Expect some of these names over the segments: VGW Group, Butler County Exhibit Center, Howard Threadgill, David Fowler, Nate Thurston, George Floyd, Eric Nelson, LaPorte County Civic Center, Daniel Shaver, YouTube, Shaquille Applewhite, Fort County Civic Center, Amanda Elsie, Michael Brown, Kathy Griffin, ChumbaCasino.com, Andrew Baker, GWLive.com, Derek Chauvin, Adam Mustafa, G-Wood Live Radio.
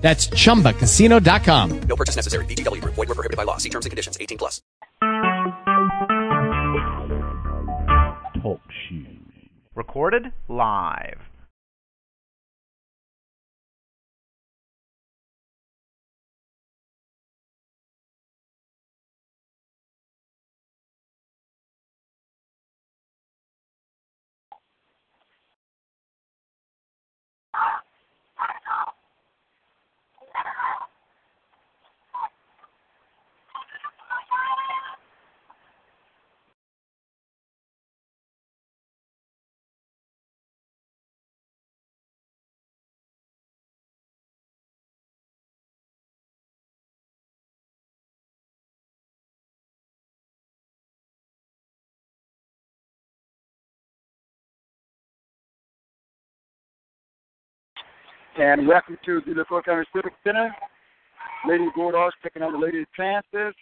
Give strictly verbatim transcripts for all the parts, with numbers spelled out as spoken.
That's Chumba Casino dot com. No purchase necessary. V G W Group. Void where prohibited by law. See terms and conditions. eighteen plus. Talk shoes. Recorded live. And welcome to the LaPorte County Civic Center. Lady Bulldogs picking up the Lady Transfers.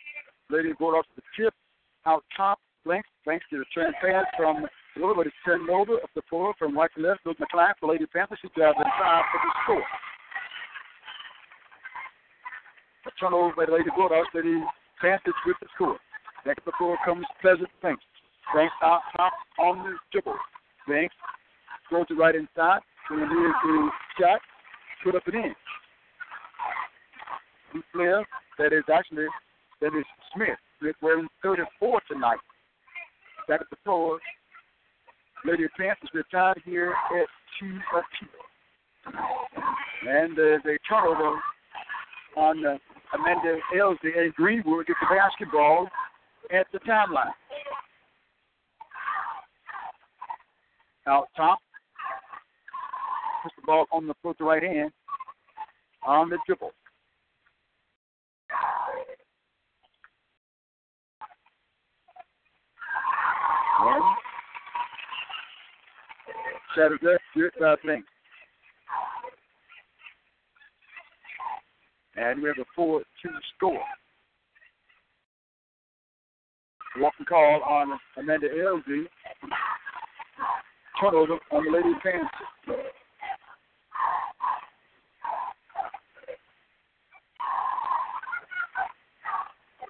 Lady Bulldogs with the chip out top. Thanks, thanks to the transfers from a little bit of over up the floor from right to left. Goes McClain for Lady Panthers. She drives inside for the score. A turnover by the Lady Bulldogs. Lady Panthers with the score. Next to the floor comes Pleasant Thanks. Thanks out top on the dribble. Thanks goes to right inside. And here's the shot. Put up and in. The player that is actually, that is Smith. Smith wearing thirty-four tonight. Back at the floor. Lady Panthers retired here at two of two. And uh, they turnover on uh, Amanda Elsie and Greenwood gets the basketball at the timeline. Out top. Puts the ball on the floor to right hand on the dribble. Shattered left, good by Banks. And we have a four two score. Walking call on Amanda Elsie. Turnover on the Lady Panthers.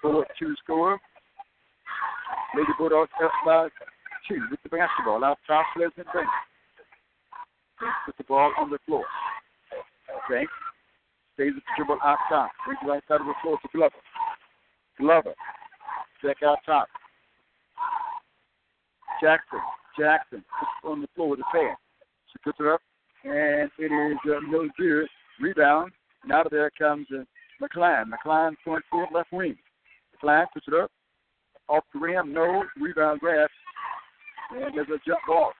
four two score. Lady Bulldogs up by two with the basketball. Out top, Pleasant Banks. Put the ball on the floor. Banks stays with the dribble out top. Brings the right side of the floor to Glover. Glover. Back out top. Jackson. Jackson. On the floor with the pass. She puts it up. And it is uh, no good. Rebound. And out of there comes uh, McClain. McClain point forward left wing. McClain puts it up. Off the rim, no. Rebound grab. And there's a jump ball.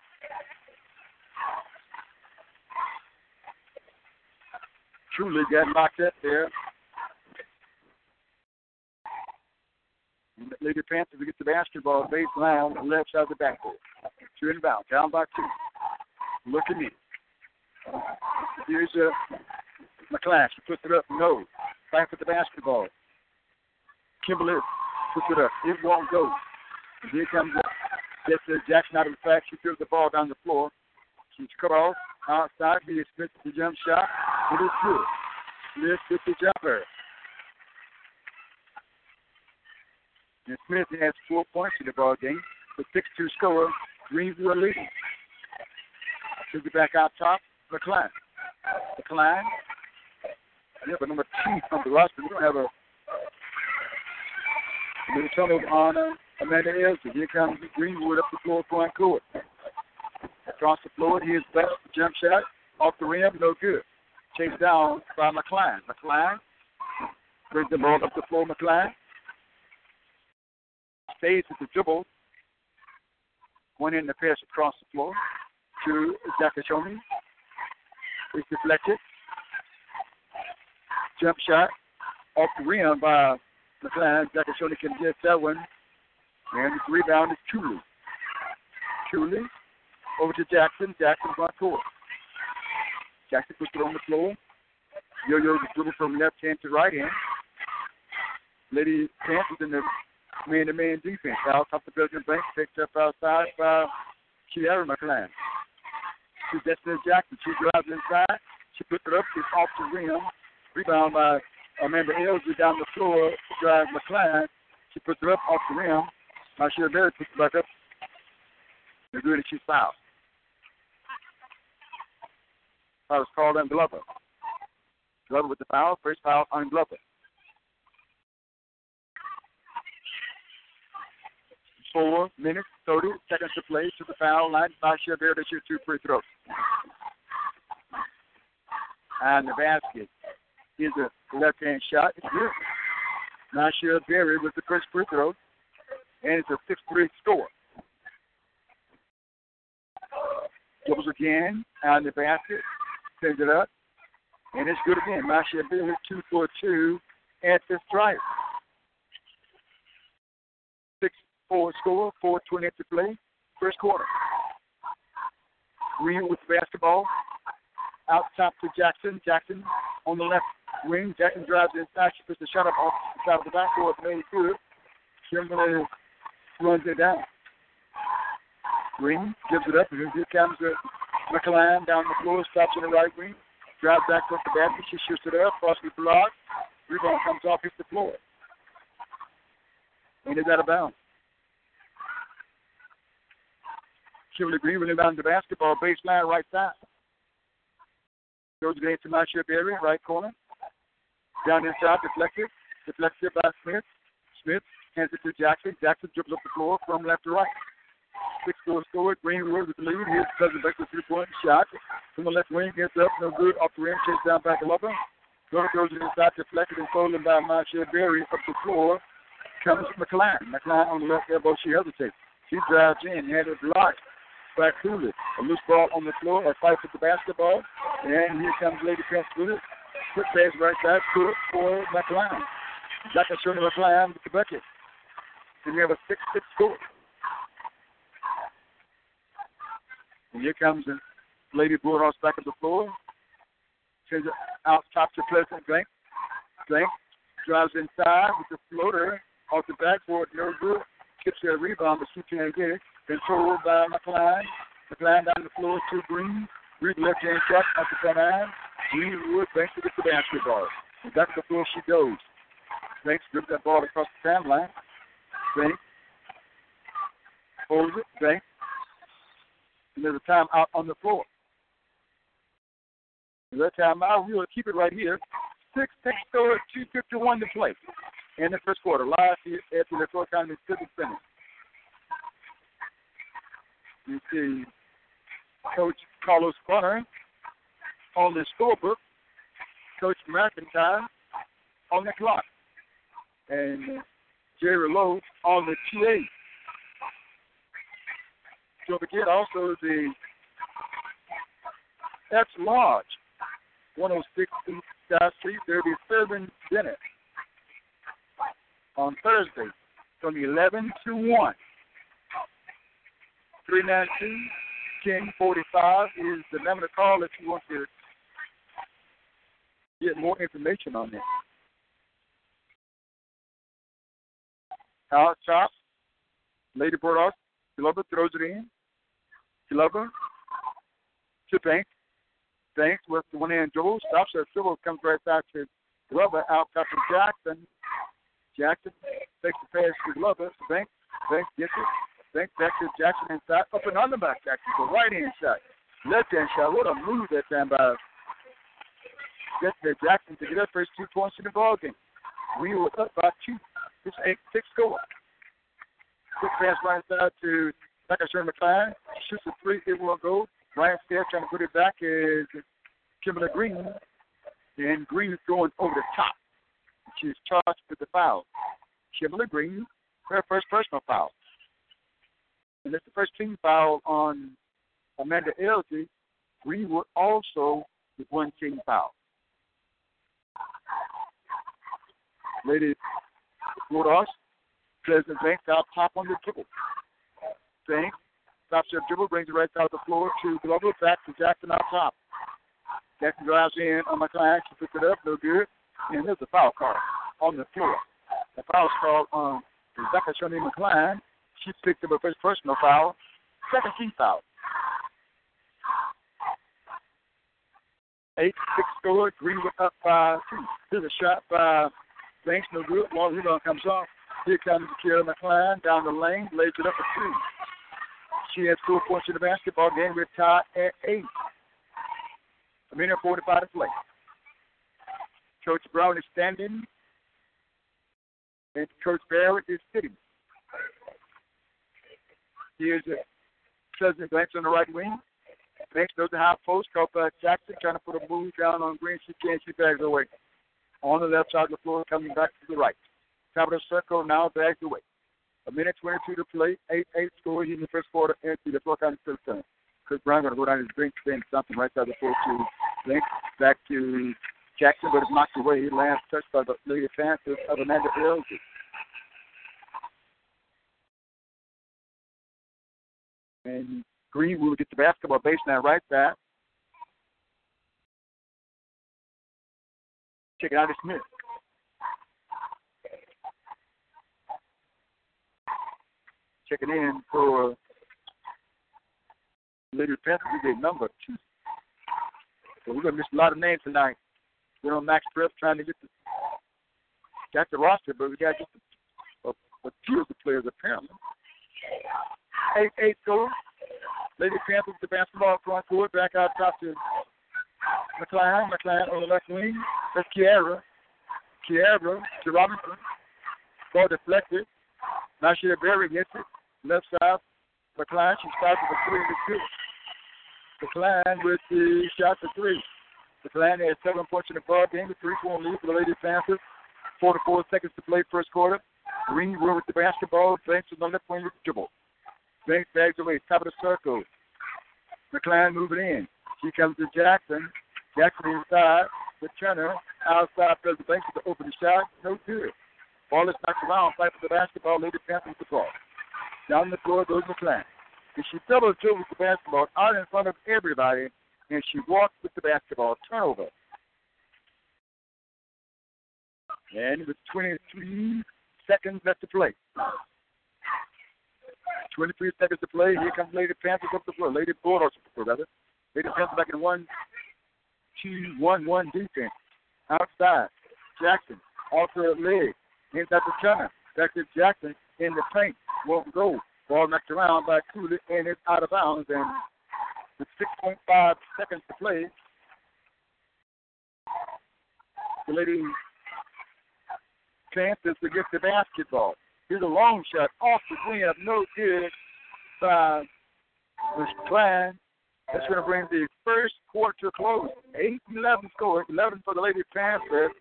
Truly got knocked up there. Lady Panthers get the basketball baseline on the left side of the backcourt. Two inbound. Down by two. Looking in. Here's a McClain. She puts it up. No. Back with the basketball. Kimberly puts it up. It won't go. Here comes up. Gets uh, Jackson out of the back. She throws the ball down the floor. She's cut off. Outside. He expects the jump shot. It is good. Smith gets the jumper. And Smith has four points in the ball game. The six two scorer, Greenwood leading. She'll be back out top. McClain. McClain. I have a number two on the roster. We don't have a Little turnover on Amanda Elsie. Here comes Greenwood up the floor, point court. Across the floor, here's back, jump shot. Off the rim, no good. Chased down by McClain. McClain brings the ball up the floor, McClain. Stays with the dribble. One in the pass across the floor to Zakachoni. It's deflected. Jump shot off the rim by And Nakashone can get that one. And the rebound is Chuli. Chuli over to Jackson. Jackson brought forward. Jackson puts it on the floor. Yo-Yo is dribbled from left hand to right hand. Lady Pants is in the man-to-man defense. Out top the Belgian bank, picked up outside by Kiara McClain. She's Destiny Jackson. She drives inside. She puts it up. She's off the rim. Rebound by Amanda Elsley down the floor. Drives McClain. She puts it up off the rim. Now she'll barely puts it back up. They're good and she's fouled. Foul was called on Glover. Glover with the foul. First foul on Glover. Four minutes, thirty seconds to play to the foul line. Basha there to shoot two free throws. And the basket is a left-hand shot. It's good. Nasha Berry with the first free throw, and it's a six three score. Goes again out in the basket, sends it up, and it's good again. Nasha Berry two for two at this drive. Four score, four twenty to play, first quarter. Green with the basketball. Out top to Jackson. Jackson on the left wing. Jackson drives inside. She puts the shot up off the side of the backboard. Made good. Kimberly runs it down. Green gives it up. Here comes McClain down the floor. Stops on the right wing. Drives back up the basket. She shoots it up. Cross the block. Rebound comes off. Hits the floor. And it's out of bounds. Kimberly Green running down the basketball baseline right side. Goes again to my ship area, right corner. Down inside, deflected. Deflected by Smith. Smith hands it to Jackson. Jackson dribbles up the floor from left to right. Six goal score. Greenwood with the lead. Here's Cousin Beck with three point shot. From the left wing, gets up, no good. Off the rim, chased down by Glover. Glover goes inside, deflected and stolen by Marcia Berry up the floor. Comes McClain. McClain on the left elbow, she hesitates. She drives in, had it blocked. By Cooley. A loose ball on the floor, a fight with the basketball, and here comes Lady Pence with it. Quick pass right side, put it for McClain. Dr. Shirley McClain with the bucket. And we have a six six score. And here comes the Lady Bulldogs back on the floor. Turns it out top to Pleasant Blank. Blank drives inside with the floater off the backboard, no good. Kips their rebound, but she can't get it. Controlled by McClain. McClain down the floor to Green. Green left-hand shot at the front line. Green would banks it with the basketball. And that's the floor she goes. Banks grips that ball across the timeline. Banks holds it. Banks. And there's a timeout on the floor. And that timeout, we'll keep it right here. Six, six, score, two, fifty-one to play in the first quarter. Live here at the Fort County Civic Center. You see Coach Carlos Bonner on the scorebook, Coach McIntyre on the clock, and Jerry Lowe on the T A. Don't forget also the F Lodge, one oh six East Side Street. There will be serving dinner on Thursday from eleven to one. three nine two, one oh four five is the number to call if you want to get more information on this. Out top, Lady Bordoff, Glover throws it in. Glover to Banks. Banks with the one-hand dribble. Stops her dribble, comes right back to Glover. Out top to Jackson. Jackson takes the pass to Glover. Banks, Banks gets it. Banks back to Jackson inside. Up and on the back, Jackson. The right-hand shot. Left-hand shot. What a move that time by Jackson to get her first two points in the ballgame. We were up by two. It's eight six score. Quick pass right side to Sherman McClain. Shoots a three. It will go. Ryan Stair trying to put it back is Kimberly Green. And Green is going over the top. She's charged with the foul. Kimberly Green, her first personal foul. And it's the first team foul on Amanda Elsie. Greenwood also with one team foul. Lady Roadhouse says the Zane now pop on the dribble. Zane stops their dribble, brings it right down the floor to Glover, back to Jackson out top. Jackson drives in on my client, she picks it up, no good. And there's a foul call on the floor. The foul's called on Zachary McCline. She picked up her personal foul, second team foul. eight six score, Greenwood up by two. Here's a shot by Banks, no good. Long rebound comes off. Here comes Kira McCline down the lane, lays it up a two. She has four points in the basketball game. We're tied at eight. A minute and forty-five to play. Coach Brown is standing, and Coach Barrett is sitting. Here's a President Banks on the right wing. Banks goes to high post, called by Jackson, trying to put a move down on Green. She can't, she bags away. On the left side of the floor, coming back to the right. Top of the circle, now bags away. A minute twenty-two to play, eight eight score in the first quarter, and to the Fort County Civic Center. Chris Brown going to go down his drink, saying something right side of the floor to Banks, back to Jackson, but it's knocked away. He lands touched by the lady fans of Amanda Elgin. And Greenwood gets the basketball baseline right back. Check it out, it's Smith. Checking in for Lady Panther. We did number two. So we're going to miss a lot of names tonight. We're on Max Press trying to get the, got the roster, but we got to get the, a, a few of the players apparently. Eight, eight goals. Lady Panthers with the basketball front court. Back out top to McLeod. McLeod on the left wing. That's Kiara. Kiara to Robinson. Ball deflected. Now she's very gets it. Left side. McLeod. She starts with a three and a two. McLeod with the shot for three. McLeod has seven points in the ball game. The three-point lead for the Lady Panthers. forty-four seconds to play first quarter. Greenwood with the basketball. Banks on the left wing with the dribble. Banks bags away, top of the circle. McLeod moving in. She comes to Jackson. Jackson inside. The Turner outside. President Banks with the open shot. No good. Ball is knocked around. Fight for the basketball. Lady Panthers with the ball. Down the floor goes McLeod. And she doubles two with the basketball out in front of everybody. And she walks with the basketball. Turnover. And with twenty-three seconds left to play. twenty-three seconds to play. Here comes Lady Panthers up the floor. Lady Bulldogs up the floor, rather. Lady Panthers back in one, two, one, one defense. Outside. Jackson. Off her leg. Inside the Turner. Back to Jackson in the paint. Won't go. Ball knocked around by Cooley, and it's out of bounds. And with six point five seconds to play, the Lady Panthers will get the basketball. Here's a long shot off the rim, no good by McCline. That's going to bring the first quarter to a close. eight eleven score, eleven for the Lady Panthers,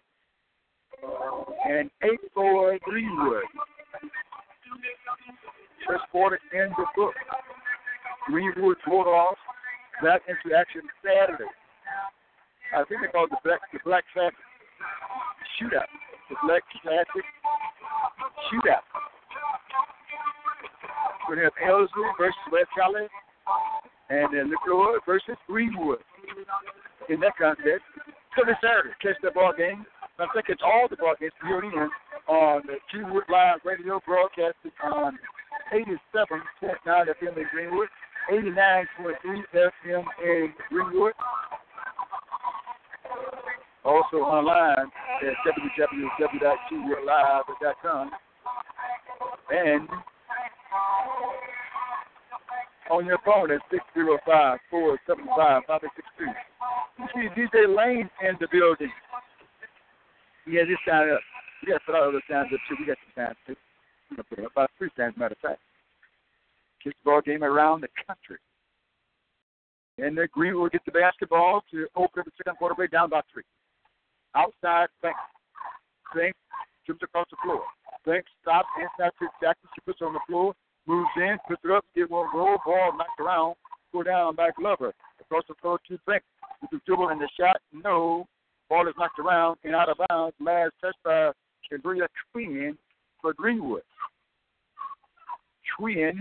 and eight for Greenwood. First quarter in the book. Greenwood pulled off that into action Saturday. I think they called the Black, the Black Classic Shootout. The Black Classic Shootout. We're going to have Ellsworth versus West College, and then LaCroix versus Greenwood in that contest. So this Saturday, catch the ball game. I think it's all the ball games here in England on the G-Wood Live Radio broadcasting on eighty-seven point nine F M in Greenwood, eighty-nine point three F M in Greenwood. Also online at W W W dot G W Live dot com. And on your phone at six zero five, four seven five, five six two. You see D J Lane in the building. Yeah, this sign up. We got some other signs up, too. We got some signs, too. About three signs, matter of fact. Kids ball game around the country. And then Greenwood gets the basketball to open up the second quarter, break down by three. Outside, Banks. Banks jumps across the floor. Banks stops, inside to Jackson. She puts her on the floor, moves in, puts it up, gives one roll, ball knocked around, go down by Glover. Across the floor to Banks. With the dribble and the shot, no. Ball is knocked around and out of bounds. Last touch by Kendria Queen. for Greenwood. Twin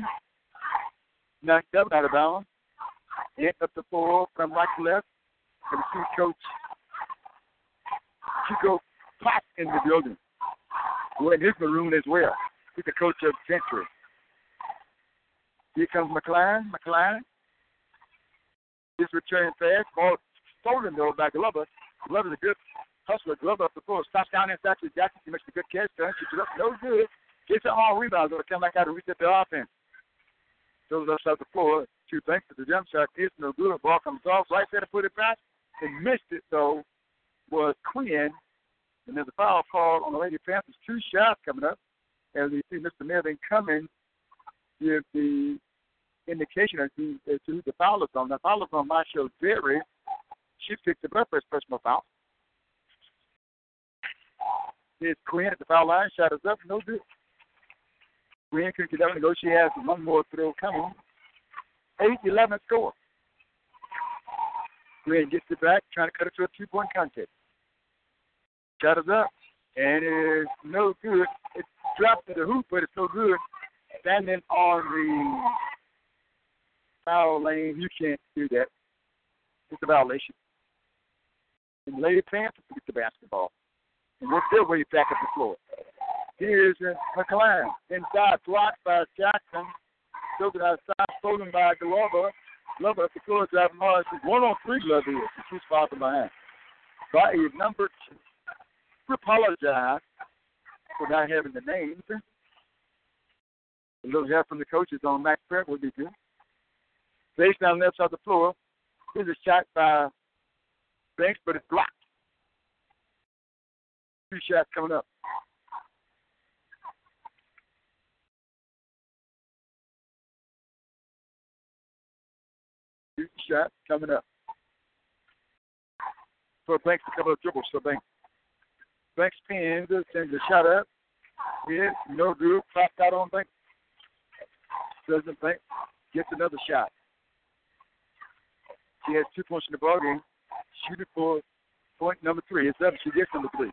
knocked up out of bounds. Hit up the four from right to left. And see Coach Chico Pop in the building. We're in his maroon as well. He's the coach of Gentry. Here comes McLean. McLein. He's returning fast. Ball stolen, though, by Glover. Glover's a good hustler. Glover up the floor. Stops down inside to Jackson. He makes a good catch. Turns it up. No good. Gets an all rebound. Going to come back out and reset the offense. Throws us off the floor. Two thanks to the jump shot. It's no good. The ball comes off. Right there to put it back. And missed it, though, was Quinn. And there's a foul call on the Lady Panthers. Two shots coming up. As you see, Mister Melvin coming with the indication as to who the foul is on. The foul is on Marshall Berry. She picked it up as personal foul. Here's Quinn at the foul line. Shot is up. No good. Quinn couldn't get up and go. She has one more throw coming. eight eleven score. Quinn gets it back, trying to cut it to a two-point contest. Shot is up, and it is no good. It's dropped to the hoop, but it's no good. Standing on the foul lane, you can't do that. It's a violation. And Lady Panthers get the basketball. And we're still way back at the floor. Here's McClain. Inside, blocked by Jackson. Stoken outside, stolen by Glover. Glover at the floor, driving hard. She's one on three, Glover here. She's far from behind. By a number two. We apologize for not having the names. A little help from the coaches on Max Pratt would be good. Banks down left side of the floor. Here's a shot by Banks, but it's blocked. Two shots coming up. Two shots coming up. For Banks to cover the dribble, so Banks. Banks pins, sends a shot up. Yeah, no good. Clapped out on Banks. Doesn't Banks. Gets another shot. She has two points in the ballgame. Shooting for point number three. It's up. She gets number three.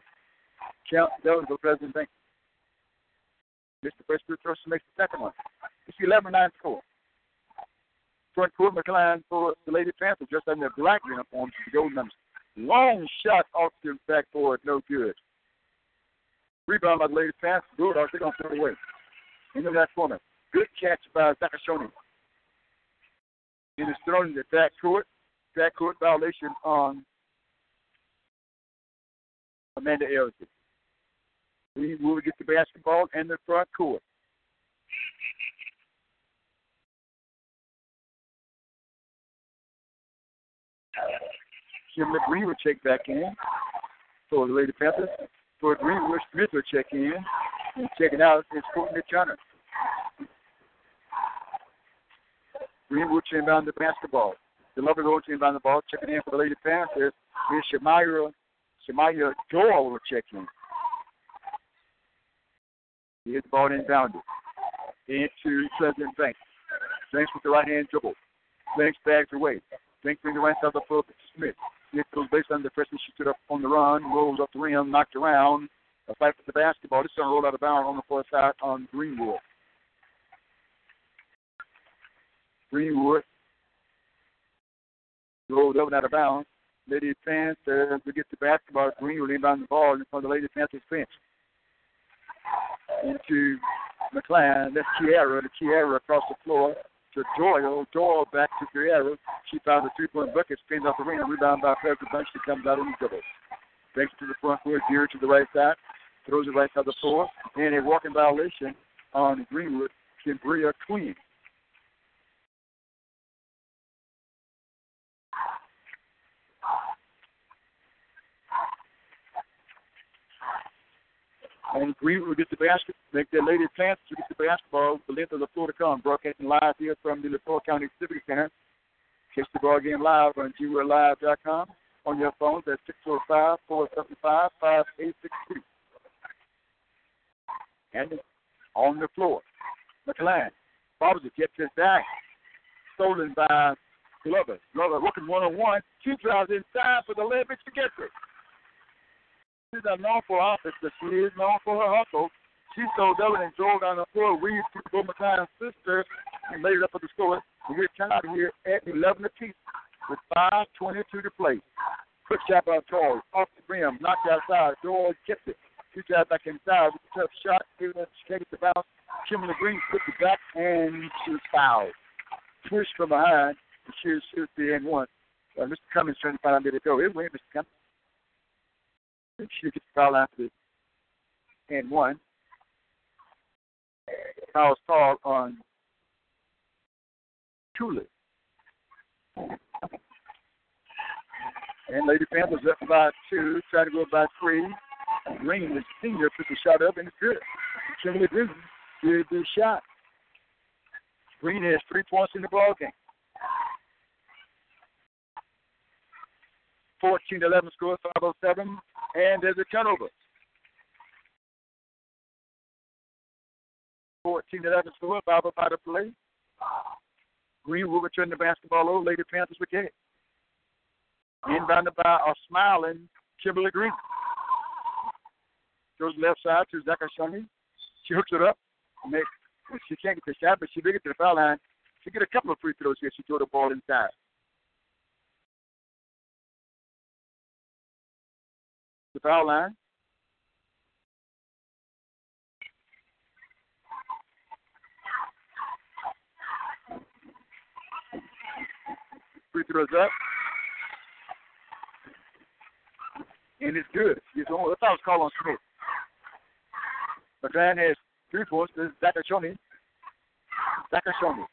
Count. That was the President Banks. Missed the first free throw. She makes the second one. It's eleven nine score. Front court McLean for the Lady Panthers just under black uniform. The gold numbers. Long shot off the backboard, no good. Rebound by the Lady Panthers. Bulldogs, they're going to throw it away. Into that corner. Good catch by Zakashoni. It is thrown in the backcourt. Backcourt violation on Amanda Ellison. We will get the basketball and the front court. Jim Green will check back in for the Lady Panthers. For Greenwood, Smith will check in. And checking out is Courtney Turner. Greenwood will inbound the basketball. The Lovely Road will inbound the ball. Checking in for the Lady Panthers is Shamira. Shamira Doyle will check in. Here's the ball inbounded into President Banks. Banks with the right-hand dribble. Banks bags away. Banks brings the right side of the floor to Smith. It goes based on the freshman. She stood up on the run, rolls up the rim, knocked around, a fight for the basketball. This is going to roll out of bounds on the far side on Greenwood. Greenwood rolled up and out of bounds. Lady Panthers to get the basketball. Greenwood inbound the ball in front of the Lady Panthers bench. Into McLean. That's Kiara. The Kiara across the floor. To Doyle, Doyle back to Guerrero. She found a three-point bucket, spins off the ring, rebound by Patrick Bunch. She comes out on the double. Banks to the front court, Gear to the right side, throws it right side of the floor, and a walking violation on Greenwood, Kimbria Queen. And Greenwood will get the basket, make that Lady Panthers to get the basketball, the length of the floor to come. Broadcasting live here from the LaPorte County Civic Center. Catch the ball game live on G W Live dot com. On your phones at six four five, four seven five, five eight six three. And it's on the floor. McLean, Bobby gets his back. Stolen by Glover. Glover looking one-on-one. She drives inside for the lead, but she gets it. She's not known for her office, but she is known for her hustle. She sold up and drove down the floor. We from my sister and laid it up at the store. We returned out here at eleven apiece with five twenty-two to play. Quick shot by Charles, off the rim, knocked outside, Doyle kept it. She tried back inside with a tough shot. She takes the bounce. Kimberly Green put the back, and she was fouled. Pushed from behind, and she was, she was the end one. Uh, Mister Cummings trying to find out where to go. It went, Mister Cummings. And she gets fouled after the end one. Foul's called on Tulip. And Lady Pam was up by two, trying to go by three. Green, the senior, put the shot up, and it's good. Kimberly Green did the shot. Green has three points in the ballgame. fourteen eleven score, five oh seven, and there's a turnover. fourteen eleven score, five oh five to play. Green will return the basketball over. Lady Panthers with it. Inbounded by a smiling Kimberly Green. Goes left side to Zachary Shunley. She hooks it up. Makes, she can't get the shot, but she made it to the foul line. She get a couple of free throws here. She threw the ball inside. The foul line. Free throws up. And it's good. It's on, that's how it's called on Smith. McGran has three points. This is Zakashoni. Zakashoni.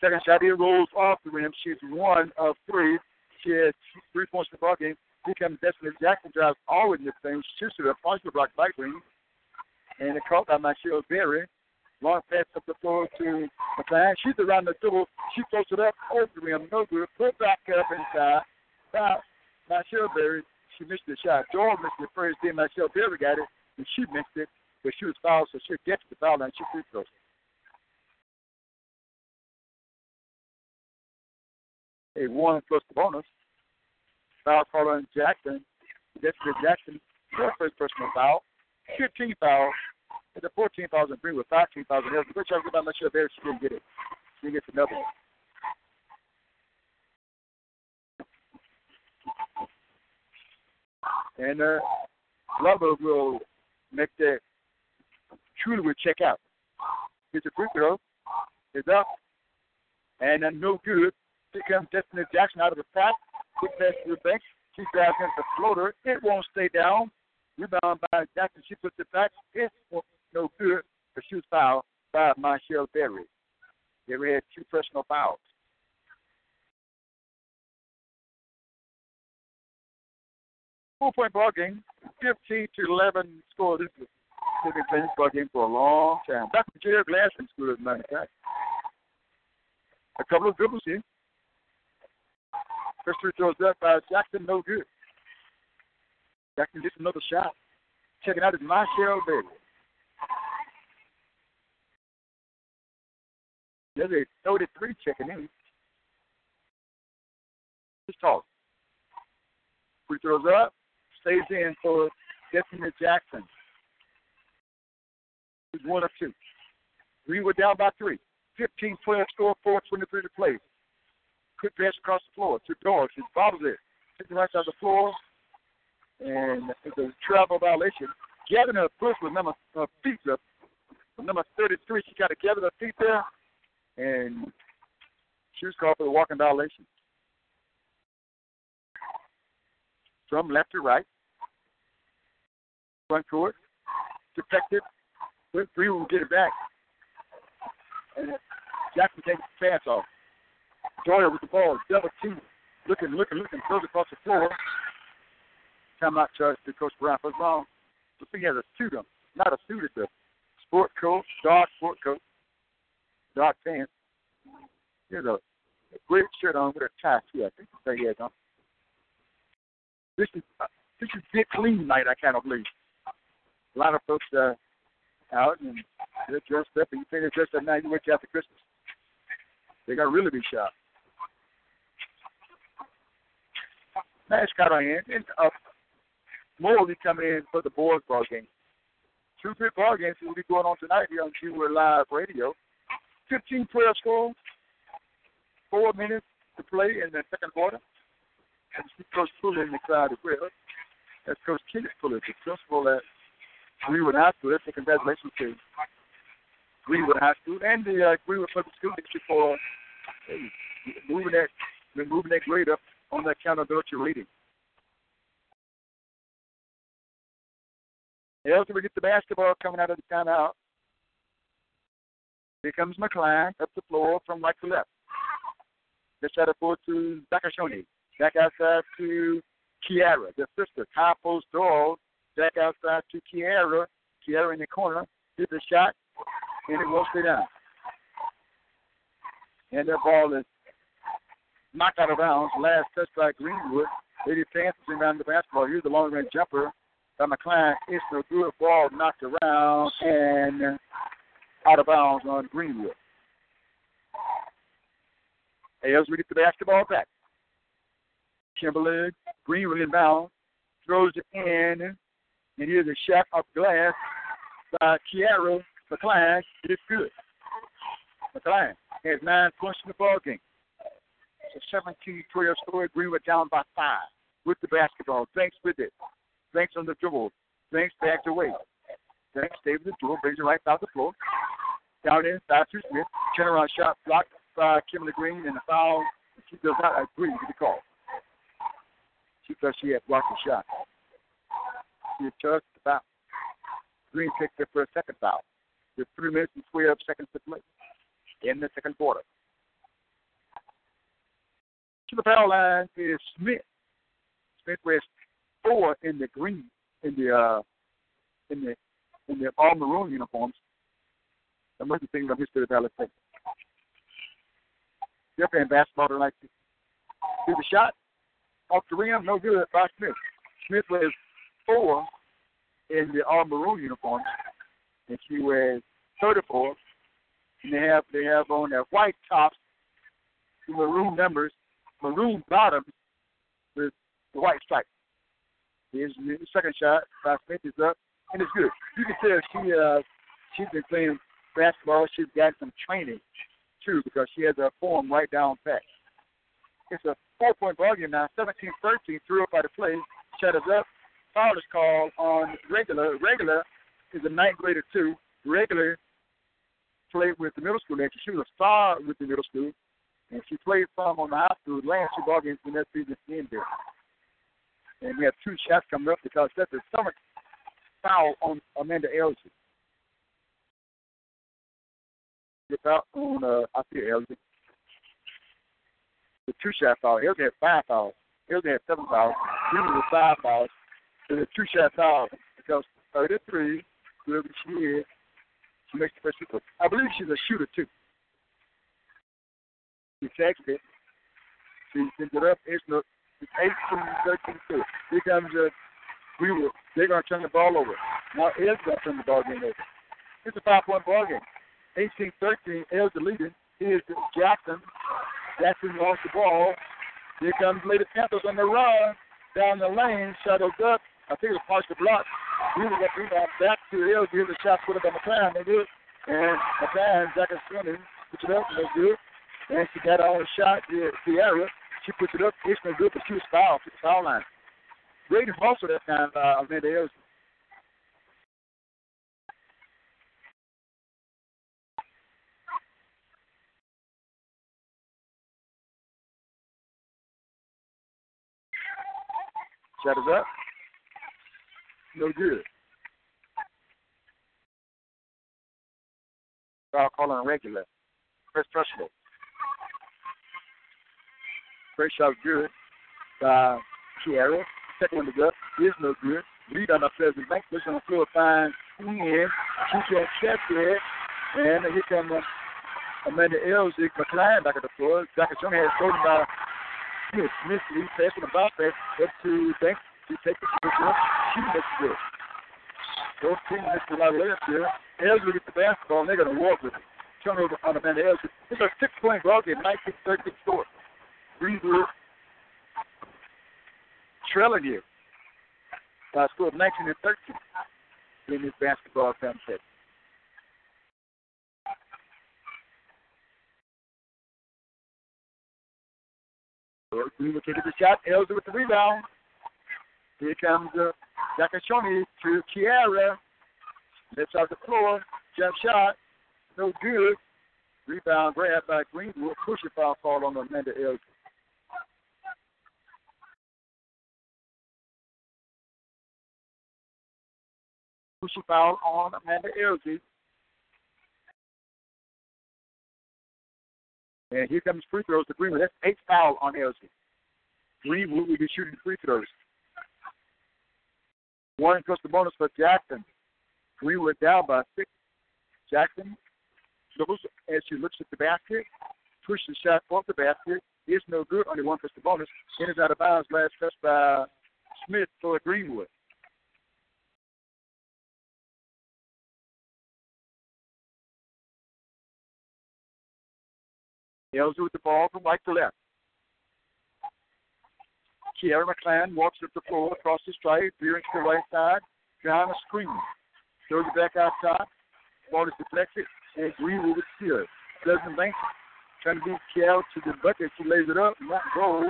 Second shot, he rolls off the rim. She's one of three. She has three points in the ballgame. Here comes Destiny Jackson, drives all in this thing. Shoots it up, punches the block by Green. And it's caught by Michelle Berry. Long pass up the floor to McLean. She's around the double. She throws it up over the rim. No good. Put back up inside. Now, Michelle Berry, she missed the shot. Joel missed it first. Then Michelle Berry got it, and she missed it. But she was fouled, so she gets the foul line. She free throws. A one plus the bonus. Foul call on Jackson. Jessica Jackson, her first personal foul. fifteen fouls. It's a fourteen thousand green with fifteen thousand else. Good job by Michelle Berry. She didn't get it. She gets another one. And uh, Glover will make that. Truly will check out. It's a free throw. It's up. And uh, no good. Here comes Destiny Jackson out of the pack. Quick pass to the bench. She drives in the floater. It won't stay down. Rebound by Jackson. She puts it back. It's no good. But she was fouled by Michelle Berry. Berry had two personal fouls. Four-point ball game, fifteen to eleven score. This is they've been playing this ball game for a long time. Back to Jared Glass in school, as a matter of fact. A couple of dribbles here. First three throws up by Jackson, no good. Jackson gets another shot. Checking out is Michelle Berry. There's a thirty-three checking in. Just talk. Free throws up. Stays in for Destiny Jackson. He's one of two. Green were down by three. fifteen twelve score, four twenty-three to play. Quick pass across the floor to Doyle. She bobbles it. Sitting right side of the floor. And it's a travel violation. Gathering her push with number uh, feet up. Number thirty-three, she got to gather her feet there. And she was called for the walking violation. From left to right. Front court. Defected. With three will get it back. And Jackson takes the pass off. Doyle with the ball. Double team. Looking, looking, looking. Throws across the floor. Timeout charge to Coach Brown. First wrong. The thing has a suit on. Not a suit. It's a sport coat. Dark sport coat. Dark pants. Here's a, a great shirt on with a tie, too, I think. There he has on. This is uh, this is big clean night. I cannot believe a lot of folks uh, out and they're dressed up, and you think they're dressed up now. You wait till after Christmas. They got to really be sharp. Mascot on hand and uh, Mold is coming in for the boys' ball game. Two big ball games will be going on tonight here on G-Wood Live Radio. fifteen player scores, four minutes to play in the second quarter. That's Coach Fuller in the crowd as well. That's Coach Kenneth Fuller, the principal at G-Wood High School. That's a congratulations to G-Wood High School and the uh, G-Wood Public School District for hey, moving that moving that grade up on that accountability rating. After we get the basketball coming out of the timeout, here comes McCline up the floor from right to left. Let's try to forward to Bakashoni. Back outside to Kiara, the sister. High post dog. Back outside to Kiara. Kiara in the corner. Hits a shot, and it won't stay down. And that ball is knocked out of bounds. Last touch by Greenwood. Lady Panthers around the basketball. Here's the long range jumper by McCline. It's no good. Ball knocked around and out of bounds on Greenwood. As we get the basketball back, Timberlake, Greenwood in bounds, throws it in, and here's a shot off glass by Kiara McCline. It's good. McCline has nine points in the ball game. It's a seventeen twelve score. Greenwood down by five with the basketball. Thanks with it. Thanks on the dribble. Thanks back to away. Thanks stays with the dribble. Brings it right down the floor. Down inside to Smith. Turnaround shot blocked by Kimberly Green, and the foul. She does not agree with the call. She thought she had blocked the shot. She had touched the foul. Green picked up for a second foul. With three minutes and twelve seconds to play in the second quarter. To the foul line is Smith. Smith wears four in the green, in the uh, in the in the all maroon uniforms. I must be thinking about Mister Valley State. They're playing basketball tonight. Here's the shot off the rim, no good by Smith. Smith wears four in the all maroon uniforms, and she wears thirty-four. And they have they have on their white tops, the maroon numbers, maroon bottoms with the white stripes. His second shot by Smith is up, and it's good. You can tell she, uh, she's been playing basketball. She's got some training, too, because she has her form right down pat. It's a four-point ball game now, seventeen thirteen, threw up by the play. Shut us up. Foul is called on regular. Regular is a ninth grader, too. Regular played with the middle school next. She was a star with the middle school, and she played some on the high school. Last two ball games in that season in there. And we have two shots coming up because that's a stomach foul on Amanda Elgin. It's out on, uh, I see Elgin. The two shot foul. Elgin had five fouls. Elgin had seven fouls. Greenwood was five fouls. There's a two shot foul because thirty-three, whoever she is, she makes the first shooter. I believe she's a shooter, too. She takes it. She sends it up. It's no. It's eighteen thirteen two. Here comes a we were they're gonna turn the ball over. Now Ed's gonna turn the ball game over. It's a five point ball game. eighteen thirteen, Ed's the leader. Here's Jackson. Jackson lost the ball. Here comes Lady Panthers on the run down the lane, shuttled up. I think it was partial block. We were gonna bring that back to Ed, give the shot put up on McCline, they do it. And McCline, Jackson Swinton, put it up, and they do it. And she got all the shot, yeah, Sierra. She puts it up. It's no good, but she was fouled to the foul line. Braden also that time, uh, Amanda Elgin. Shut it up. No good. Foul call on regular. Chris Trushlow. First shot good by Kiara. Second one to go is no good. Lead on the Pleasant Bank. This on the floor finds in. She can't catch it. And here comes uh, Amanda Elzik McCline back at the floor. Zakachoni has stolen by Smith. Smith leads pass on the bounce pass up to Banks. She takes it to the She makes it good. Those teams missed a lot of last year. Elzik gets the basketball, and they're going to walk with it. Turnover on Amanda Elzik. It's a six-point ball game, nineteen thirteen score. Greenwood trailing you by a score of nineteen and thirteen. women's basketball championship. Green will take it to the shot. Elza with the rebound. Here comes uh, Nakashoni to Kiara. Lifts off the floor. Jump shot. No good. Rebound grabbed by Greenwood. Push it foul fall on Amanda Elza. Push it foul on Amanda Elza. And here comes free throws to Greenwood. That's eight foul on Elsie. Greenwood will be shooting free throws. One plus the bonus for Jackson. Greenwood down by six. Jackson goes as she looks at the basket, pushes the shot off the basket. It's no good. Only one plus the bonus. It is out of bounds. Last touch by Smith for Greenwood. Elza with the ball from right to left. Kiara McClan walks up the floor across the stripe, veering to the right side, down a screen. Throws it back outside. Ball is deflected, and Greenwood with steal. Pleasant Banks trying to beat Kiara to the bucket. She lays it up, not goal.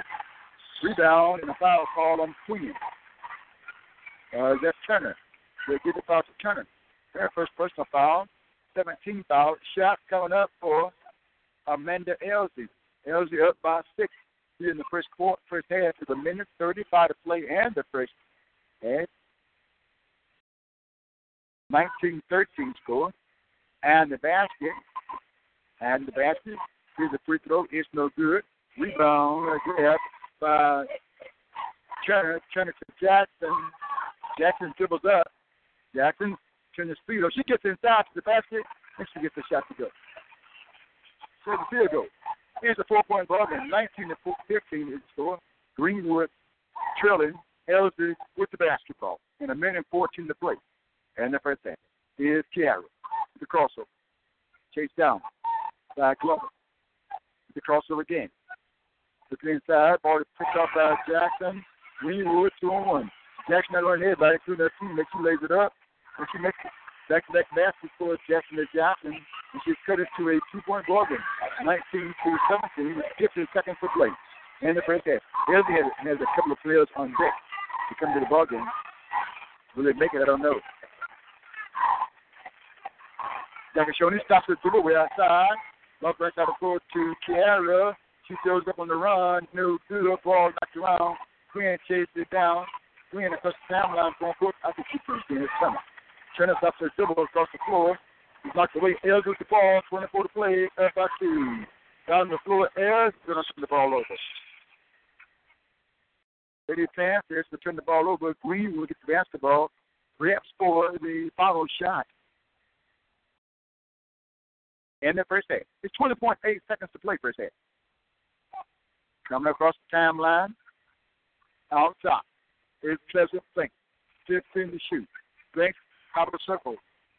Rebound, and a foul call on Queen. Uh, that's Turner. They get the foul to Turner. Their first personal foul, seventeen foul. Shot coming up for Amanda Elsie. Elsie up by six here in the first quarter, first half. It's a minute thirty-five to play and the first half. nineteen thirteen score. And the basket. And the basket. Here's a free throw. It's no good. Rebound grab by Turner. Turner to Jackson. Jackson dribbles up. Jackson turns his feet up. She gets inside to the basket and she gets the shot to go. The field goal. Here's a four-point ballgame. nineteen to fifteen is the score. Greenwood trailing Elsie with the basketball. In a minute fourteen to play. And the first thing is Kiara. The crossover. Chased down by Glover. The crossover again. Took it inside. Ball is picked up by Jackson. Greenwood two on one. Jackson not running ahead by two on that team. Makes she lays it up. And she makes it. Back-to-back basket for Jackson and Jackson, and she's cut it to a two-point ballgame, nineteen to seventeen, fifteen seconds for play. And the first half. Elsie has, has a couple of players on deck to come to the ballgame. Will they make it? I don't know. Nakashoni stops the dribble way outside. Love right side of the floor to Kiara. She throws up on the run. No good. Ball knocked around. Quinn chases it down. Quinn across the timeline going forward. I think she first in the summer. Turner stops her dribble across the floor. He's knocked away. Ayers with the ball. twenty-four to play. Up by two. Down the floor. Ayers going to turn the ball over. Lady Pants is going to turn the ball over. Green will get the basketball. Perhaps for the final shot. And the first half. It's twenty point eight seconds to play first half. Coming across the timeline. Out top. It's Pleasant Banks. fifteen to shoot. Banks. Top of the circle.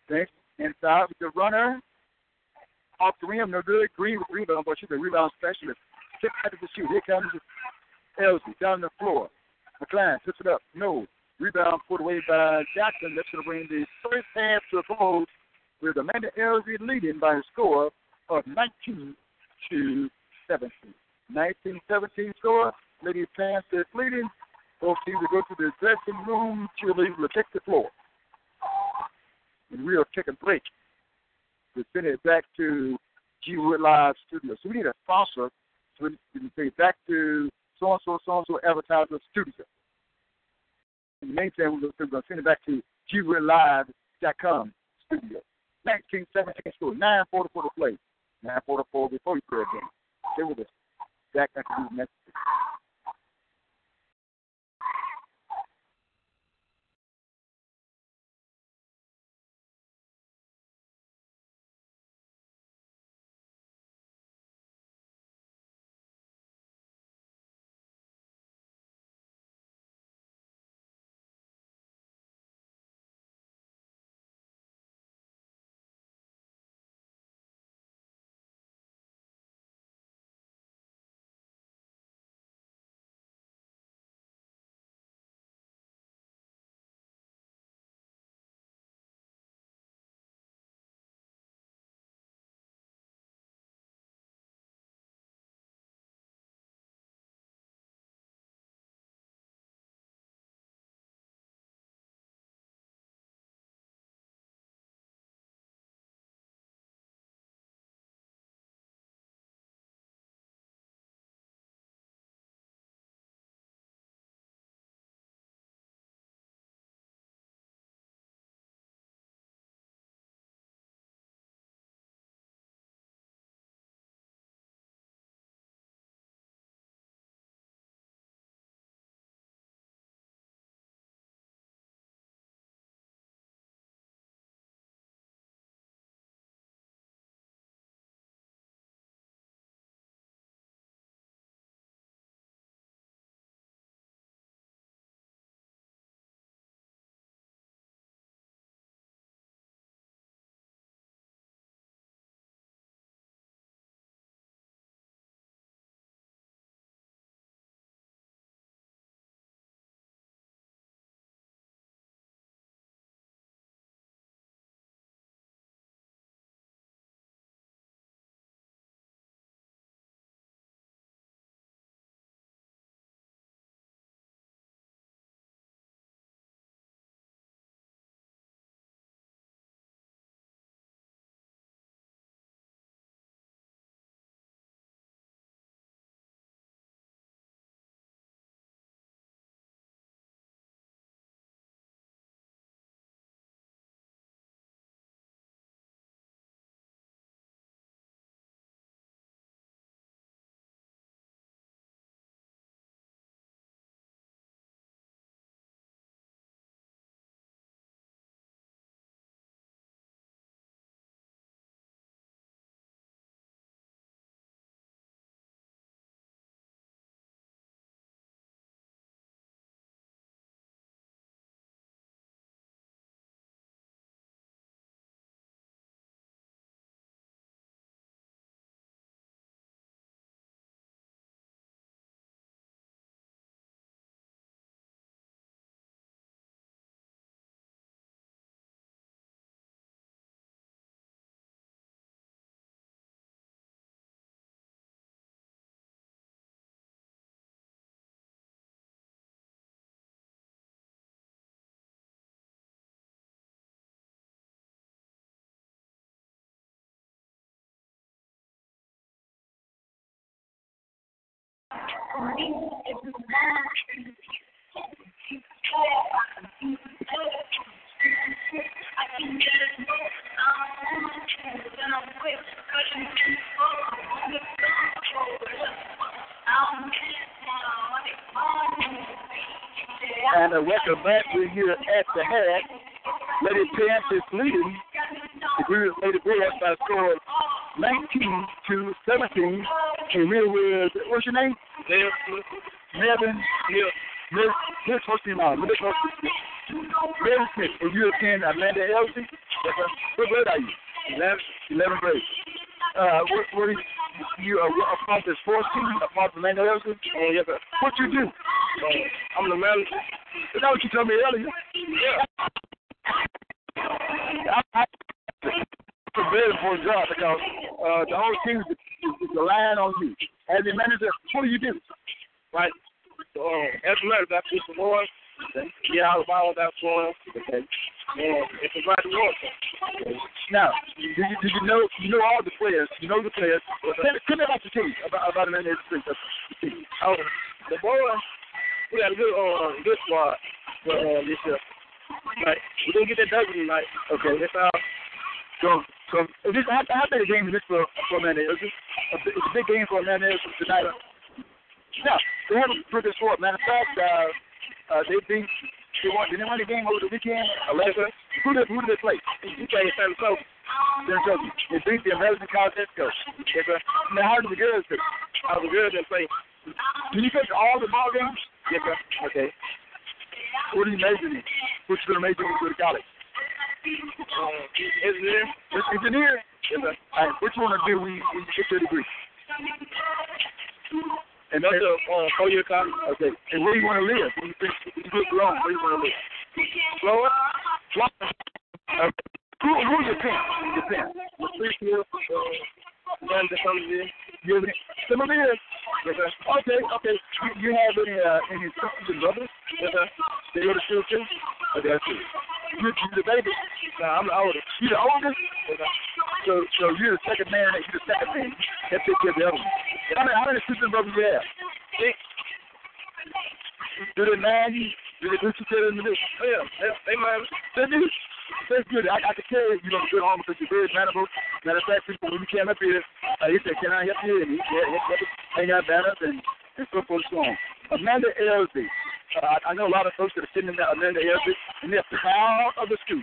Banks inside with the runner. Off the rim, no good. Green with the rebound, but she's a rebound specialist. Six seconds to shoot. Here comes Elsie down the floor. McClain puts it up. No. Rebound pulled away by Jackson. That's going to bring the first half to a close with Amanda Elsie leading by a score of nineteen to seventeen. nineteen seventeen score. Lady Pants is leading. Both teams will go to the dressing room. Cheerleaders will take the floor. And we'll take a break. We'll send it back to G-Wood Live Studio. So we need a sponsor. So we can say back to so-and-so, so-and-so advertiser studio. In the meantime, we're going to send it back to G W Live dot com studio. nineteen seventeen school, nine forty-four to play. nine forty-four before you play again. Stay with us. Back after these messages. And a record back with you at the half. Lady Pants is leading the Green Lady Bears by a score of nineteen to seventeen. And we're with, what's your name? Dale Smith. Melvin Smith. Smith, what's your name? Melvin Smith. And you're attending Atlanta L C? What grade are you? eleventh grade. Uh, what, what is, you are a part of this sports team, a part of Atlanta L C? Oh, yeah, what you do? Um, I'm the manager. Is that what you told me earlier? Yeah. I, I, it's a very important job because uh, the whole team is, is relying on you. As a manager, what do you do? Right. So, um, as a manager, I push the ball, get out of the ball without scoring, okay. And it's a right reward. Okay. Now, did you, did you know you know all the players? You know the players. Tell me about the team, about about the manager. Oh, the boys. We had a good, uh, good squad for uh, this year. Like, we didn't get that W tonight. Okay. That's how. So, so is this, how, how big a game is this for, for Atlanta? It's a big game for Atlanta tonight. Now, they haven't put this forward. Matter of fact, uh, uh, they think they won, did they won the game over the weekend? Alaska. Who did, who did they play? They played San Antonio. San Antonio. They beat the American College Expo. Now, how did the girls do? How the girls did play? Can you catch all the ball games? Yes, sir. Okay. What are you majoring in? What you going to major in for the college? Um, engineer. Engineer? Yes, sir. All right. What you want to do when you, when you get your degree? And that's a uh, four-year college. Okay. And where do you want to live? When you think you look long, where do you want to live? Florida? Florida. Uh, who, who's your parents? Your parents? Your three-year, uh, one to something year. You're some of it. Yes, sir. Okay, okay. You have any uh, any sisters and brothers? Yes, sir. They go to school too? Okay, I see. You're the baby? Nah, I'm the oldest. You're the oldest? Yes, sir. So, so you're the second man, and you're the second man that takes care of the other one. How many, how many sisters and brothers do you have? Six. Do they mind you? Do they do you tell them to do? Oh, yeah. They, they mind me. They do. That's good. I, I can tell you, you know, good home because you're very manageable. Matter of fact, people, when you came up here, uh, he said, "Can I help you?" And he said, "Hang out, balance, and just go for a song." Amanda Elsie. Uh, I know a lot of folks that are sitting in there, Amanda Elsie, and they're proud of the school.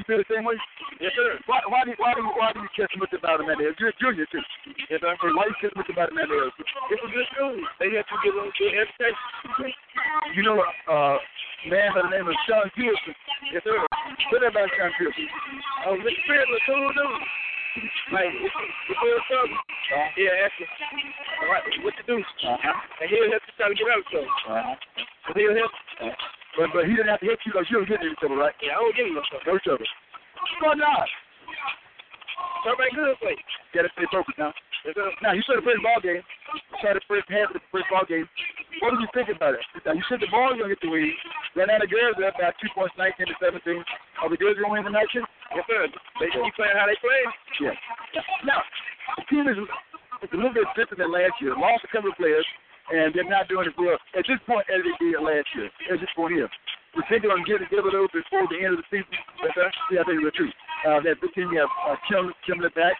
You feel the same way? Yes, sir. Why, why do why do why do you care so much about Amanda Elsie? You're a junior too. Yes, sir. Why do you care so much about Amanda Elsie? It's a good school. They have to give them good education. You know, uh, man by the name of Sean Pearson. Yes, sir. Tell me about Sean Pearson. I was experiencing a cool dude. Like, before the summer, uh-huh. Yeah, ask him, all right, what to do? Uh-huh. And he'll help you try to get out of trouble. Uh-huh. He'll help you. Uh-huh. But, but he didn't have to help you because you don't get any trouble, right? Yeah, I don't get no trouble. No trouble. What's going on? Everybody good play. You got to stay focused now. Yes, now, you saw the first ball game. You saw the first half of the first ball game. What did you think about it? Now, you said the ball was going to get the lead. Then now the girls are up by two points, nineteen to seventeen. Are the girls going to win the action? Yes, sir. They keep playing how they play. Yeah. Now, the team is a little bit different than last year. Lost a couple of players, and they're not doing it well at this point as they did last year. At this point here, we think they're going to get it together before the end of the season. But uh, yeah, I think it's the truth. Uh, that this team, you have uh, Kim, Kimberly back,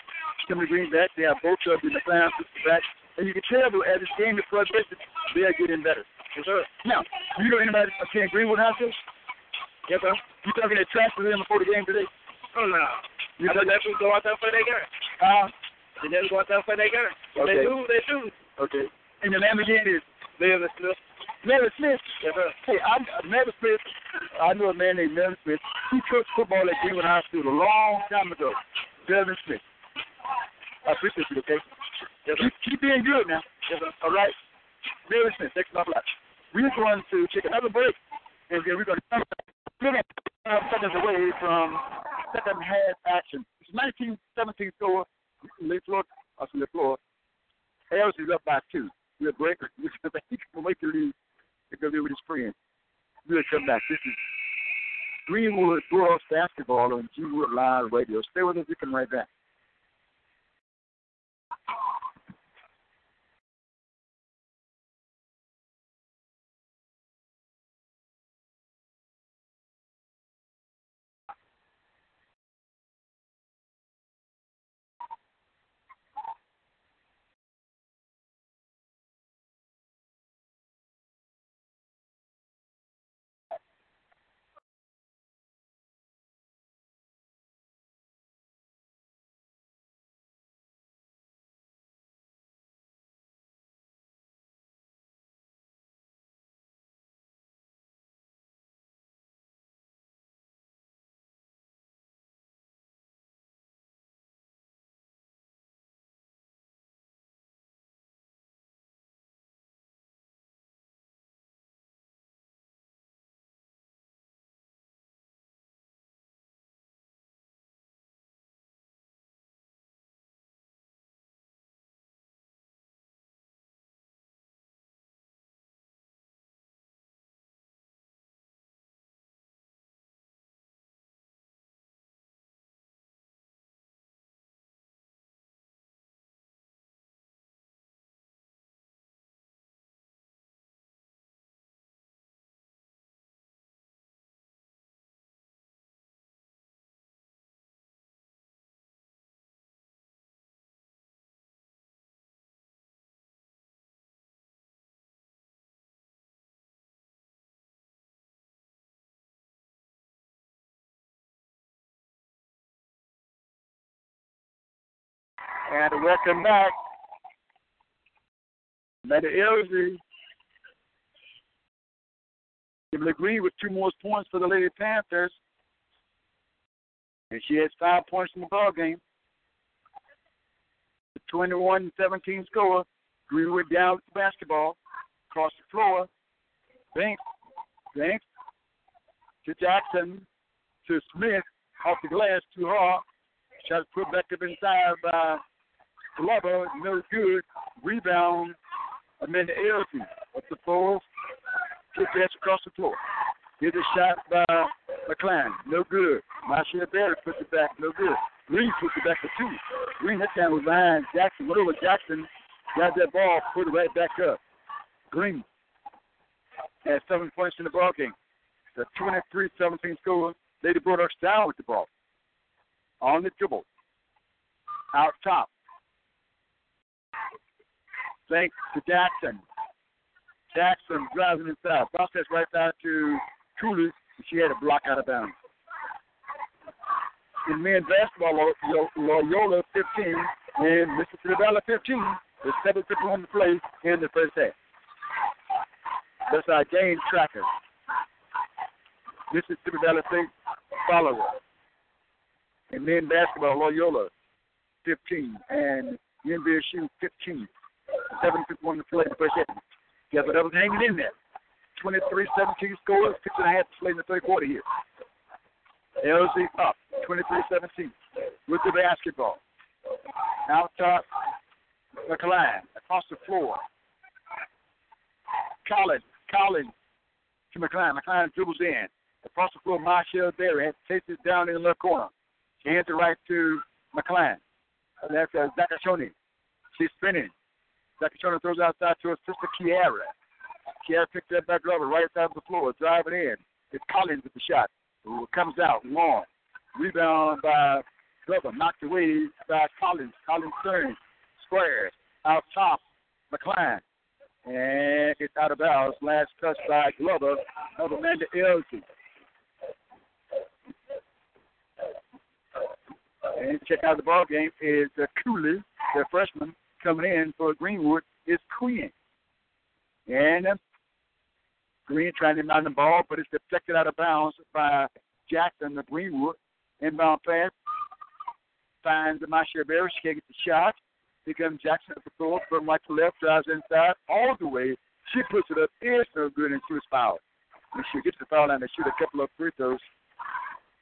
Kimberly Green back. They have both of them in the playoffs back, and you can tell as this game is progressing, they are getting better. Yes, sir. Now, you know anybody attend Greenwood High School? Yes, sir. You talking to trash with them before the game today? Oh, no. You know, they go out there for their game. Uh, they never go out there for their game. Okay. They do, they do. Okay. And the name again is Melvin Smith. Melvin Smith? Yes, sir. Hey, I'm uh, Melvin Smith. I know a man named Melvin Smith. He coached football at Greenwood High School a long time ago. Melvin Smith. I appreciate you, okay? Yes, sir. Keep, keep being good now. Yes, sir. All right. Melvin Smith, thanks a lot. We're going to take another break, and then we're going to come back seconds away from second half action. It's nineteen seventeen score. LaFleur, us from LaFleur. L is up by two. We're breakers. We're going to make the lead. We're going to be with his friend. We'll come back. This is Greenwood Girls Basketball on G-Wood Live Radio. Stay with us. We come right back. And welcome back. Another Elsie. Legree with two more points for the Lady Panthers. And she has five points in the ball game. The twenty-one seventeen score. Greenwood down with the basketball. Across the floor. Banks. Banks. To Jackson. To Smith. Off the glass. Too hard. Shot put back up inside by Glover. No good. Rebound. Amanda Elsie. Up the four. Kick pass across the floor. Here's a shot by McClain. No good. Marcia Barrett puts it back. No good. Green puts it back for two. Green that time was behind Jackson. Little Jackson got that ball, put it right back up. Green has seven points in the ball game. The twenty-three seventeen score. Lady Bulldogs down with the ball. On the dribble. Out top. Thanks to Jackson. Jackson driving inside. Bounce that's right down to Cooley. She had a block out of bounds. In men's basketball, Loyola fifteen and Mississippi Valley fifteen. The seventh people on the play in the first half. That's our game tracker. Mississippi Valley State follower. In men's basketball, Loyola fifteen and N B S U fifteen. The seven people on the play in the first half. Yeah, but that was hanging in there. twenty-three seventeen scores, six and a half to play in the third quarter here. L Z up, twenty-three seventeen with the basketball. Out top, McLean, across the floor. Collins, Collins to McLean. McLean dribbles in. Across the floor, Marshall Berry takes it down in the left corner. She hands it right to McLean. That's uh, Zakashoni. She's spinning. Zakashona throws outside to her sister, Kiara. Kiara picks that back rubber right side of the floor, driving in. It's Collins with the shot. Ooh, comes out long. Rebound by Glover, knocked away by Collins. Collins turns, squares, out top, McClain. And it's out of bounds. Last touch by Glover of Amanda Elsie. And check out the ball game is uh, Cooley, the freshman. Coming in for Greenwood is Queen. And Green trying to mount the ball, but it's deflected out of bounds by Jackson to Greenwood. Inbound pass. Finds the Masha Barry. She can't get the shot. Here comes Jackson at the floor from right to left, drives inside all the way. She puts it up. It's no good, and she was fouled. And she gets the foul line and shoot a couple of free throws.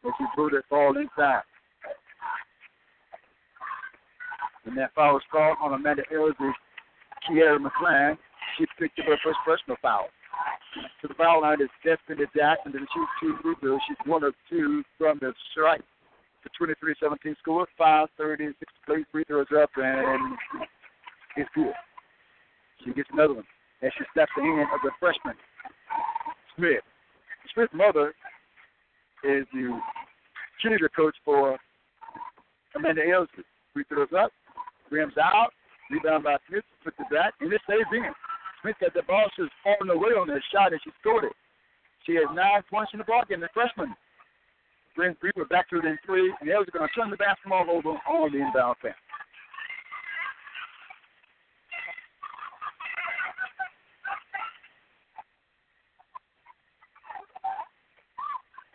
And she threw that ball inside. And that foul was called on Amanda Elsie, Kiara McClain. She picked up her first personal foul. So the foul line is Destiny Jackson, and she's two free throws. She's one of two from the strike. The twenty-three seventeen score, five thirty-six plays, free throws up, and it's good. She gets another one. And she steps the hand of the freshman, Smith. Smith's mother is the cheerleader coach for Amanda Elsie. Free throws up. Rims out, rebound by Smith, puts it back, and it stays in. Smith got the ball, she's falling away on that shot, and she scored it. She has nine points in the ballgame, the freshman. Brings Greenwood back to it in three, and Elsie going to turn the basketball over on the inbound pass.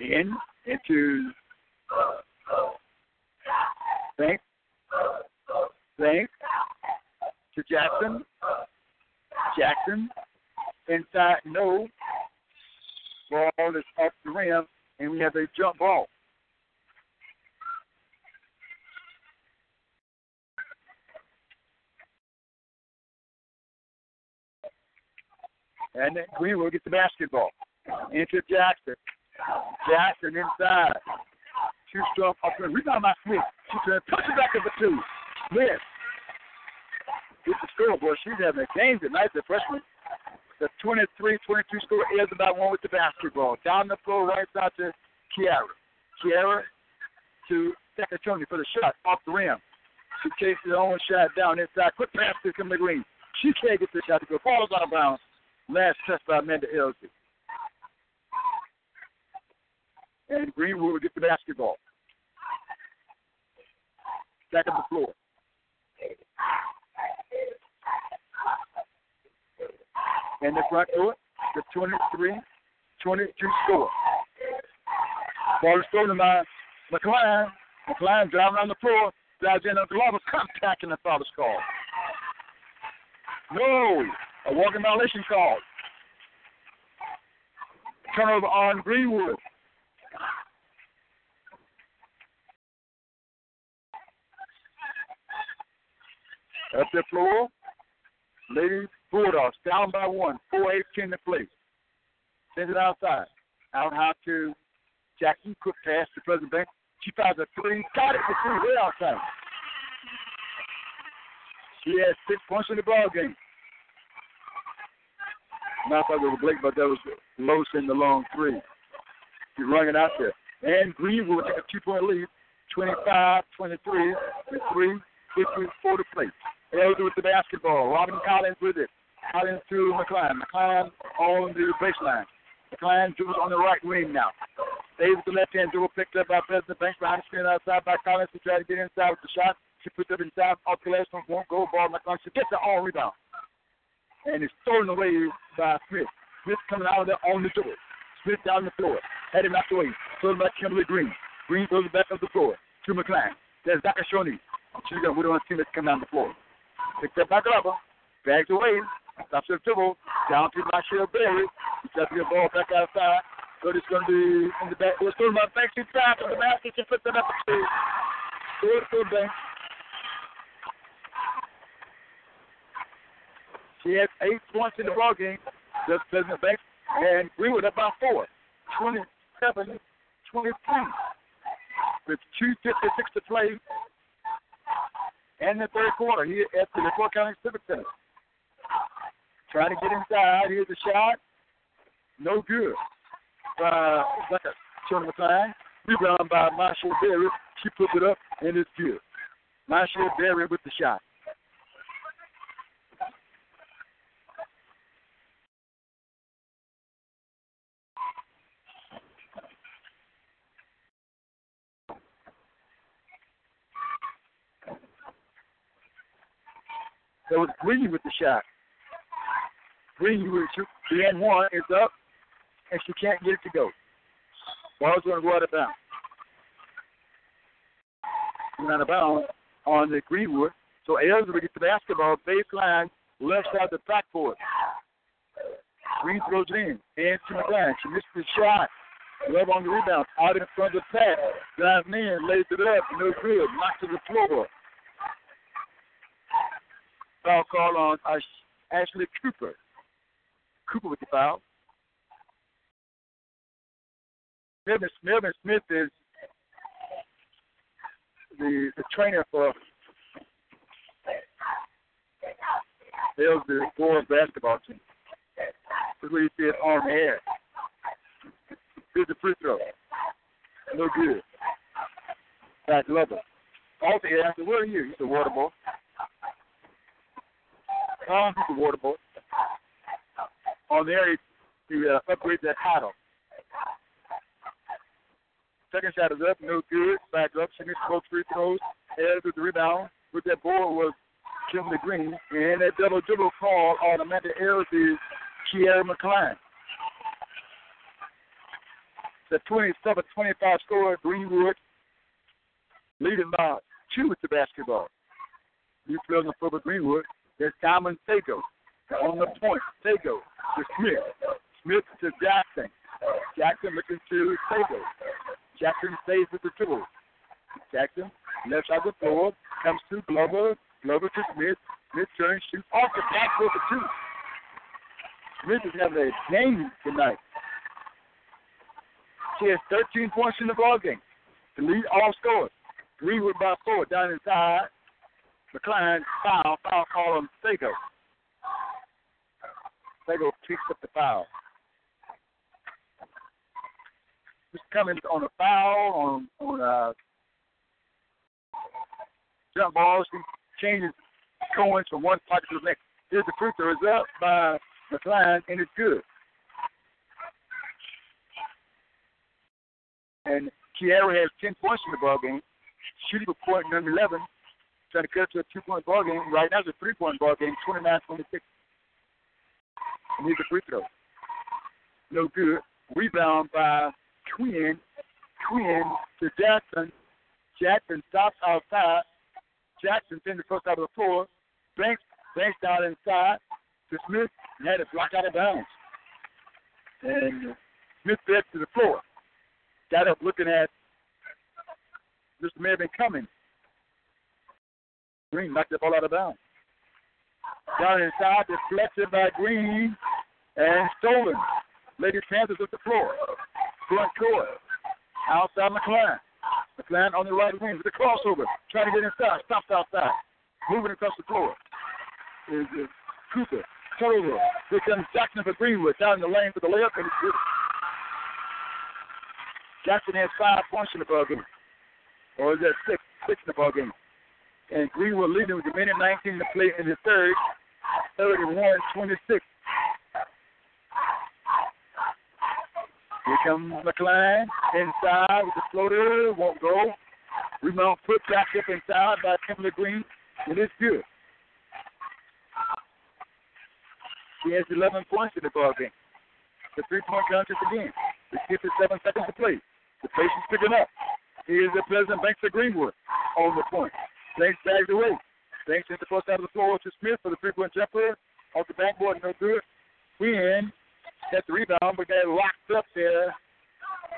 In, into, thanks. Banks to Jackson. Jackson inside, no. Ball is off the rim, and we have a jump ball. And then Greenwood gets the basketball. Into Jackson. Jackson inside. Two strong off the rim. Rebound by Smith. She turned, push it back up for two. Smith with the scoreboard. She's having a game tonight, the freshman. The twenty-three twenty-two score is about one with the basketball. Down the floor, right side to Kiara. Kiara to Sacatoni for the shot off the rim. She takes her own shot down inside. Quick pass to Kim McGreen. She can't get the shot to go. Falls out of bounds. Last touch by Amanda Elsie. And Greenwood will get the basketball. Back up the floor. and they brought to it the twenty-three twenty-two score. Ball is stolen by McLean. McLean driving on the floor, drives in on Glover's contact, and the foul is called. No, a walking violation call. Turnover on Greenwood. Up the floor, Lady Bulldogs down by one, four eighteen to play. Sends it outside. Out high to Jackie. Quick pass to Pleasant Bank. She finds a three. Got it for three. Way outside. She has six points in the ball game. Not that was Blake, but that was Los in the long three. She rung it out there. And Greenwood take a two-point lead, twenty-five twenty-three, with three fifty-four to play. Elder with the basketball. Robin Collins with it. Collins to McLean. McLean on the baseline. McLean dribbles on the right wing now. Stays with the left-hand dribble, picked up by President Banks. Behind the screen outside by Collins. She tried to get inside with the shot. She puts up inside. Off the last one, won't go. Ball McLean. She gets the all rebound. And it's stolen away by Smith. Smith coming out of there on the dribble. Smith down the floor. Heading out the way. Throws it back to Kimberly Green. Green throws it back up the floor to McLean. There's Zakashoni. She's going to do on team that's come down the floor. Picks up by Glover. Bags away. Stops the dribble. Down to Michelle Berry. She tries to get the ball back outside. So it's going to be in the back. It's going to be back to the basket. She puts it up to the third bank. She has eight points in the ball game. Just President Banks. And we were up by four. twenty-seven twenty-three. With two fifty-six to play. And the third quarter here at the LaPorte County Civic Center. Trying to get inside. Here's the shot. No good. Uh, like a turn of time. Rebound by Marshall Berry. She puts it up, and it's good. Marshall Berry with the shot. That was Green with the shot. Green with the end one is up, and she can't get it to go. Ball's going to go out of bounds. Went out of bounds on the Greenwood. So Elizabeth gets the basketball, baseline, left side of the backboard. Green throws it in, and to McLean. She missed the shot. Love on the rebound, out in front of the pass. Drives in, lays it up, no good, knocked to the floor. Foul call on Ashley Cooper. Cooper with the foul. Melvin, Melvin Smith is the, the trainer for the boys basketball team. That's what he said on the air. Here's the free throw. No good. That's lovely. Also, he asked, where are you? He said, water boy. Um, he's a water boy. On there, he uh, upgrades that title. Second shot is up, no good. Back up, she missed both free throws. Head with the rebound. With that ball was Kimberly Green. And that double dribble call on Amanda Ayers is Kiara McLean. The twenty-seven twenty-five scorer, Greenwood, leading by two with the basketball. New player on the floor with Greenwood. There's Diamond Sago on the point. Sago to Smith. Smith to Jackson. Jackson looking to Sago. Jackson stays with the dribble. Jackson left side of the floor. Comes to Glover. Glover to Smith. Smith turns, shoots off the backboard for two. Smith is having a game tonight. She has thirteen points in the ballgame. The lead all scorers. Greenwood by four down inside. McLean, foul, foul call on Sago. Sago picks up the foul. Just coming on a foul, on, on a jump balls. He changes going from one pocket to the next. Here's the free throw. It's up by McLean, and it's good. And Kiara has ten points in the ballgame. Shooting for point number eleven. Trying to cut it to a two-point ball game. Right now it's a three-point ball game, twenty-nine twenty-six. Neither free throw. No good. Rebound by Twin. Twin to Jackson. Jackson stops outside. Jackson in the first out of the floor. Banks, Banks down inside to Smith and had it blocked out of bounds. And Smith fed to the floor. Got up looking at Mister Mervyn Cummings. Green knocked the ball out of bounds. Down inside, deflected by Green and stolen. Lady Panthers with the floor. Front court. Outside McClain. McClain on the right wing with the crossover. Trying to get inside. Stops outside. Moving across the floor. Is Cooper. Turnover. Here comes Jackson for Greenwood. Down in the lane for the layup. And it's good. Jackson has five points in the ballgame. Or is that six? Six in the ballgame. And Greenwood leading with a minute nineteen to play in the third. thirty-one twenty-six. Here comes McClain inside with the floater. Won't go. Rebound put back up inside by Kimberly Green. And it's good. She has eleven points in the ballgame. The three-point contest again. It's fifty-seven seconds to play. The pace is picking up. Here's the President Banks of Greenwood on the point. Banks bagged away. Banks sent the first out of the floor to Smith for the three-point jumper. Off the backboard, no good. Quinn got the rebound, but got locked up there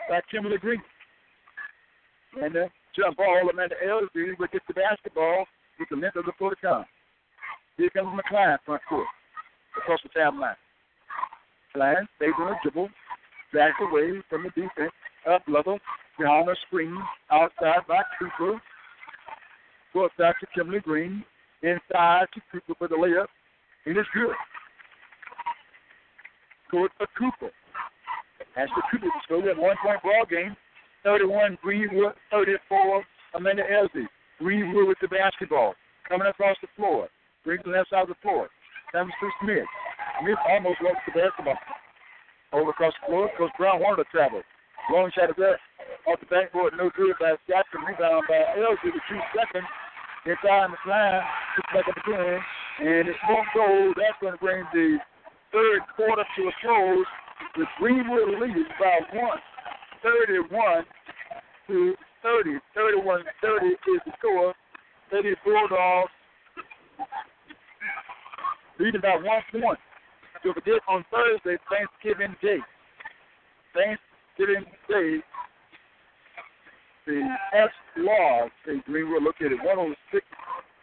by Kimberly Green. And the jump ball, Amanda Elsie would get the basketball with the length of the floor to come. Here comes McClain, front court, across the timeline. McClain stays on the dribble, backs away from the defense, up level, down the screen, outside by Cooper. Court back to Kimberly Green. Inside to Cooper for the layup. And it's good. Court for Cooper. As the Cooper still at one-point ball game. thirty-one Greenwood, thirty-four Amanda Elsie. Greenwood with the basketball. Coming across the floor. Brings the left side of the floor. Comes to Smith. Smith almost lost the basketball. Over across the floor. Coach Brown wanted to travel. Long shot of that. Off the backboard, no good by Jackson. Rebound by Elsie with two seconds. Inside McClain, puts back up again, and it's one goal. That's going to bring the third quarter to a close. The Greenwood leads by one, thirty-one to thirty. thirty-one thirty is the score. Lady Bulldogs leading by one point. So we did on Thursday, Thanksgiving Day. Thanksgiving Day. The S-Law in Greenwood, located at one oh six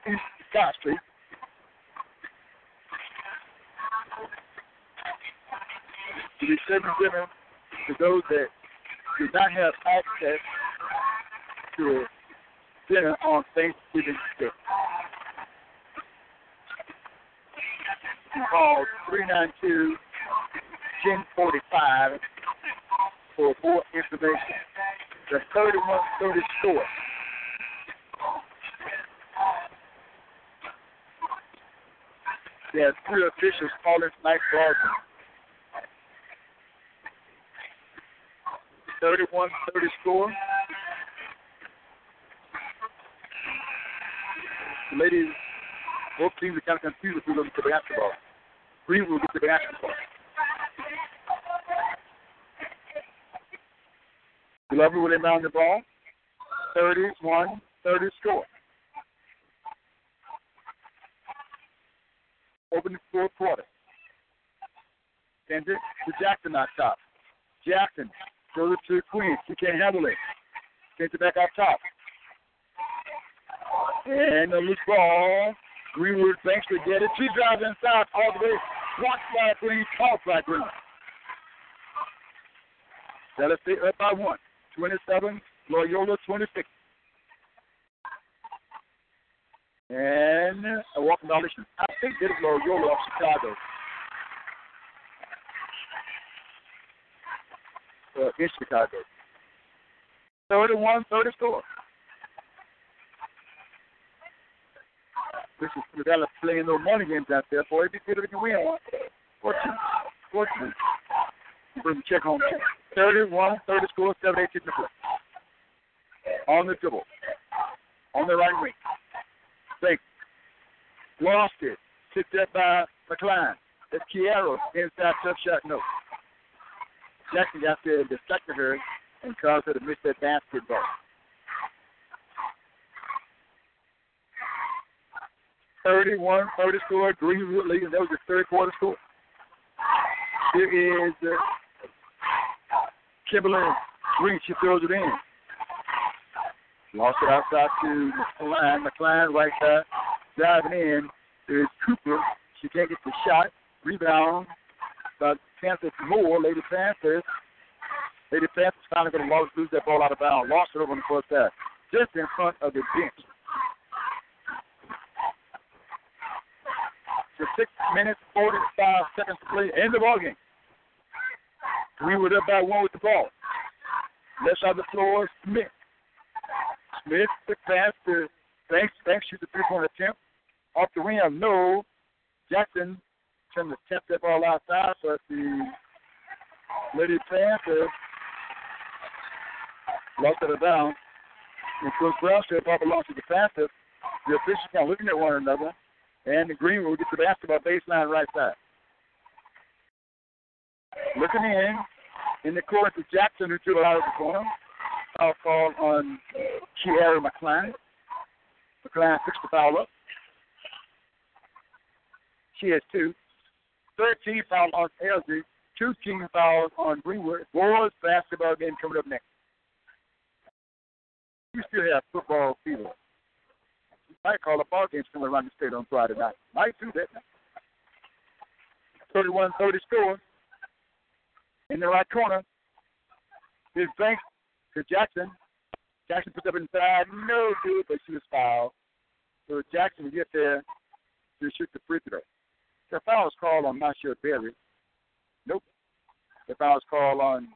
East Scott Street. To be seven seven to those that do not have access to dinner on Thanksgiving Day. Call three nine two, one oh four five for more information. The thirty-one thirty score. There are three officials calling tonight's ball game. thirty-one thirty score. The ladies, both teams are kind of confused if we look at the basketball. Green will get the basketball. Glover will inbound the ball. thirty-one thirty score. Open the fourth quarter. Send it to Jackson on top. Jackson throws it to Queen. She can't handle it. Sends it back off top. And a loose ball. Greenwood Banks to get it. She drives inside all the way. Blocked by Green. Caught by Green. That'll stay up by one. twenty-seven, Loyola twenty-six. And a walking violation. I think this is Loyola of Chicago. Uh, in Chicago. thirty-one thirty score. This is without playing no money games out there for every kid that can win. fourteen. fourteen. Bring the check home. thirty-one thirty score, seven eighteen to play. On the dribble. On the right wing. Banks. Lost it. Tipped up by McClain. It's Kiero inside tough shot. No. Jackson got there and distracted her and caused her to miss that basketball. thirty-one thirty score, Greenwood leading. That was the third quarter score. Here is uh, Kimberly Green. She throws it in. Lost it outside to McCline. McCline right side. Diving in. There's Cooper. She can't get the shot. Rebound. By Panthers more. Lady Panthers. Lady Panthers finally going to lose that ball out of bounds. Lost it over on the first half. Just in front of the bench. For six minutes, forty-five seconds to play. End of the ballgame. We were up by one with the ball. Left side of the floor, Smith. Smith took pass to Banks. Banks shoots a three-point attempt. Off the rim, no. Jackson trying to tap that ball outside, so it's the Lady Panthers lost it out of bounds. And Coach Brown said, Papa lost to the Panthers. The officials kind of looking at one another. And the Greenwood gets the basketball baseline right side. Looking in, in the court is Jackson, who drew it out of the corner. Foul call on Kiara McCline. McCline picks the foul up. She has two. thirteen fouls on L G. Two team fouls on Greenwood. Boys basketball game coming up next. You still have football fever. Might call the ball games coming around the state on Friday night. Might do that. thirty-one thirty score. In the right corner is Banks to Jackson. Jackson puts up inside. No good, but she was fouled. So Jackson will get there to shoot the free throw. The foul is called on Masha Berry. Nope. The foul is called on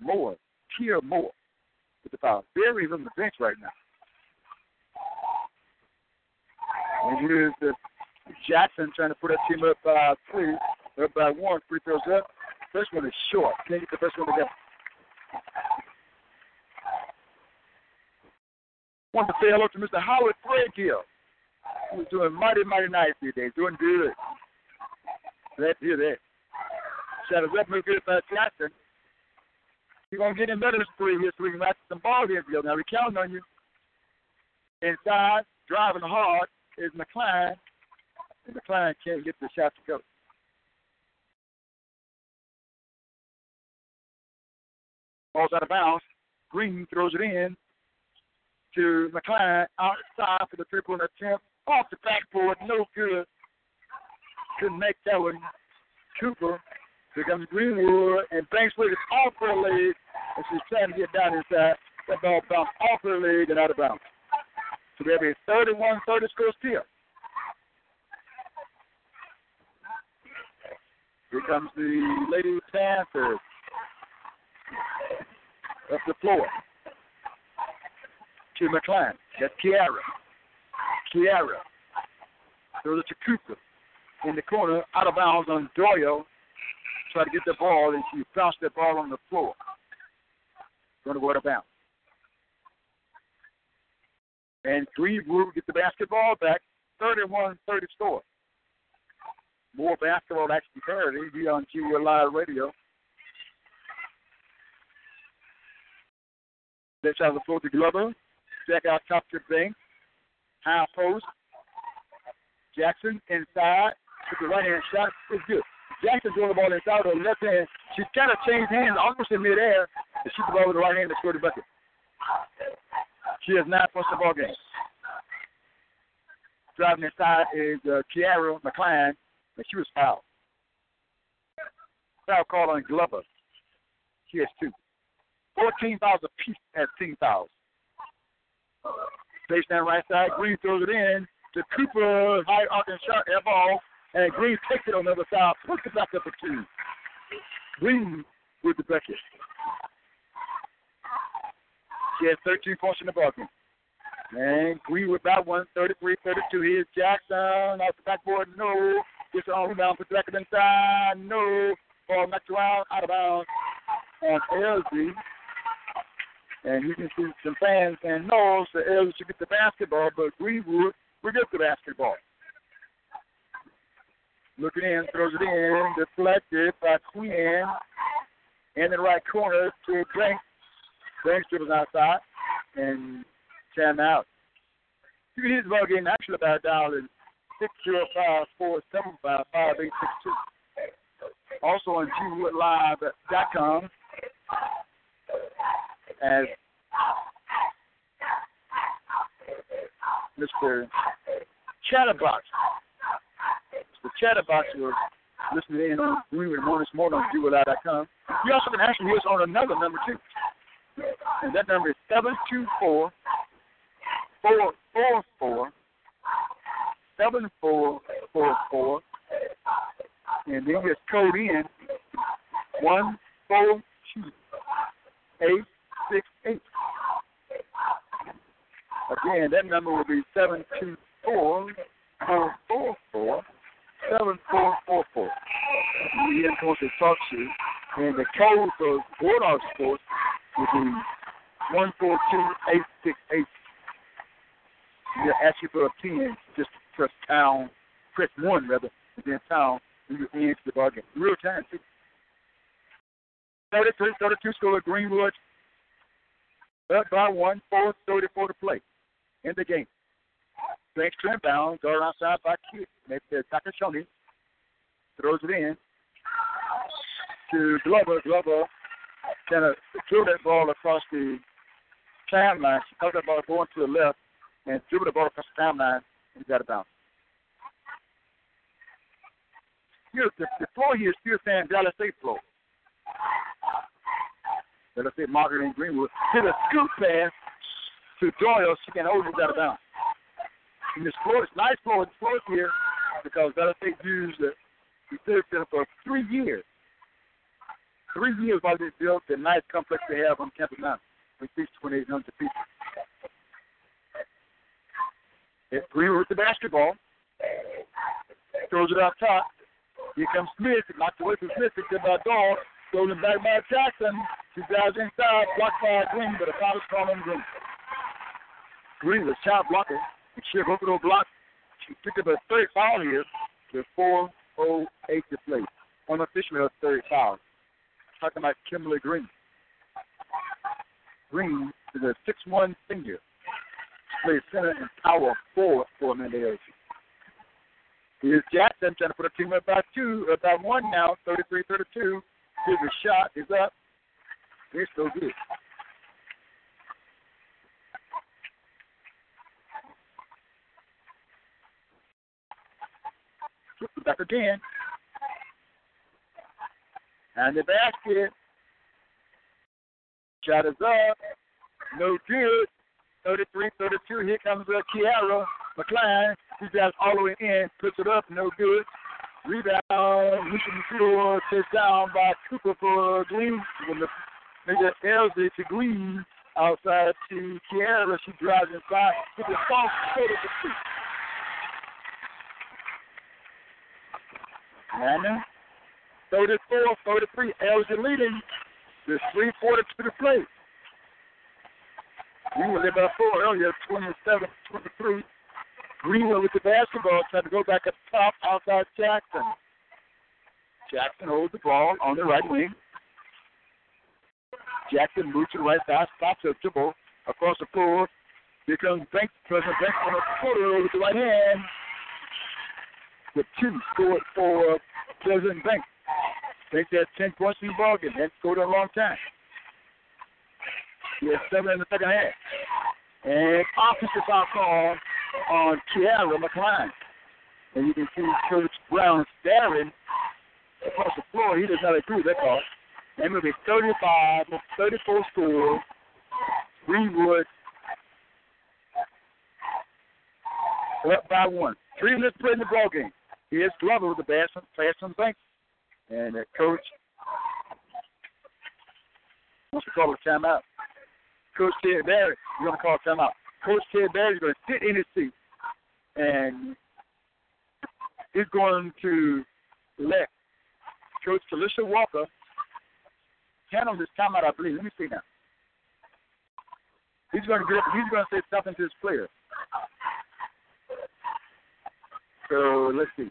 Moore. Pierre Moore with the foul. Berry's on the bench right now. And here's the Jackson trying to put that team up by three, up by one, free throws up. First one is short. Can't get the first one together. Want to say hello to Mister Howard Threadgill, who's doing mighty, mighty nice today. Doing good. Glad to hear that. Shot is up, real good by Jackson. He's going to get in better this three here so we can match some ball here. Now we're counting on you. Inside, driving hard. Is McCline, and McCline can't get the shot to go. Ball's out of bounds. Green throws it in to McCline outside for the three-point attempt. Off the backboard, no good. Couldn't make that one. Cooper, here comes Greenwood, and Banks with it off her leg, and she's trying to get down inside. That ball bounced off her leg and out of bounds. So we have a thirty-one thirty score still. Here comes the Lady Panthers. Up the floor. To McCline. That's Kiara. Kiara. Throws it to Cooper. In the corner, out of bounds on Doyle. Try to get the ball, and she bounced the ball on the floor. Going to go out of bounds. And Greenwood get the basketball back, thirty-one thirty score. More basketball action parity here on G W Live Radio. Let's have the floor to Glover. Check out top to Banks. High post. Jackson inside. Took the right-hand shot. It's good. Jackson throwing the ball inside with her left hand. She's kind of changed hands almost in midair to shoot the ball with the right hand to score the bucket. She has nine points in the ball game. Driving inside is uh, Kiara McCline, but she was fouled. Foul call on Glover. She has two. fourteen fouls apiece as team fouls. Baseline right side. Green throws it in to Cooper. High arc and shot air ball, and Green takes it on the other side. Puts it back up for two. Green with the bucket. She has thirteen points in the ballgame. And Greenwood by one, thirty-three thirty-two. Here's Jackson. Off the backboard, no. Gets her own rebound, puts back inside, no. Ball knocked around, out of bounds. And L Z. And you can see some fans saying no, so L Z should get the basketball, but Greenwood will get the basketball. Looking in, throws it in, deflected by Quinn. In the right corner to Banks. Banks dribbles outside and Chan out. You can hit the ball game actually by dialing six zero five four seven five five eight six two. Also on G Wood Live dot com as Mister Chatterbox. Mister Chatterbox was listening in on Greenwood Morning this morning on G W Live dot com. You also can actually hear us on another number, too. And that number is seven two four, four four four, seven four four four. And then just code in one four two eight six eight. Again, that number will be seven two four, four four four, seven four four four. We just want to talk to you. And the code for Bulldog Sports will be one four two eight six eight. They'll ask you for a pin. Just press town, press one rather, and then town, and you answer the bargain. Real time, too. thirty-three thirty-two score at Greenwood. Up by one, four thirty-four to play in the game. Banks trim down, go outside by Kidd. Maybe there's Takashoni. Throws it in to Glover. Glover kind of threw that ball across the timeline. She caught that ball going to the left and threw the ball across the timeline and got it down. Here, the, the floor here is still saying Dallas State floor. Dallas State Margaret and Greenwood hit a scoop pass to Doyle. She can hold it out of bounds. And this floor, it's nice floor, it's floor here because Dallas State used the reserve center for three years. Three years while they built the nice complex they have on campus now. We feature twenty-eight hundred people. It's Greenwood with the basketball. Throws it up top. Here comes Smith. Knocked away from Smith. Picked up by Dahl. Throws it back by Jackson. She dives inside. Blocked by Green, but a foul is called on Green. Green was child blocking. And she broke those blocks. She picked up a third foul here with four oh eight to play. Unofficially, her third foul. Talking about Kimberly Green. Green is a six one senior. Plays center and power forward for Mendez. Here's Jackson trying to put a team up by two, up by one now, thirty-three thirty-two. Here's the shot, is up. It's so good. Back again. And the basket. Shot is up. No good. thirty-three thirty-two. Here comes uh, Kiara McClain. She drives all the way in. Puts it up. No good. Rebound. Houston floor. Touchdown by Cooper for Green. They just Elsie to Green. Outside to Kiara. She drives inside. With the soft shoulder to shoot. And thirty-four thirty-three, Elgin leading. There's three forty to the play. Greenwood led by four earlier, twenty-seven twenty-three. Greenwood with the basketball, trying to go back up top, outside Jackson. Jackson holds the ball on the right wing. Jackson moves to the right side, stops her dribble across the floor. Here comes Banks, President Banks on the quarter with the right hand. With two scored for Pleasant Banks. Banks had ten points in the ballgame. Hadn't scored in a long time. He had seven in the second half. And offensive foul call on Kiara McClain. And you can see Coach Brown staring across the floor. He does not approve that call. And it'll be thirty-five thirty-four score. Greenwood up by one. Three minutes play in the ball game. Here's Glover with the basket, pass on Banks. And that coach, what's the call of timeout? Coach Ted Barry, you're going to call timeout. Coach Ted Barry is going to sit in his seat, and he's going to let Coach Felicia Walker handle this timeout, I believe. Let me see now. He's going to get up, he's going to say something to his player. So let's see.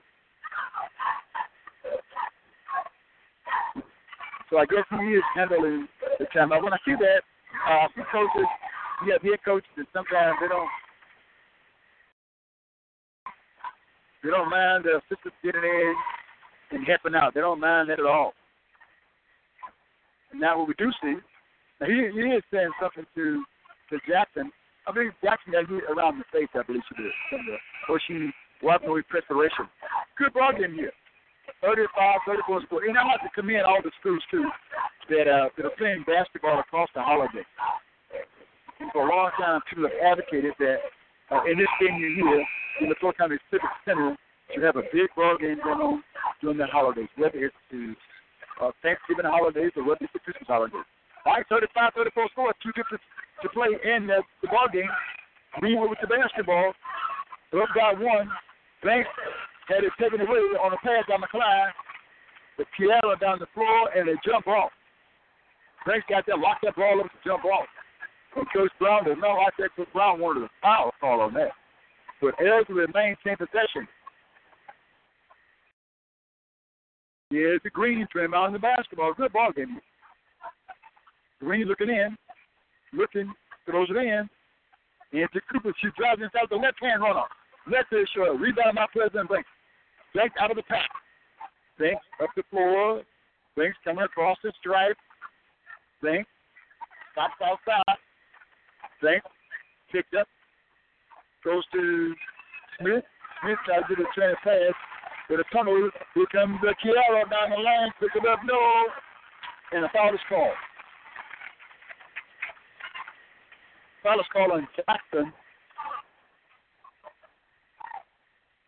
So I guess he is handling the time. But when I see that, uh, some coaches, you have head coaches that sometimes they don't they don't mind their assistants getting in and helping out. They don't mind that at all. Now what we do see, now he, he is saying something to, to Jackson. I believe Jackson has been around the States, I believe she did. Or she walked away preparation. Good ball game here. thirty-five, thirty-four score. And I like to commend all the schools, too, that, uh, that are playing basketball across the holiday. For a long time, people have advocated that uh, in this venue here, in the Fort County Civic Center, you have a big ball game going on during the holidays, whether it's the uh, Thanksgiving holidays or whether it's the Christmas holidays. All right, thirty-five, thirty-four score, two different to play in the, the ball game. Greenwood with the basketball. Those guys won. Banks had it taken away on a pass by McCline. The Piero down the floor, and they jump off. Banks got that, locked that ball up to jump off. And Coach Brown does not like that. Coach Brown wanted a foul call on that. But Ellis remains in possession. Yeah, it's a Green trim out in the basketball. Good ball game. Green looking in. Looking, throws it in. And to Cooper, she drives inside the left-hand runner. Left is short. Rebound by President Banks. Banks out of the pack. Banks up the floor. Banks coming across the stripe. Banks stops outside. Banks picked up. Goes to Smith. Smith tries to do the turn pass. With a tunnel, here comes the Chiara down the lane. Pick it up, no. And a foul is called. Foul is called on Jackson.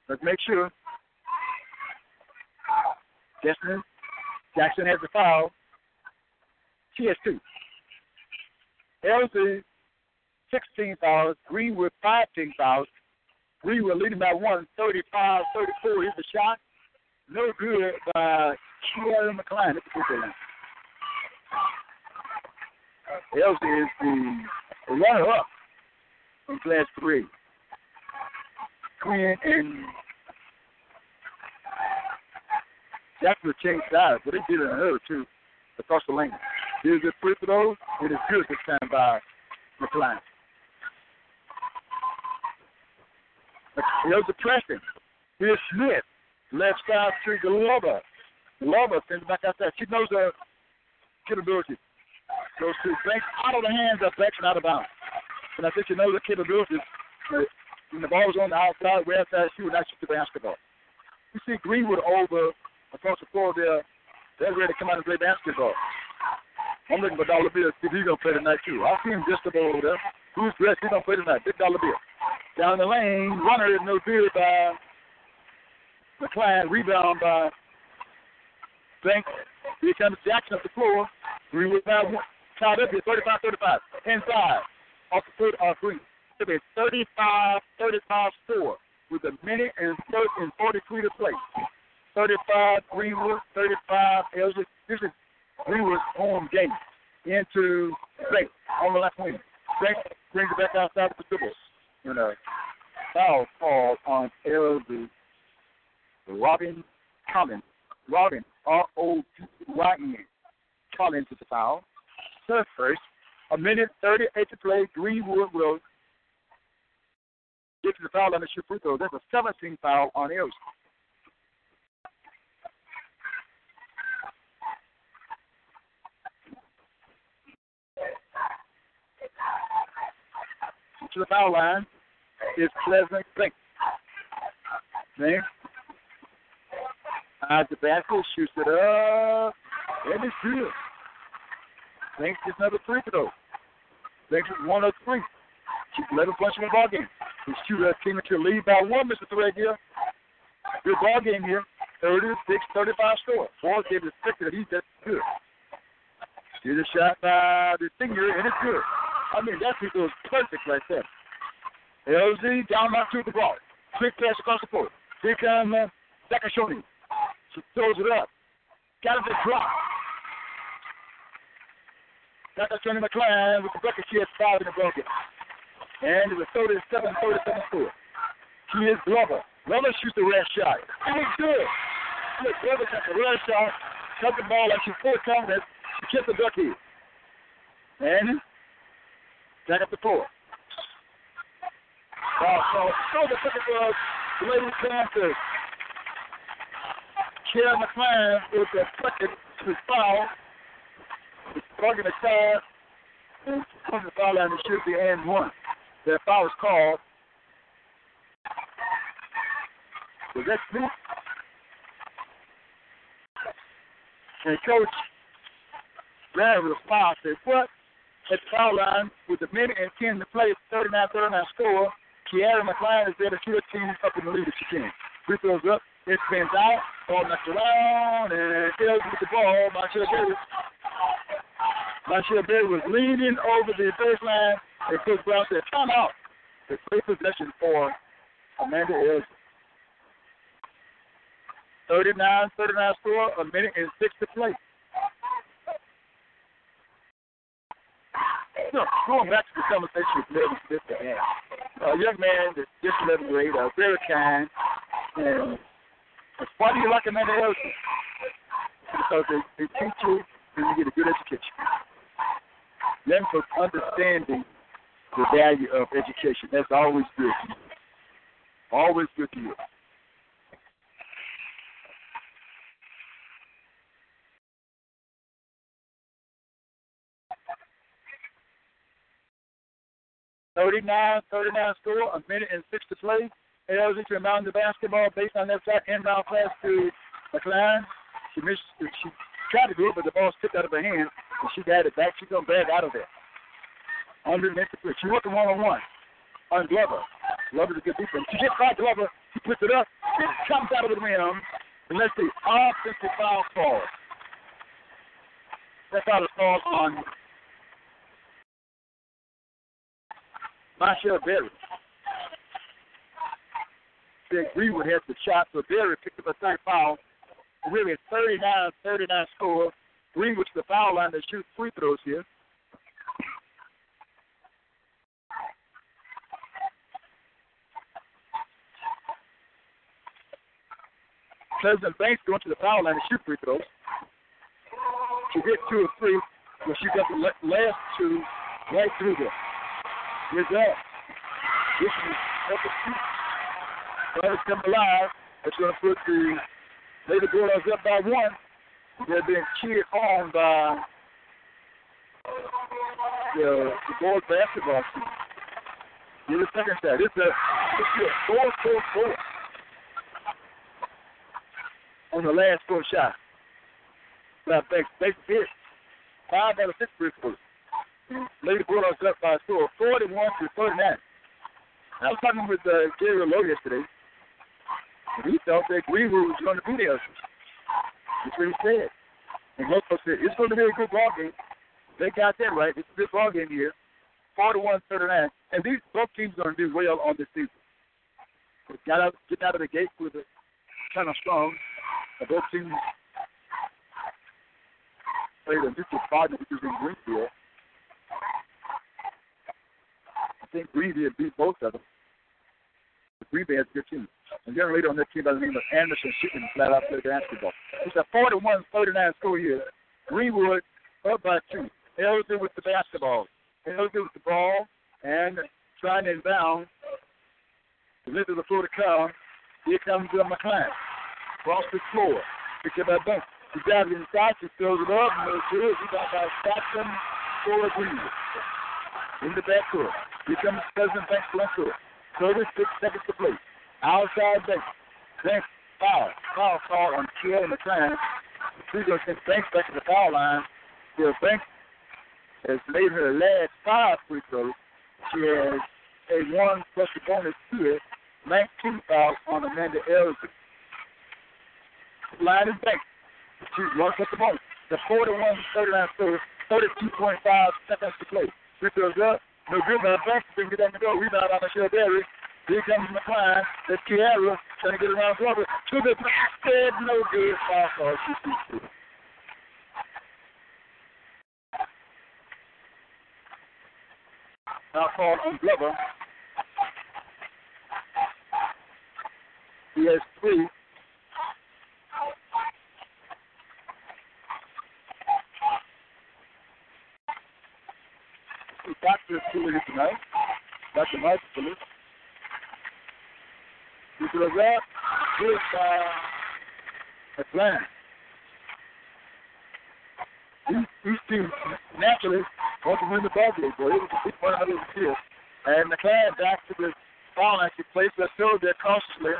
Let's make sure. Jackson, Jackson has the foul. She has two. L Z, sixteen fouls. Greenwood, fifteen fouls. Greenwood leading by one, thirty-five, thirty-four. Here's the shot. No good by Kiara McCline. L Z is the runner-up in class three. Quinn and Jackson changed sides, but they did it in a hurry, too, across the lane. Here's a free throw, and it's good this time by McCline. There's a pressing. Here's Smith, left side to Glover. Glover sends back outside. She knows her capabilities. Goes to Banks out of the hands of Banks and out of bounds. And I think she knows her capabilities. When the ball was on the outside, where outside, she would not shoot the basketball. You see Greenwood over across the floor there. They're ready to come out and play basketball. I'm looking for Dollar Bill to see if he's going to play tonight, too. I've seen just the ball over there. Who's dressed? He's going to play tonight. Big Dollar Bill. Down the lane, runner is no good by McCline. Rebound by Banks. Here comes Jackson up the floor. Greenwood by one. Tied up here, thirty-five thirty-five. Inside. Off the foot of Green. It'll be thirty-five thirty-five score with a minute and forty-three to play. thirty-five Greenwood, thirty-five Elgin. This is Greenwood's home game. Into Banks on the left wing. Banks brings it back outside for the dribble. You know, foul call on Elgin. Robin Collins. Robin, R O B Y N. Collins is the foul. Her first. A minute thirty-eight to play. Greenwood will get to the foul on the shoot free throw. That's a seventeen foul on Elgin. To the foul line is Pleasant Banks. Banks eyes the basket, shoots it up, and it's good. Banks gets another three throw. Banks is one of three. She's eleven points in the ball game. His two uh, team to lead by one, Mister Threadgill. Good ball game here. thirty-six thirty-five score. Four gave the sixer. He's just good. Here's a shot by the senior, and it's good. I mean, that free throw is perfect right there. L Z down by two to the ball. Quick pass across the court. Here comes uh, Sakashoni. She throws it up. Got it to drop. Sakashoni McCline with the bucket. She has five in the bucket. And it's a thirty-seven thirty-seven score. She is Glover. Glover shoots the red shot. And it's good. Look, Glover got the red shot. Cut the ball like she's four times. kiss a ducky. And back up the floor. Uh, so, so the ticket was the Lady Panthers. Karen McClain with the second to foul. He's plugging the side. He's plugging the foul line. It should be and one. That foul is called. Was that Smith? And Coach ran with a foul. Said, what? At the foul line with a minute and ten to play, thirty-nine thirty-nine score. Kiara McLean is there to shoot her team up in the lead if she can. Free throws up. It spins out. Ball knocked around. And Ells with the ball. Marshall Berry. Marshall Berry was leaning over the baseline. And Coach Brown said, time out. The great possession for Amanda Ells. thirty-nine thirty-nine score. A minute and six to play. So, going back to the conversation with Melvin Smith, a young man that's just eleventh grade, uh, very kind. And why do you like Amanda Ellison? Because they, they teach you and you get a good education. Then for understanding the value of education, that's always good to you. Always good to you. thirty-nine thirty-nine score, a minute and six to play. Ells into inbound the basketball based on that shot. Inbound pass to McLean. She missed. She tried to do it, but the ball slipped out of her hand, and she got it back. She's going to bag out of there. Underneath the pitch. She worked one on one on Glover. Glover's a good defense. She gets by Glover. She puts it up. It comes out of the rim. And let's see. Offensive foul call. That's how the foul on Marshall Berry. Big Greenwood has the shot, so Berry picked up a third foul. Really a thirty-nine thirty-nine score. Greenwood to the foul line to shoot free throws here. Pleasant Banks going to the foul line to shoot free throws. She hit two or three, but she got the last two right through there. Here's that. This is Ellis come alive. That's going to put the Lady Bulldogs up by one. They're being cheered on by the, the board basketball team. Here's the second side. It's a four, four, four on the last four shot. Now, thanks. Thanks, bitch. Five out of six free throws. Lady Bulldogs up by a score of forty-one to thirty-nine. I was talking with uh, Gary Lowe yesterday, and he felt that Greenwood was going to be there. That's what he said. And most folks said, it's going to be a good ball game. They got that right. It's a good ball game here, forty-one to thirty-nine. And these both teams are going to do well on this season. They got out, get out of the gate with a kind of strong. And both teams played a neutral project, which is in Greenfield. I think Greenville beat both of them. Greenville has a good team. A young lady on that team by the name of Anderson Shipman flat out played basketball. It's a forty-one thirty-nine score here. Greenwood up by two. Elder with the basketball. Elder with the ball and trying to inbound. The length of the floor to come. Here comes Bill McClain. Across the floor. Picked up by Banks. She drives inside. She throws it up. And it's good. She got by Stockton for Greenwood. In the backcourt. Here comes President Banks Blanco. thirty-six seconds to play. Outside Banks. Banks foul. Foul foul on Kiel McClain. She's going to send Banks back to the foul line. So Banks has made her last five free throws. She has a one plus a bonus to it. nineteen fouls on Amanda Elgin. Line is Banks. She's one plus a bonus. The forty-one thirty-nine score. thirty-two point five seconds to play. Free throws up. No good by Banks. Didn't get on the door. Rebound on Michelle Berry. Here comes McClain. That's Kiara trying to get around Glover. To the basket. No good. Foul call. Now called on Glover. He has three. because that is uh, a plan. These, these teams naturally want to win the ball game, but it was a big one out of the field. And the Cavs actually fall at the place that still there cautiously.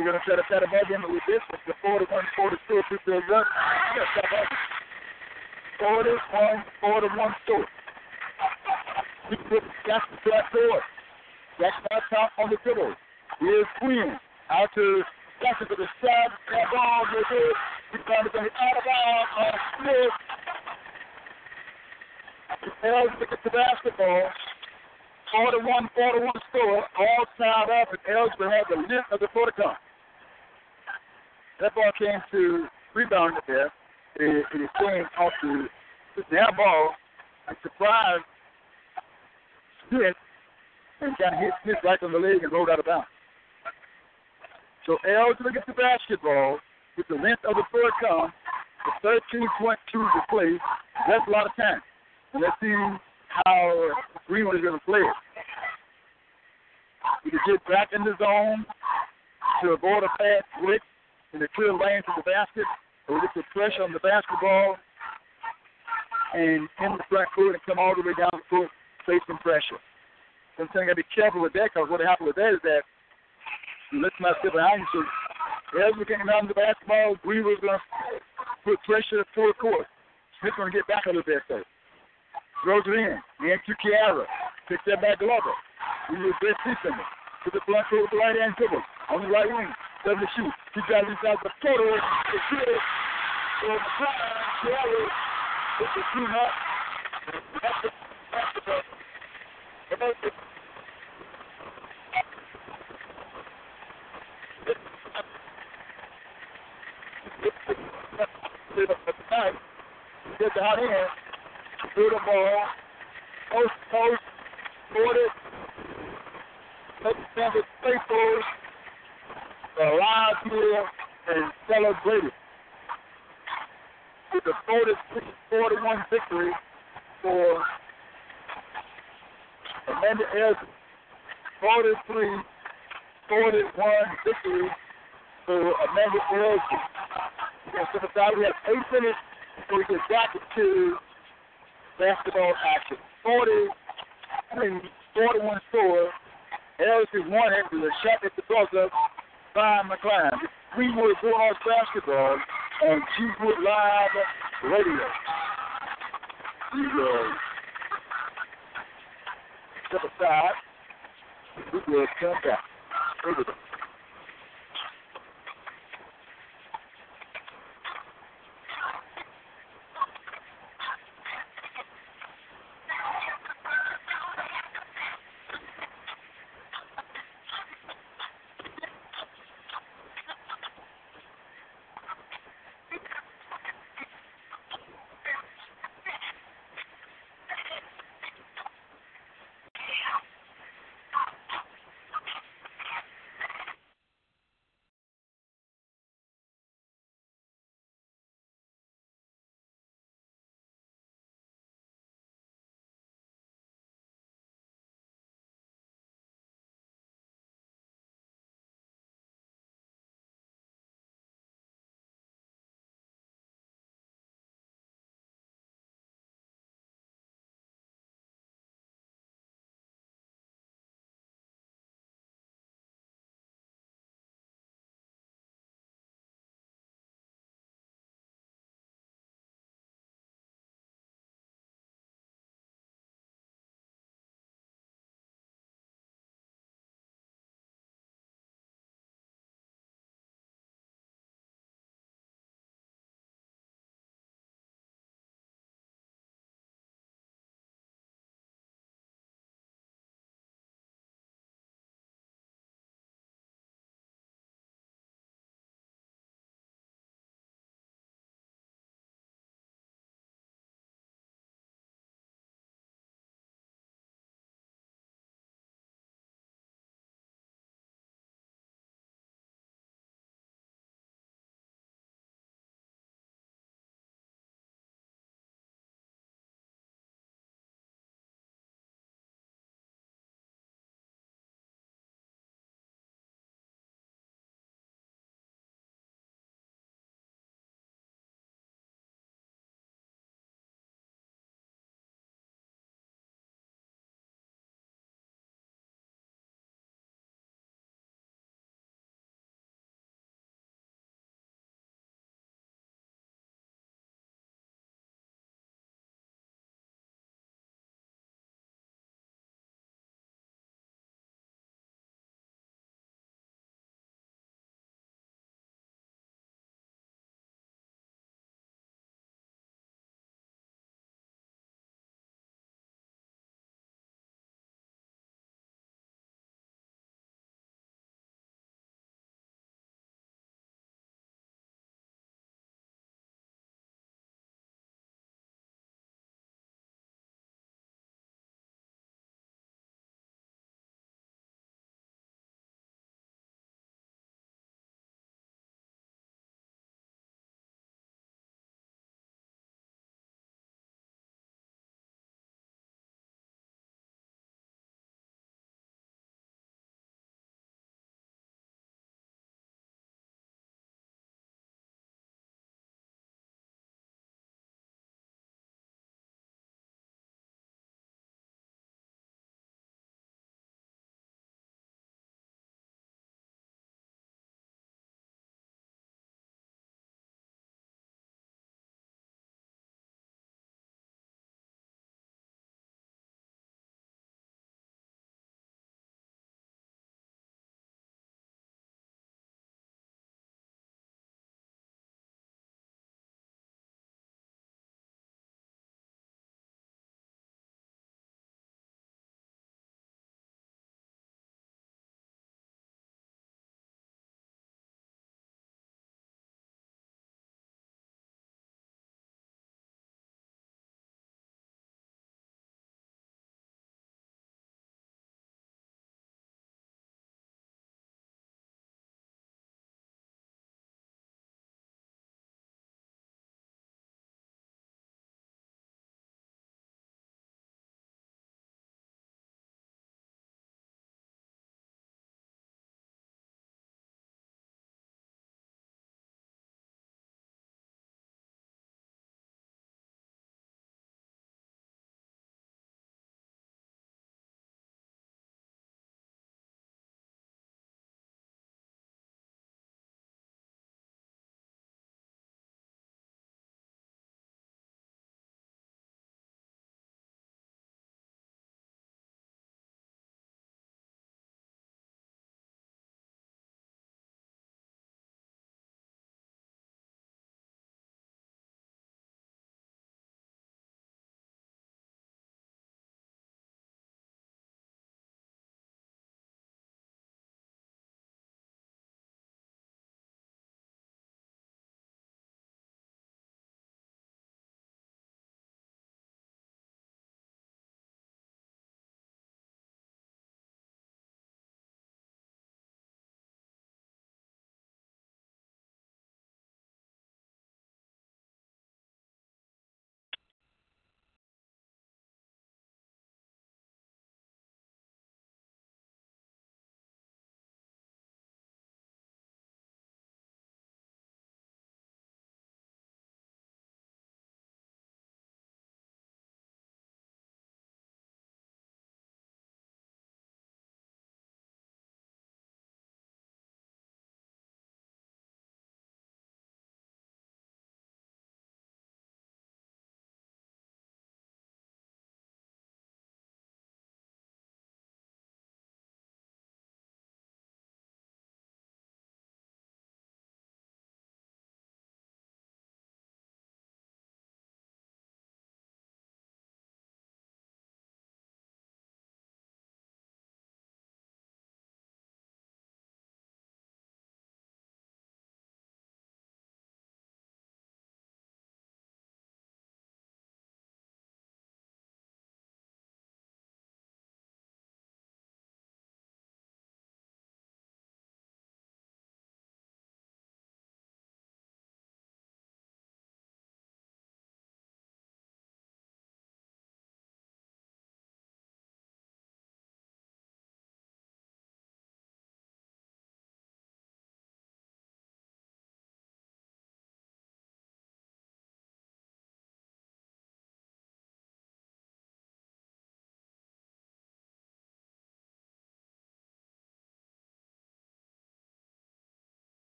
We're going to try to set a ball game with this. It's the forty-one forty-two. It's the run. forty-one forty-one store. He put that's the flat door. That's my top on the fiddle. Here's Queen. Out to Jackson to the side. That ball goes in. He's trying to get it out of bounds on Smith. He fails to get the basketball. forty-one forty-one score, all tied up, and Ellsworth had the lift of the forty-one. That ball came to rebound there. It, it came off the air ball. I'm surprised Smith and got hit Smith right on the leg and rolled out of bounds. So Ellsworth gets the basketball with the length of the forty-one, the thirteen point two to play. That's a lot of time. Let's see how Greenwood is going to play it. You can get back in the zone to avoid a fast break in the clear lane to the basket, or get the pressure on the basketball and in the front court and come all the way down the court, face some pressure. So I'm saying I've got to be careful with that, because what happened with that is that, let's not sit behind you. As we came down to the basketball, Greenwood's going to put pressure to the court. Smith's going to get back a little bit, though. Throws it in. In to Kiara. Picks that back Glover. He was best system. To the front court with the right hand dribble. On the right wing. Doesn't shoot. He drives inside the photo. It's good. So the front Kiara puts the two up. That's the that's the best. He gets the hot hand. Through the ball, post, post, boarded, let's stand with faithfuls, alive here, and celebrated. It's a forty-six forty-one victory for Amanda Elson. forty-three forty-one victory for Amanda Elson. And so we have eight minutes before we get back to basketball action. forty, I mean, forty-one score. L C won it with a shot at the buzzer by McCline. Greenwood Bulldogs basketball on G-Wood Live Radio. G-Wood. Step aside. We will come back. Everybody.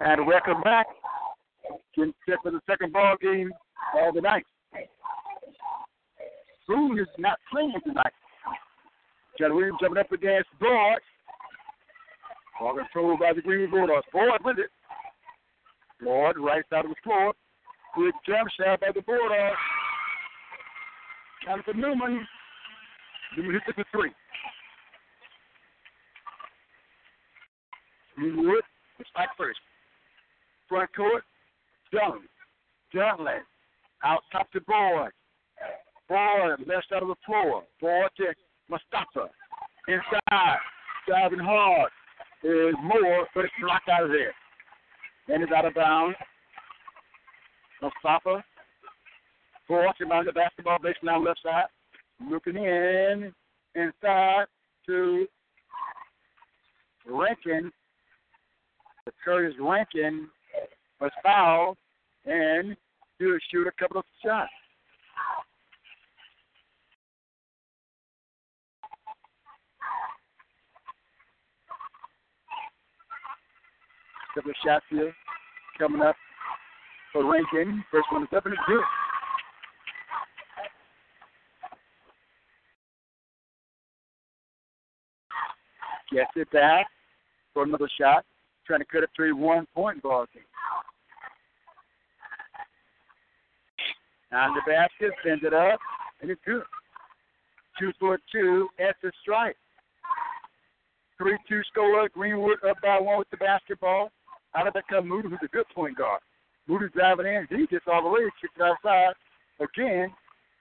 And welcome back. Getting set for the second ball game of the night. Boone is not playing tonight. John Williams jumping up against Boyd. Ball controlled by the Green Bulldogs. Boyd with it. Boyd right out of the floor. Quick jump shot by the Bulldogs. Jonathan Newman. Newman hits it for three. Greenwood, back first. Front court, Dunn. Dunlap, out top to Boyd. Boyd, left out of the floor. Boyd to Mustafa. Inside, driving hard. There's more, but it's blocked out of there. And it's out of bounds. Mustafa, Boyd around the basketball base now left side. Looking in, inside to Rankin. The Curtis Rankin was fouled, and he'll shoot a couple of shots. Couple of shots here coming up for Rankin. First one is up and it's good. Gets it back for another shot. Trying to cut it three one-point ball game. On the basket, sends it up, and it's good. Two for two at the strike. three two score. Greenwood up by one with the basketball. Out of that comes Moody, who's a good point guard. Moody's driving in. He gets all the way. Kicks it outside. Again,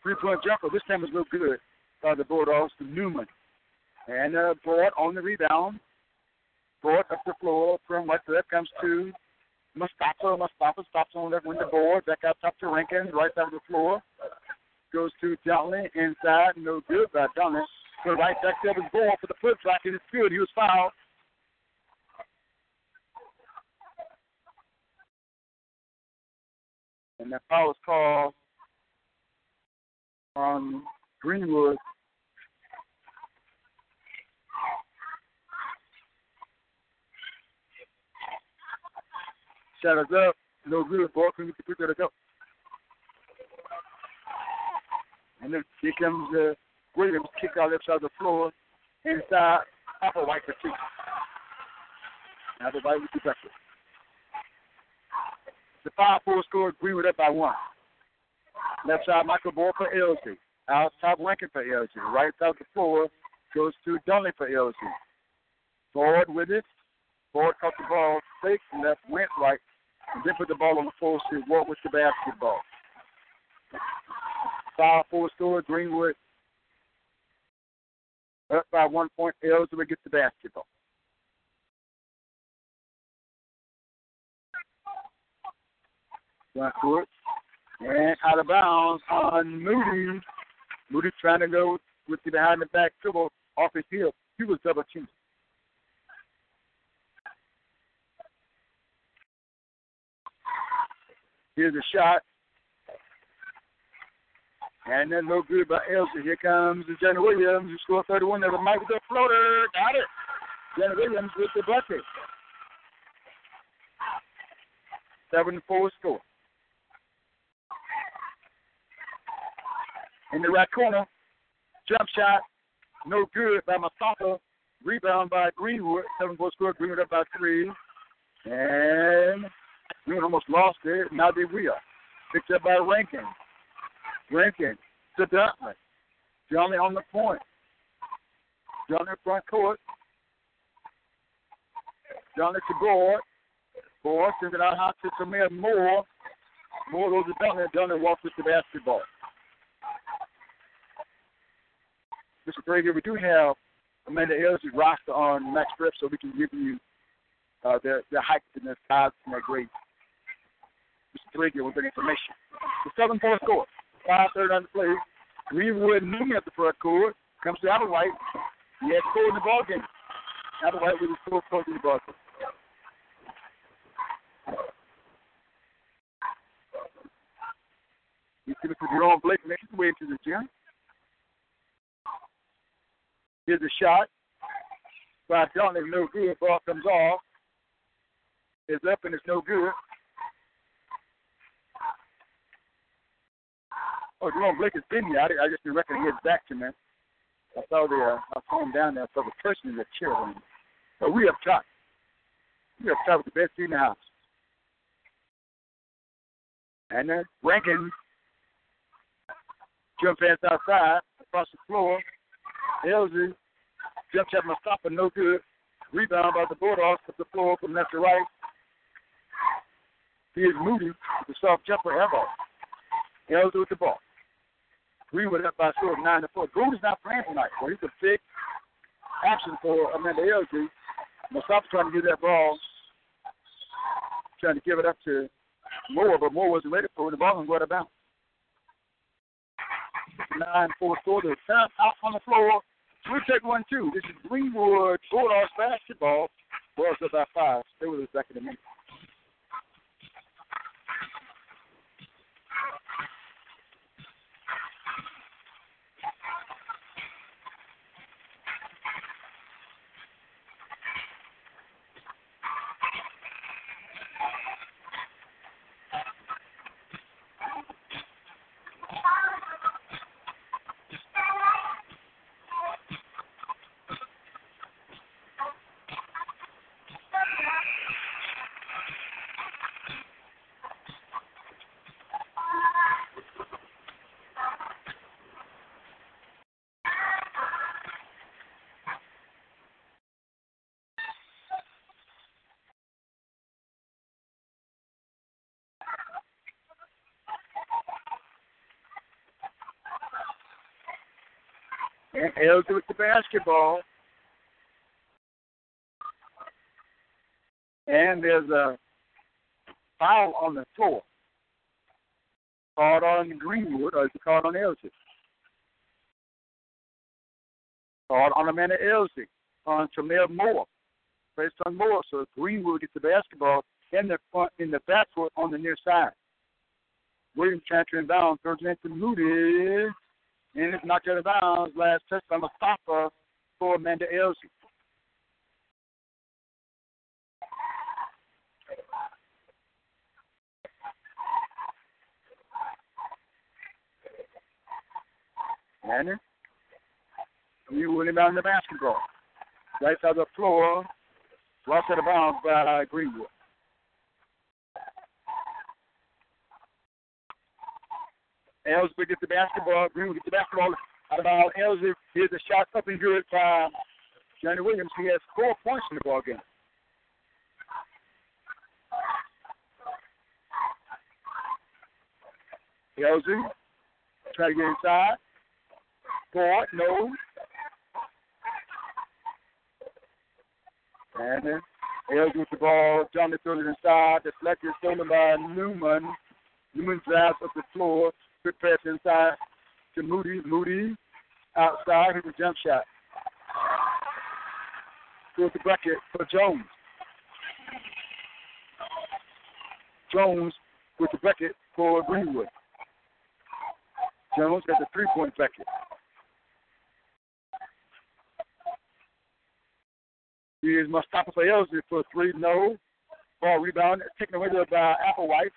three-point jumper. This time it's no good by the Bulldogs to Newman. And uh, Boyd on the rebound. Board up the floor from left to left comes to Mustafa. Mustafa stops on left wing the board. Back out top to Rankin, right down the floor. Goes to Donley inside. No good by Donley. So right back to his ball for the flip back. It's good. He was fouled. And the foul was called on Greenwood. Shot is up. No good. Ball can get the three to go. And then here comes uh, Williams. Kick out left side of the floor. Inside. Apple White for two. Apple White with the pressure. The five four score. Greenwood up by one. Left side, Michael Ball for L G. Out top, Rankin for L G. Right side of the floor goes to Dunley for L G. Forward with it. Boyd caught the ball, faked left, went right, and then put the ball on the floor to walk with the basketball. five four score, Greenwood. Up by one point, Ellsworth gets the basketball. Right court. And out of bounds on Moody. Moody trying to go with the behind the back dribble off his heel. He was double teamed. Here's a shot. And then no good by Elsie. Here comes Jenna Williams, who scored thirty-one. There's a Mike with a floater. Got it. Jenna Williams with the bucket. seven four score. In the right corner, jump shot. No good by Masaka. Rebound by Greenwood. seven four score. Greenwood up by three. And Greenwood almost lost it. Now they will. Picked up by Rankin. Rankin to Dunley. Dunley on the point. Dunley front court. Dunley to Boyd. Boyd sends it out high to Samir Moore. Moore goes to Dunley. Dunley walks with the basketball. Mister Brady, we do have Amanda Ellis' roster on Max Prep, so we can give you uh, their, their heights and their size and their grades. Mister Brady with that information. The Southern Forest score. five thirty on the play. Greenwood Newman at the front court. Comes to Applewhite. He has scored in the ballgame. Applewhite with his fourth point in the ballgame. You see Mister Jerome Blake making his way to the gym. Here's a shot. By Dunley, no good. Ball comes off. is up and it's no good. Oh, Jerome Blake has been here. I, I just didn't reckon he was back to me. I saw the, uh, I saw him down there. I saw the person in the chair room. But we up top. We up top with the best team in the house. And then Rankin jump pass outside, across the floor. Elsie jump shot my stopper, no good. Rebound by the Bulldogs, up the floor from left to right. Here's Moody, the soft jumper, airball. Elsie with the ball. We were up by a score of nine to four. Goody's not playing tonight. Well, he's a big option for Amanda Elsie. Mustafa's trying to get that ball, trying to give it up to Moore, but Moore wasn't ready for it. The ball wasn't going to bounce. nine four score. The time out on the floor. We'll take one two. This is Greenwood Bulldogs basketball. Bulldogs up by five. Stay with us back in a minute. And Elsie with the basketball. And there's a foul on the floor. Called on Greenwood, or is it called on Elsie? Called on Amanda Elsie, on Tamir Moore. Based on Moore, so Greenwood gets the basketball in the front, in the backcourt on the near side. Williams trying to inbound, throws it into Moody. And it's knocked out of bounds. Last touch by Mustafa for Amanda Elsie. Amanda, you will inbound the basketball. Right side of the floor. Lost out of bounds by Greenwood. Ellsbury gets the basketball. Greenwood gets the basketball out of bounds. Ellsbury here's a shot up and good by Johnny Williams. He has four points in the ball game. Ellsbury try to get inside. Four, no. And then Ellsbury with the ball. Johnny throws it inside. The deflected, stolen by Newman. Newman drives up the floor. Good pass inside to Moody. Moody outside. Here's a jump shot. Through the bucket for Jones. Jones with the bucket for Greenwood. Jones has a three-point bucket. Here's Mustafa for Elsie for three. No. Ball rebound. Taken away there by Applewhite.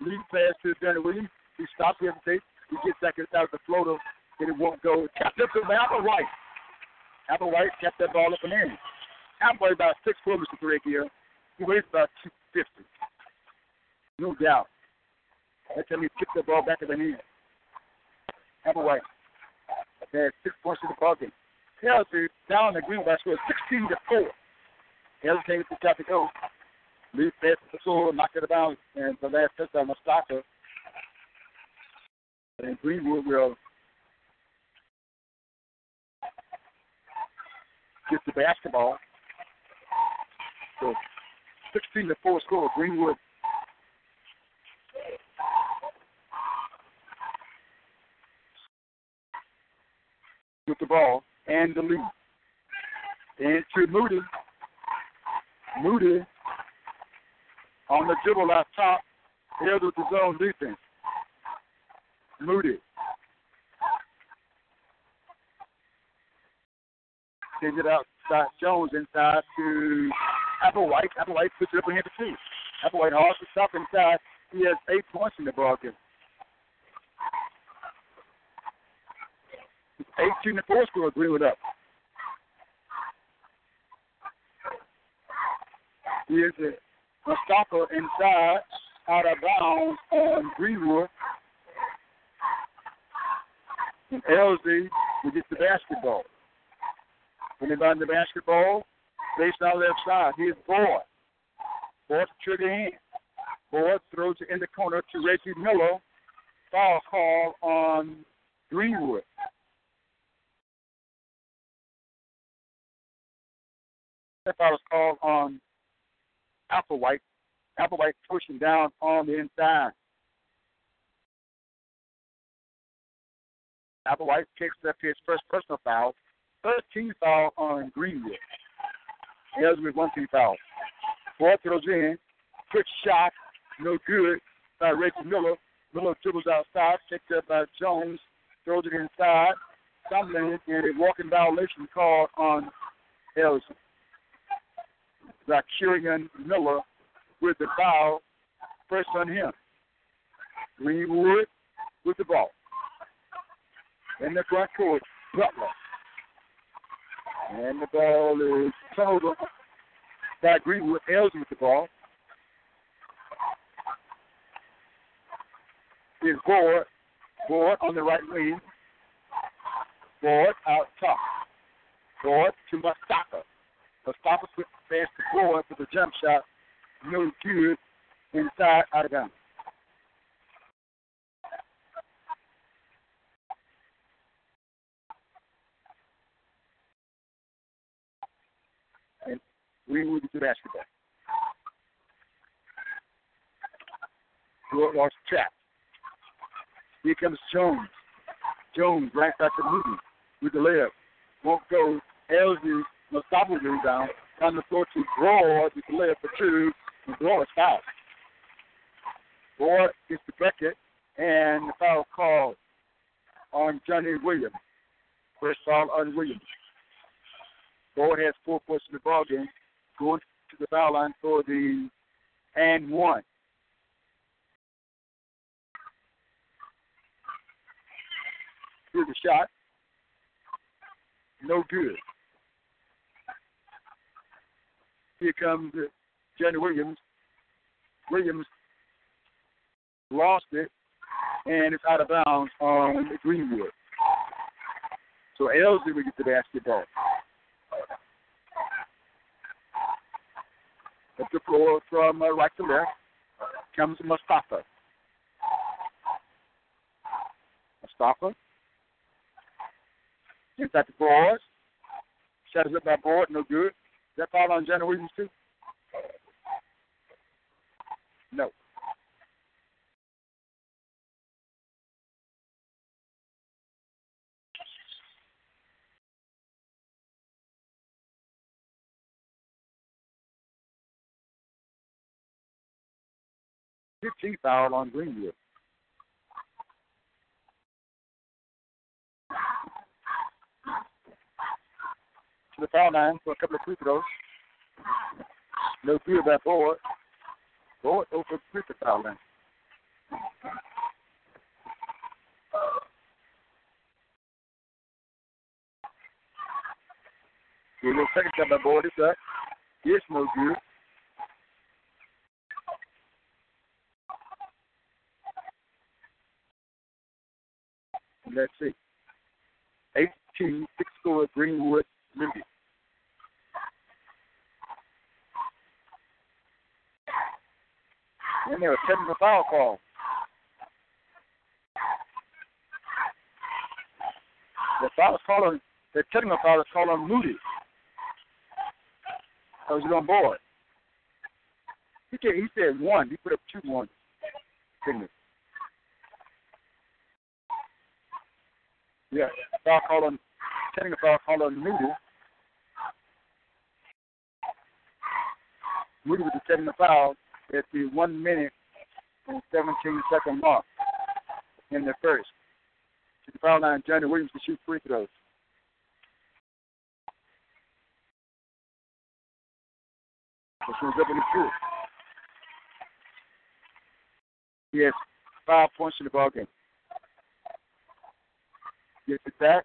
Lead pass to Danny Williams. He stops, he hesitates, he gets back inside the floater, and it won't go. Tapped up to Applewhite. Applewhite kept that ball up and in. Applewhite about six foot, Mister Drake here. He weighs about two fifty. No doubt. That's how he kicked the ball back in the end. Applewhite had six points in the ball game. Kelsey down the green by score sixteen to four. Kelsey came to the top to go. Lead pass to the floor, knocked it about, and the last touchdown was Mustafa. And Greenwood will get the basketball. So sixteen to four score, Greenwood. With the ball and the lead. And to Moody. Moody on the dribble out top, held with his own defense. Moody. Takes it outside. Jones inside to Applewhite. Applewhite puts it up in here to see. Avoid all the stuff inside. He has eight points in the ballgame. eighteen to four score, agree with up. He is a, a stopper inside, out of bounds on Greenwood. And L Z will get the basketball. When they buy the basketball, based on left side, here's Boyd. Boyd trigger in. Boyd throws it in the corner to Reggie Miller. Foul call on Greenwood. That foul was called on Applewhite. Applewhite pushing down on the inside. Applewhite takes up his first personal foul. First team foul on Greenwood. There's with one team foul. Boyd throws in. Quick shot. No good by Reggie Miller. Miller dribbles outside. Picked up by Jones. Throws it inside. Stumbling and a walking violation called on Ellison. Zakirian Miller with the foul, first on him. Greenwood with the ball. In the front court, Butler. And the ball is turned over by Greenwood. Ells with the ball. Is Boyd. Boyd on the right wing. Boyd out top. Boyd to Mastaka. Mastaka with fast to Boyd for the jump shot. No good. Inside, out of bounds. And we move to basketball. Boyd lost track. Here comes Jones. Jones right back to Newton with the layup. Won't go. L Z Mastaka rebound. On the floor to Broad, with the layup for two, and Broad is fouled. Broad gets the bucket, and the foul called on Johnny Williams. First foul on Williams. Broad has four points in the ball game, going to the foul line for the and one. Here's the shot. No good. Here comes Johnny Williams. Williams lost it, and it's out of bounds on Greenwood. So Elsie will get the basketball. Up the floor from uh, right to left comes Mustafa. Mustafa. He's at the boards. Shot is up by board, no good. That foul on Johnny Williams, too? No. fifteen foul on Greenwood. The foul line for a couple of free throws. No fear by Boyd. Boyd over the foul line. A little second shot by Boyd. It's up. It's no good. Let's see. eighteen, six score Greenwood. Limby. And there was a technical foul call. The foul is calling, the technical foul is called on Moody. That was on board. He, can, he said one. He put up two one. Yeah, foul call on. Technical foul call on Moody. Moody with the technical foul at the one minute and seventeen second mark in the first. To the foul line, Johnny Williams to shoot free throws. This one's up in the two. Yes, five points in the ballgame. Gets it back.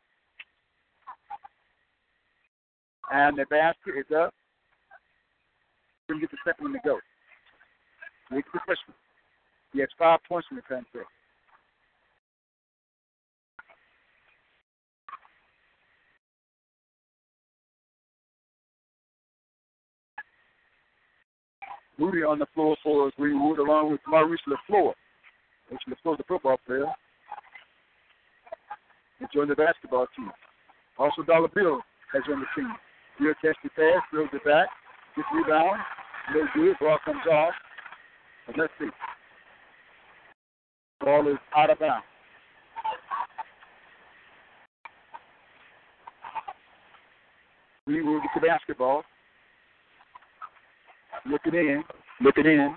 And the basket is up. Didn't get the second one to go. Make the freshman. He has five points in the contest. Rudy on the floor for Greenwood, along with Maurice LaFleur. Maurice LaFleur, the football player. He joined the basketball team. Also, Dollar Bill has joined the team. Bill catches the pass, throws it back, gets rebound, no good, ball comes off. And let's see. Ball is out of bounds. Greenwood gets the basketball. Looking in, looking in.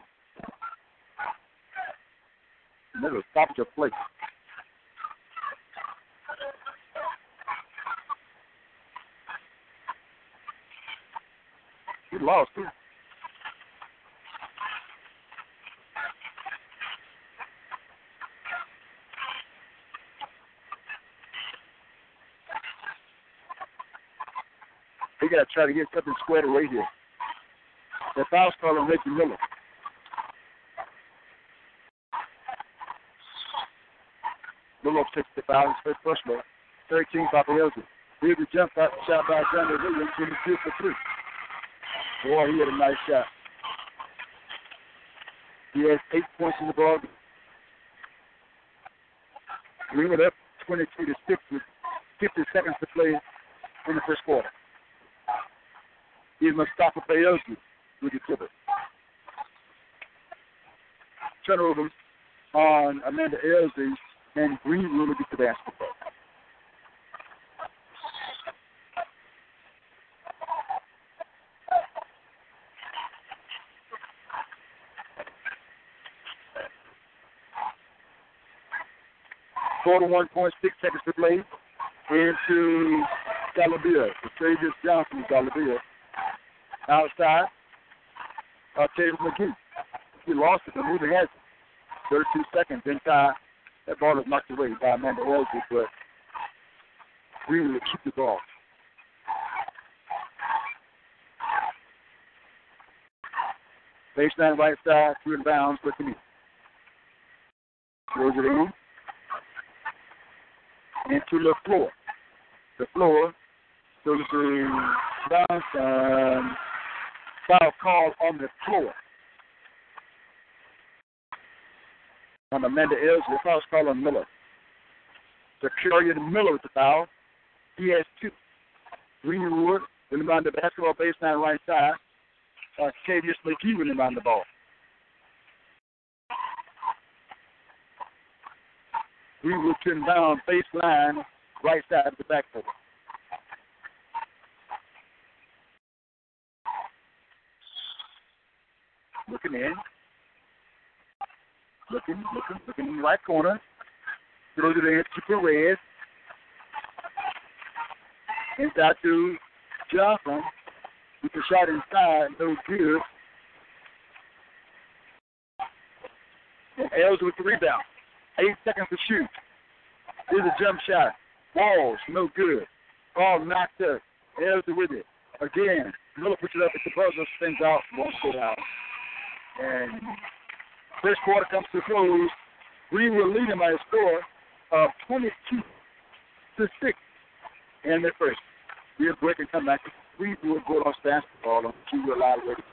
Never stop your play. You lost too. They gotta try to get something squared away here. The foul's calling Reggie Miller. Miller takes the foul. His first personal. thirteen by Belgium. Here's the jump out, shot by Johnny Williams. twenty-two for three. Boy, he had a nice shot. He has eight points in the ball. Green it up twenty-two to six with fifty seconds to play in the first quarter. Here's Mustafa Belgium. With the pivot. Turnover on Amanda Elsie and Greenwood with the basketball. forty-one point six seconds to play. Into Galabia. Octavius Johnson, Galabia. Outside. Uh, Taylor McGee. He lost it, but Ruben has it. thirty-two seconds inside. That ball is knocked away by Amanda Elsie, but Greenwood will keep the ball. Baseline right side, three and bounds, looking in. Throws it in. Into the floor. The floor goes to Johnson. Foul call on the floor. On Amanda Elsley, foul call on Miller. Zakarian Miller with the foul. He has two. Greenwood will inbound the basketball baseline right side. Octavius McGee will inbound the ball. Greenwood turn down baseline right side of the backcourt. Looking in. Looking, looking, looking in the right corner. Throws it in to Perez. Inside to Johnson. With the shot inside, no good. Ells with the rebound. Eight seconds to shoot. Here's a jump shot. Balls, no good. Ball knocked up. Ells with it. Again, Miller puts it up at the buzzer, spins out, won't go out. And first quarter comes to a close. Green will lead him by a score of twenty-two to six in the first. We'll break and come back. We will go off basketball on G-Wood Live Radio.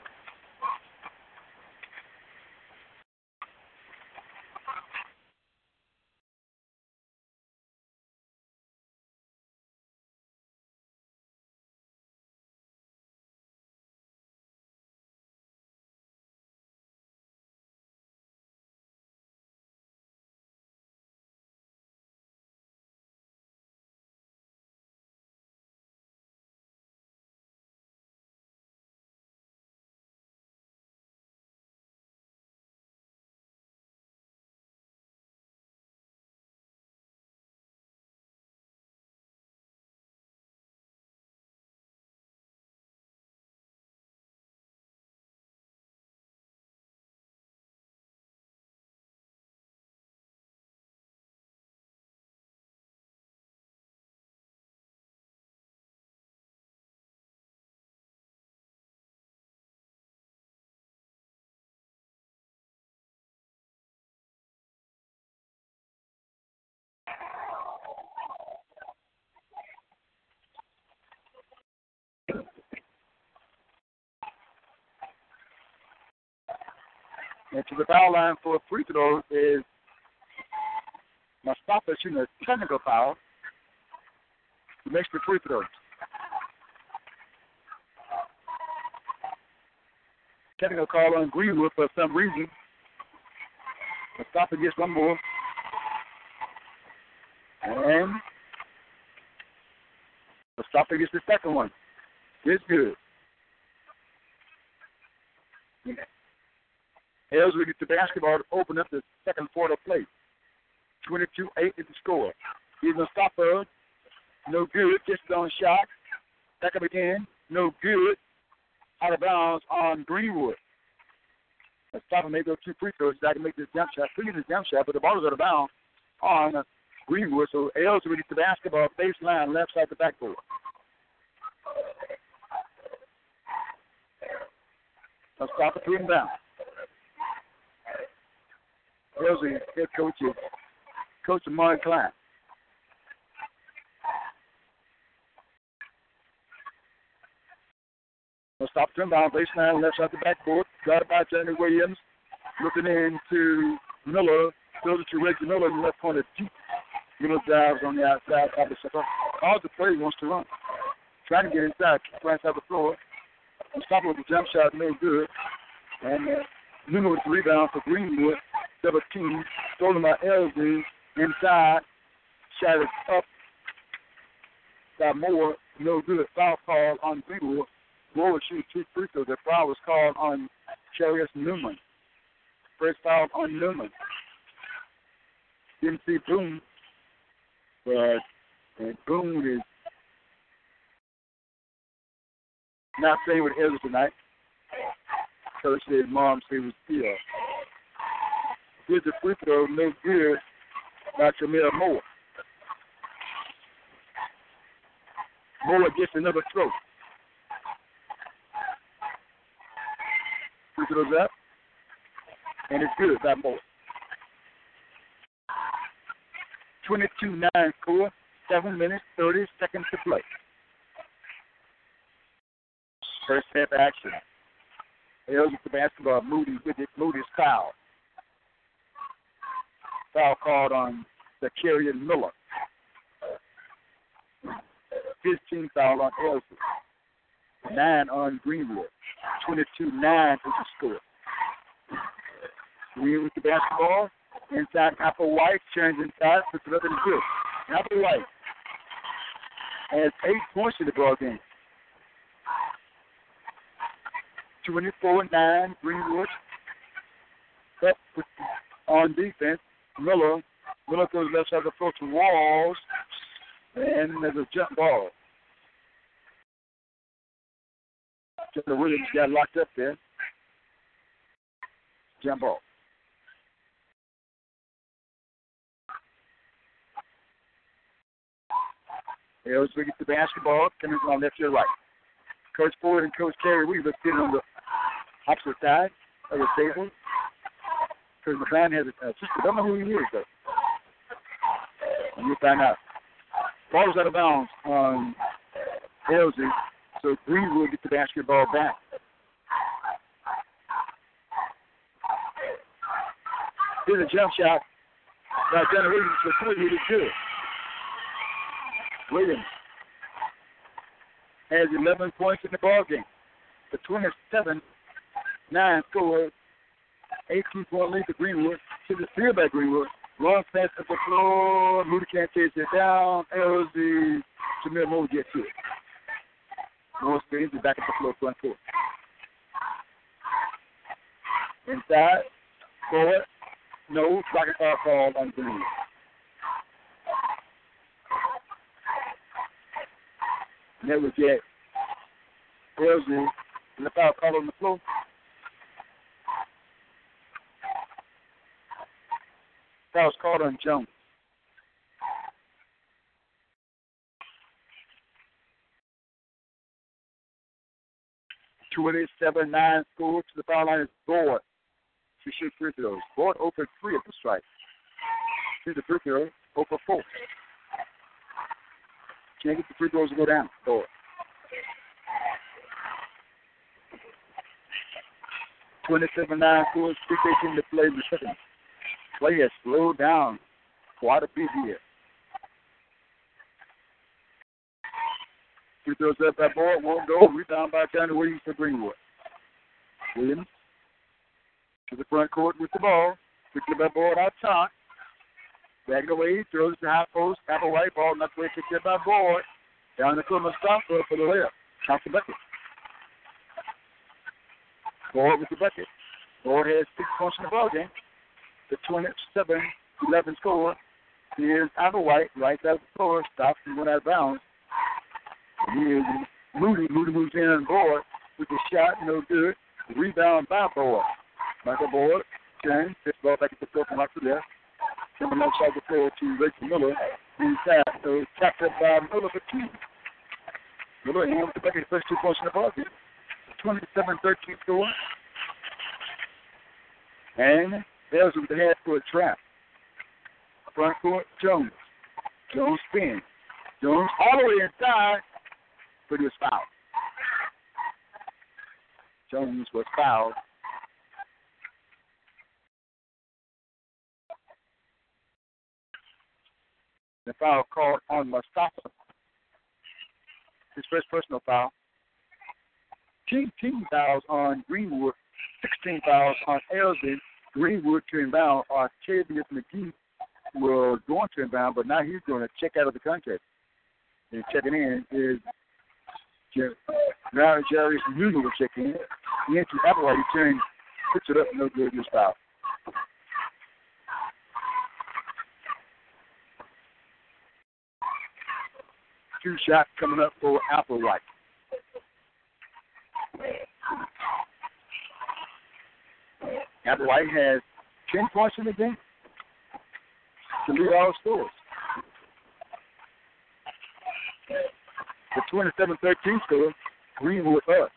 and to the foul line for a free throw is Mustafa shooting a technical foul. He makes the free throw. Technical call on Greenwood for some reason. Mustafa gets one more. And Mustafa gets the second one. It's good. As we get the basketball to open up the second quarter play. twenty-two eight is the score. He's going to stop us. No good. Just on shot. Back up again. No good. Out of bounds on Greenwood. Let's stop him. Maybe those two free throws. I can make this jump shot. Finish this jump shot, but the ball is out of bounds on Greenwood. So Ailes will get the basketball baseline left side of the backboard. Let's stop it to him down. Ailes, head coach is Coach Amari Klein. We'll stop the inbound baseline, left side the backcourt. Got it by Johnny Williams. Looking in to Miller. Throws it to Reggie Miller in the left corner deep. Miller dives on the outside. All the play wants to run. Trying to get inside. Keep right side of the floor. We'll stop it with a jump shot. No good. And Miller with the rebound for Greenwood. seventeen. Stolen by Elgin. Inside. Shot is up. Got more. No good. Foul call on Greenwood. Wood shoots two free throws. The foul was called on Charius Newman. First foul on Newman. Didn't see Boone, but Boone is not playing with Ezra tonight. Coach said mom said he was ill. Here's the free throw, no good by Jamel Moore. Moore gets another throw. Free throws up, and it's good by Moore. twenty-two nine score, seven minutes, thirty seconds to play. First half action. Ailes with the basketball. Moody with it. Moody's foul. Foul called on Zakarian Miller. fifteen foul on Ailes. nine on Greenwood. twenty-two nine is the score. Greenwood with the basketball. Inside Applewhite. Turns inside. Puts it up in the field. Applewhite has eight points in the ball game. twenty-four nine Greenwood. Up on defense. Miller. Miller goes left side of the floor to Walls. And there's a jump ball. Jumper Williams got locked up there. Jump ball. Ailes will get the basketball. Coming from left to right. Coach Ford and Coach Terry, we looked in on the opposite side of the table. Coach McLean has a sister. I don't know who he is, though. And you'll find out. Ball is out of bounds on Ailes. So Greenwood get the basketball back. Here's a jump shot by Johnny Williams for three. It is good. Williams has eleven points in the ballgame. The twenty-seven nine score, eighteen-point lead to Greenwood. To the field by Greenwood. Long pass up the floor. Moody can't chase it down. L Z. Jamil Moore gets it. Moore spins it back up the floor, front court. Inside. Forward. No. Rocket foul call on Greenwood. And that was Jack. Ailes in the foul call on the floor. Foul's called on Jones. twenty-seven nine score to the foul line is Board. She shoots free throws. Board opened three at the strike. Here's the free throw, open four. Can't get the free throws to go down. Boy. twenty-seven nine cool speaking to play the system. Play it slow down. Quite a bit here. He throws up that ball, won't go. Rebound by Johnny Williams to Greenwood. Williams to the front court with the ball. Picks up that ball out top. Back it away, throws it to high post. Apple white ball, not way picked up by Boyd. Down the corner, stop for the layup. Shot the bucket. Boyd with the bucket. Boyd has six points in the ball game. The twenty-seven eleven score. Here's Apple White, right out of the score, stops and went out of bounds. Here's Moody. Moody moves in on Boyd with the shot, no good. Rebound by Boyd. Michael Boyd, ten, fifth ball back at the top and right to left. Coming up side of the floor to Rachel Miller. Inside, so it's tapped up by Miller for two. Miller in with the bucket, first two points in the ball game. twenty-seven thirteen score. And there's with the head for a trap. Front court, Jones. Jones spins. Jones all the way inside, but he was fouled. Jones was fouled. The foul called on Mustafa. His first personal foul. fifteen fouls on Greenwood. sixteen fouls on Elgin. Greenwood to inbound. Octavius McGee was going to inbound, but now he's going to check out of the contest. And checking in is Jerry. Now Jerry's Newman will check in. He enters Applewhite. He turns, puts it up, no good, just foul. Two shots coming up for Applewhite. Applewhite has ten points in the game to lead all scores. The twenty-seven thirteen score, Greenwood up.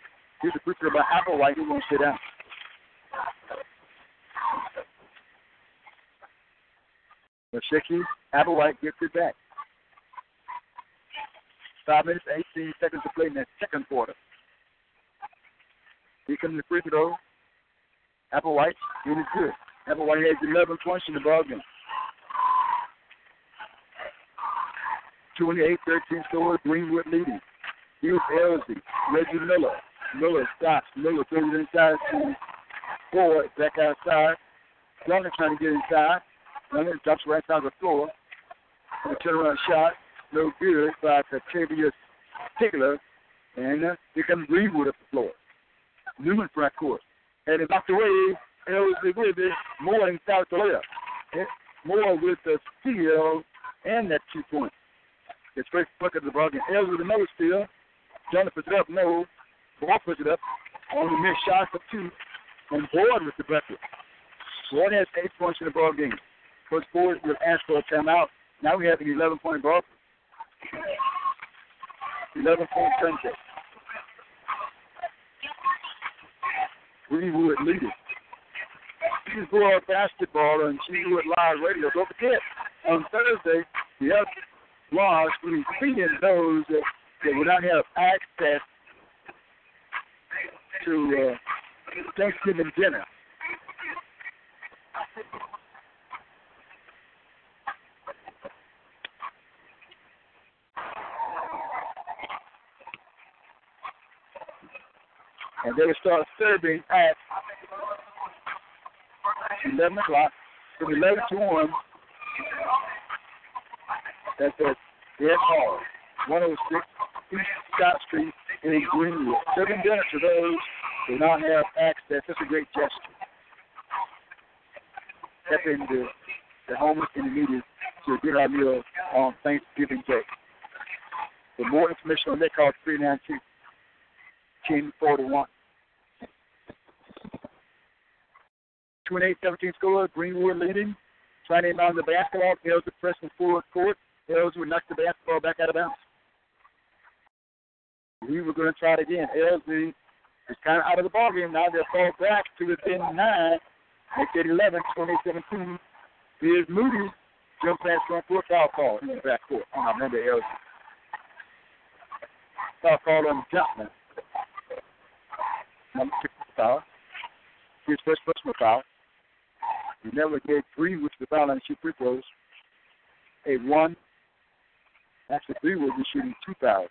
Here's a free throw by Applewhite. He won't sit down. Mashiki, Applewhite gets it back. Five minutes, eighteen seconds to play in that second quarter. Here comes the free throw. Applewhite, it is good. Applewhite has eleven points in the ballgame. twenty-eight thirteen score, Greenwood leading. Here's Elsie, Reggie Miller. Miller stops. Miller throws it inside. Boyd back outside. Duncan trying to get inside. Duncan drops right down the floor. The turnaround shot, no good by Octavius Taylor. And uh, here comes Greenwood up the floor. Newman front court. And it knocked away. Elsie with it. Moore inside the layup. Moore with the steal and that two points. His first bucket of the ball game. Ellis with another steal. Johnny puts it up. No. Boyd puts it up. Only missed shot for two. And Boyd with the bucket. Boyd has eight points in the ball game. Coach Boyd will ask for a timeout. Now we have an eleven-point ball. eleven-point contest. Greenwood leading. This is Boyd basketball on G-Wood Live Radio. Don't forget, on Thursday, the other laws will be those that, that will not have access to uh, Thanksgiving dinner. And they will start serving at eleven o'clock from eleven to one. That's at Red Hall, one oh six East Scott Street in Greenwood. Serving dinner to those who do not have access. That's a great gesture. Helping the, the homeless and the needy to get our meal on Thanksgiving Day. For more information on that, call three nine two, one oh four one. twenty-eight seventeen score, Greenwood leading. Trying to inbound the basketball. Ells with pressing forward court. Ells would knock the basketball back out of bounds. We were going to try it again. Elsie is kind of out of the ballgame now. They'll fall back to within nine. Make it eleven, twenty seventeen. Here's Moody. Jump pass front court. Foul call in the back court. Oh, I remember Elsie. Foul call on Johnson. Number six foul. gets first plus flip out. You never get three with the foul and shoot free throws. A one. That's a three would be shooting two fouls.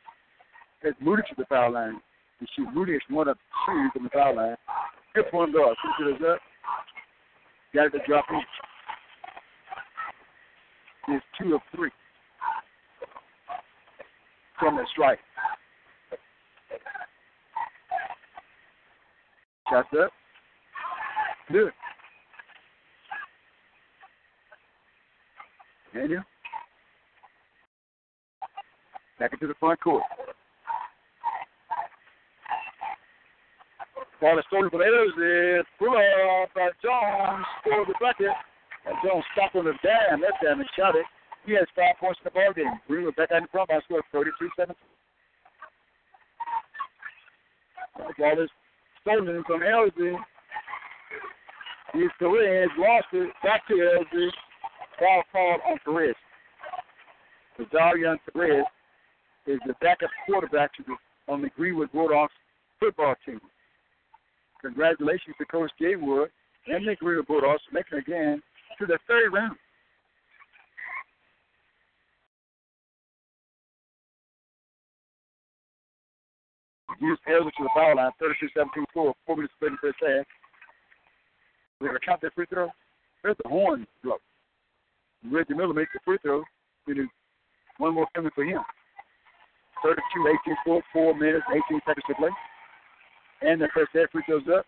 It's Moody to the foul line. You shoot Moody is one of two from the foul line. Good one guard. Two shooters up. Got it to drop in. It's two of three from the strike. Shots up. Good. Daniel. Back into the front court. Ball is stolen for the Oilers. It's pulled off by Jones. Scored the bucket. And Jones stopped on the dime. That dime and shot it. He has five points in the ball game. Green was back out in the front by a score of thirty-three seventeen. The ball is stolen from Elsie. He's Torres. Lost it. Back to Elsie. Foul called on Torres. Darian Torres is the backup quarterback to the, on the Greenwood Bulldogs football team. Congratulations to Coach G-Wood and the Greenwood Bulldogs making again to the third round. Use Elvis to the foul line, thirty-three seventeen score, four minutes thirty first half. We're going to count that free throw. There's the horn blow. Reggie Miller makes the free throw. We do one more coming for him. thirty-two eighteen score, four minutes, eighteen seconds to play. And the first half free throws up.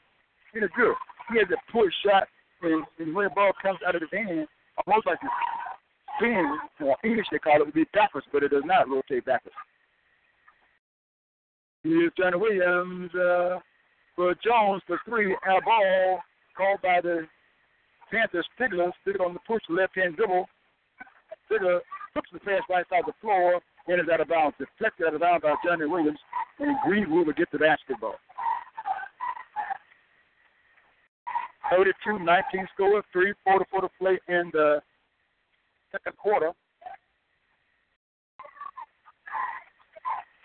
It is good. He has a push shot, and, and when the ball comes out of his hand, almost like a spin, or English they call it, would be backwards, but it does not rotate backwards. Here's Johnny Williams uh, for Jones for three. Our ball called by the Panthers. Stigler, Stigler on the push, left-hand dribble. Stigler puts the pass right side the floor and is out of bounds. Deflected out of bounds by Johnny Williams, and Greenwood will get the basketball. thirty-two nineteen score, three forty-four to play in the second quarter.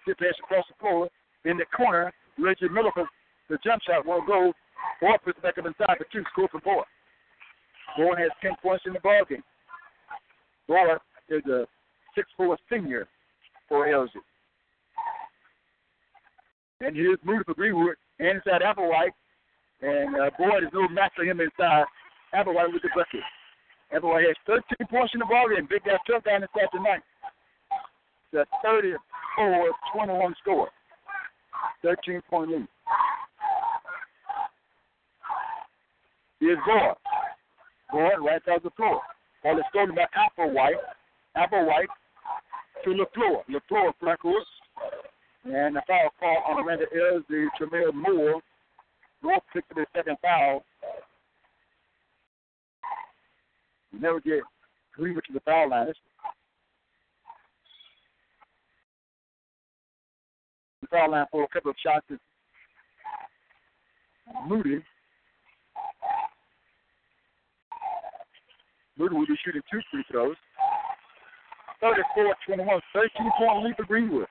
Get pass across the floor. In the corner, Reggie Miller for the jump shot won't go. Or puts back up inside for two. Score for Boyd. Boyd has ten points in the ballgame. Boyd is a six foot four senior for L G. And here's Moody for Greenwood. Inside Applewhite. And uh, Boyd is no match for him inside. Applewhite with the bucket. Applewhite has thirteen points in the ballgame. Big guy took down this afternoon. The thirty-four twenty-one score. thirteen point lead. Here's Boyd. Boyd right out the floor. Ball is stolen by Applewhite. Applewhite to LaFleur. LaFleur front court. And the foul call on Randa is the Tremel Moore. North picked up his second foul. You never get Greenwood to the foul line. The foul line for a couple of shots is Moody. Moody will be shooting two free throws. thirty-four twenty-one, thirteen point lead for Greenwood.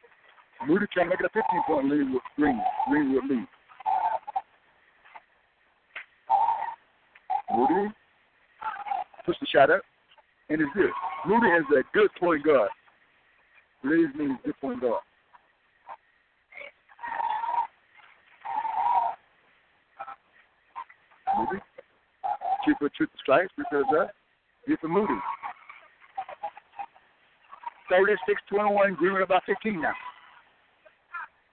Moody trying to make it a fifteen point lead with Greenwood. Greenwood lead. Moody puts the shot up, and it's good. Moody has a good point guard. Ladies and gentlemen, good point guard. Moody. Two for two strikes, three for that. Good for Moody. thirty-six twenty-one, Greenwood about fifteen now.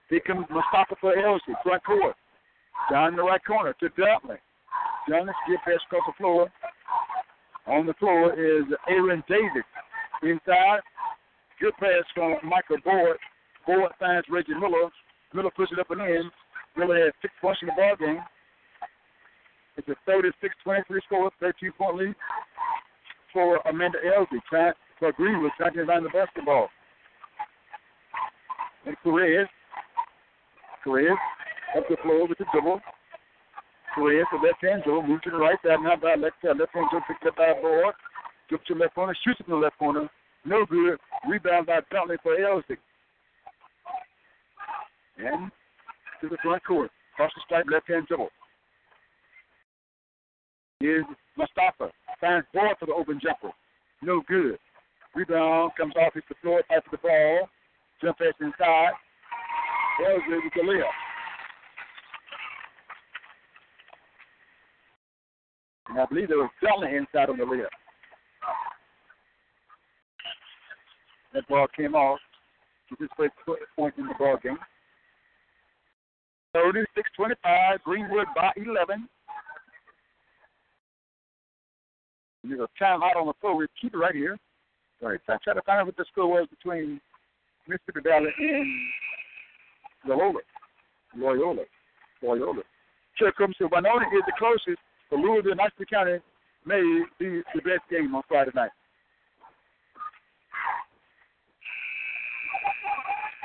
Here comes Mustafa for Elsie, front court. Down in the right corner to Dublin. Jonas get pass across the floor. On the floor is Aaron Davis. Inside, good pass from Michael Boyd. Boyd finds Reggie Miller. Miller pushes it up and in. Miller has six points in the ball game. It's a thirty-six twenty-three score, thirteen point lead for Amanda Elsie. Trying for Greenwood trying to run the basketball. And Perez, Perez up the floor with the double. Perez, the left-hand dribble, moves to the right side, now by left side. Left-hand dribble picked up by Boyd. Dribble to the left corner, shoots it in the left corner. No good. Rebound by Bentley for Elsie. And to the front court. Cross the stripe, left-hand dribble. is Mustafa. Finds ball for the open jumper. No good. Rebound comes off his floor, passes the ball. Jump pass inside. Well, good with the layup. And I believe there was Butler inside on the layup. That ball came off. He just played twenty points in the ball game. thirty-six twenty-five, Greenwood by eleven. There's a timeout on the floor. We'll keep it right here. All right, so I tried to find out what the score was between Mississippi Valley and Loyola. Loyola. Loyola. Chiricahua Winona is the closest, but Louisville and Knoxville County may be the best game on Friday night.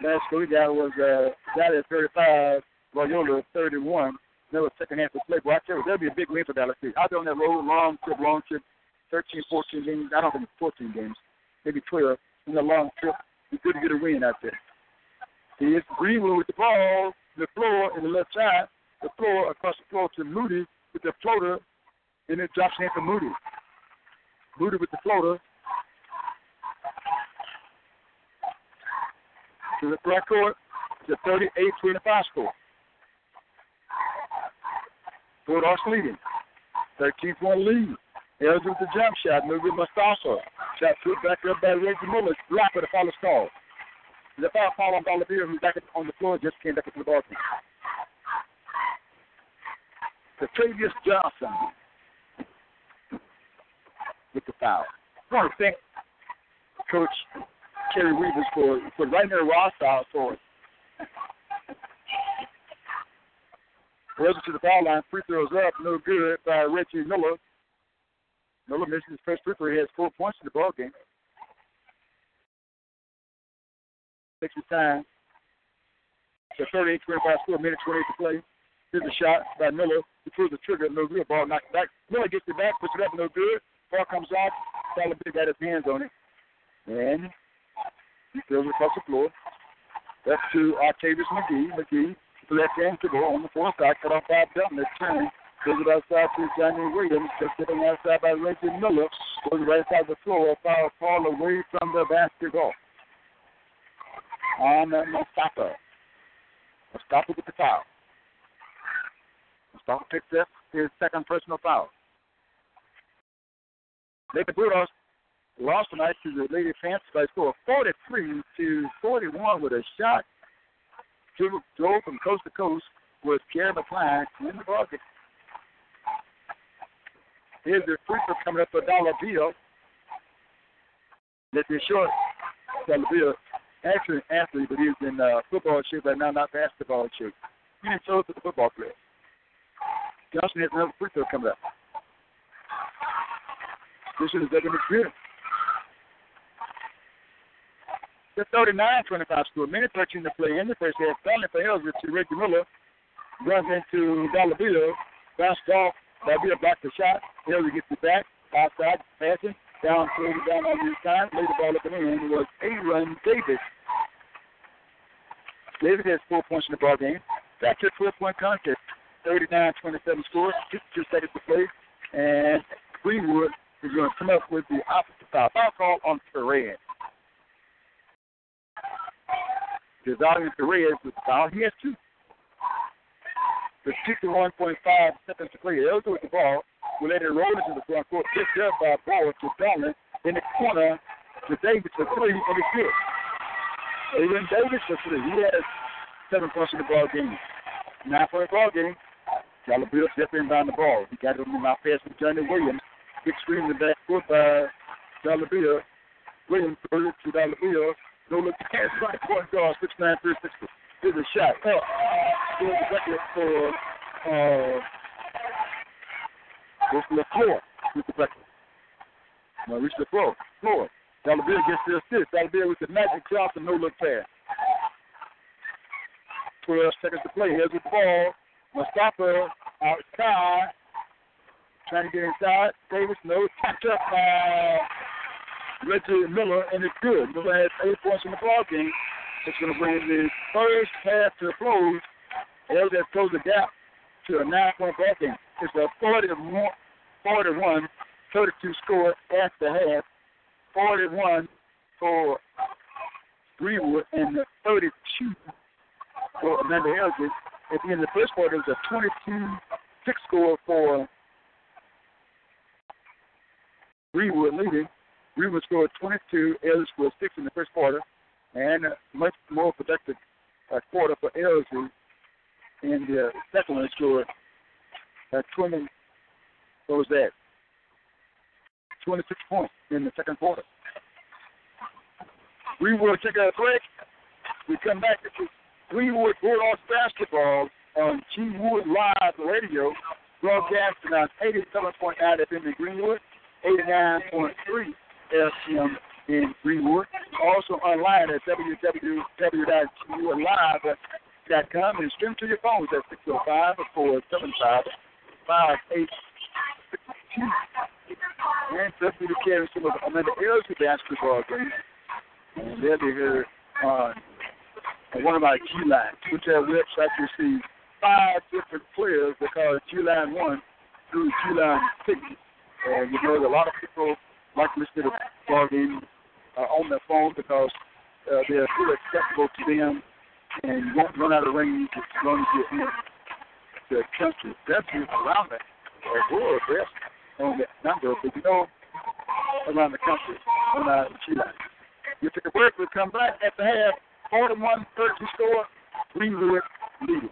Last score we got was uh, Valley at thirty-five, Loyola at thirty-one. That was second half of play. Boy, I tell you, that'd be a big win for Dallas City. I've been on that road, long trip, long trip, thirteen, fourteen games. I don't think it's fourteen games, maybe twelve. In a long trip, you couldn't get a win out there. Here's Greenwood with the ball, the floor in the left side, the floor across the floor to Moody with the floater, and it drops in for Moody. Moody with the floater. To the front court, it's a thirty-eight twenty-five score. Fort Orange leading. thirteen point lead. Elgin with the jump shot. Moving Mustafa. Shot put back up by Reggie Muller. Blocked with a foul call. The foul call on Bolivia, who's back on the floor, just came back into the ball game. Tavius Johnson with the foul. I want to thank Coach Kerry Weavers for, for right there raw style for us. Present to the foul line, free throws up, no good by Reggie Miller. Miller misses his first free throw. He has four points in the ball game. Takes his time. So thirty-eight twenty-five score, minute twenty-eight to play. Here's a shot by Miller. He throws the trigger, no good. Ball knocked back. Miller gets it back, puts it up, no good. Ball comes off. Solomon got his hands on it. And he throws it across the floor. That's to Octavius McGee. McGee, the left hand to go on the fourth side. Cut off by Dunn. That's turning. Goes it outside to Johnny Williams. Just getting outside by Reggie Miller. Goes right side of the floor. Foul fall away from the basketball. On Mustafa. Mustafa with the foul. Mustafa picks up his second personal foul. Lady Bulldogs lost tonight to the Lady Fancy by a score of forty-three to forty-one with a shot. Drove from coast to coast with Gary McClain in the bucket. Here's the free throw coming up for Dollar Bill. That's his short. Dollar Bill, actually an athlete, but he's in uh, football shape right now, not basketball shape. He didn't show up at the football player. Johnson has another free throw coming up. This is the good. The thirty-nine twenty-five score. Minute thirteen to play in the first half. Finally for Elgin to Reggie Miller. Runs into Dallavito. Bounce off. Dallavito blocks the shot. Elgin gets it back. Outside. Passing. Down. Closing down all this time. Laid the ball up and in. It was Aaron Davis. Davis has four points in the ball game. Back to a twelve-point contest. thirty-nine twenty-seven score. fifty-two seconds to play. And Greenwood is going to come up with the opposite foul. Foul call on Perez. Designing Perez with the foul. He has two. With fifty-one point five seconds to play, Elgin with the ball. We let it roll into the front court. Picked up by Ball to Ballin in the corner to Davis for three, and it's good. Even Davis for three. He has seven points in the ball game. Nine point ball game. Dallaville stepped in down the ball. He got it on my pass with Johnny Williams. Big screen in the back court by Dallaville. Williams throws it to Dallaville. No look pass by the point guard, six nine three sixty. Here's a shot. Oh, here's the bucket for uh, LaFleur. Here's the bucket. Now reach LaFleur. LaFleur. Dallaville gets the assist. Dallaville with the magic cross and no look pass. twelve seconds to play. Here's the ball. Mustafa outside. Trying to get inside. Davis, no. Tapped up by Reggie Miller, and it's good. Miller has eight points in the ball game. It's going to bring his first half to a close. Elgin has closed the gap to a nine-point ball game. It's a forty-one, forty-one thirty-two score at the half, forty-one for Greenwood and thirty-two for Amanda Elgin. At the end of the first quarter, it was a twenty-two six score for Greenwood leading. Greenwood scored twenty-two, Elgin scored six in the first quarter, and a much more productive uh, quarter for Elgin. In the second one, scored uh, twenty. What was that? twenty-six points in the second quarter. We will take a break. We come back to Greenwood Bulldogs basketball on G-Wood Live Radio, broadcasting on eighty-seven point nine F M in Greenwood, eighty-nine point three F M in Greenwood. Also online at w w w dot g wood live dot com and stream to your phones at six oh five, four seven five, five eight six two. And feel free to carry some of Amanda Elsie basketball games. And they'll be here on one of our G-Line. Which our website you see five different players that call G-Line one through G-Line six. And you know that a lot of people like to listen to the ball game uh, on their phone because uh, they're still accessible to them and you won't run out of range as long as you're in the country. That's around that. World best on that number, but you know, around the country, on our G-Line. You take a break, we'll come back at the half, forty-one thirty score, Greenwood leading.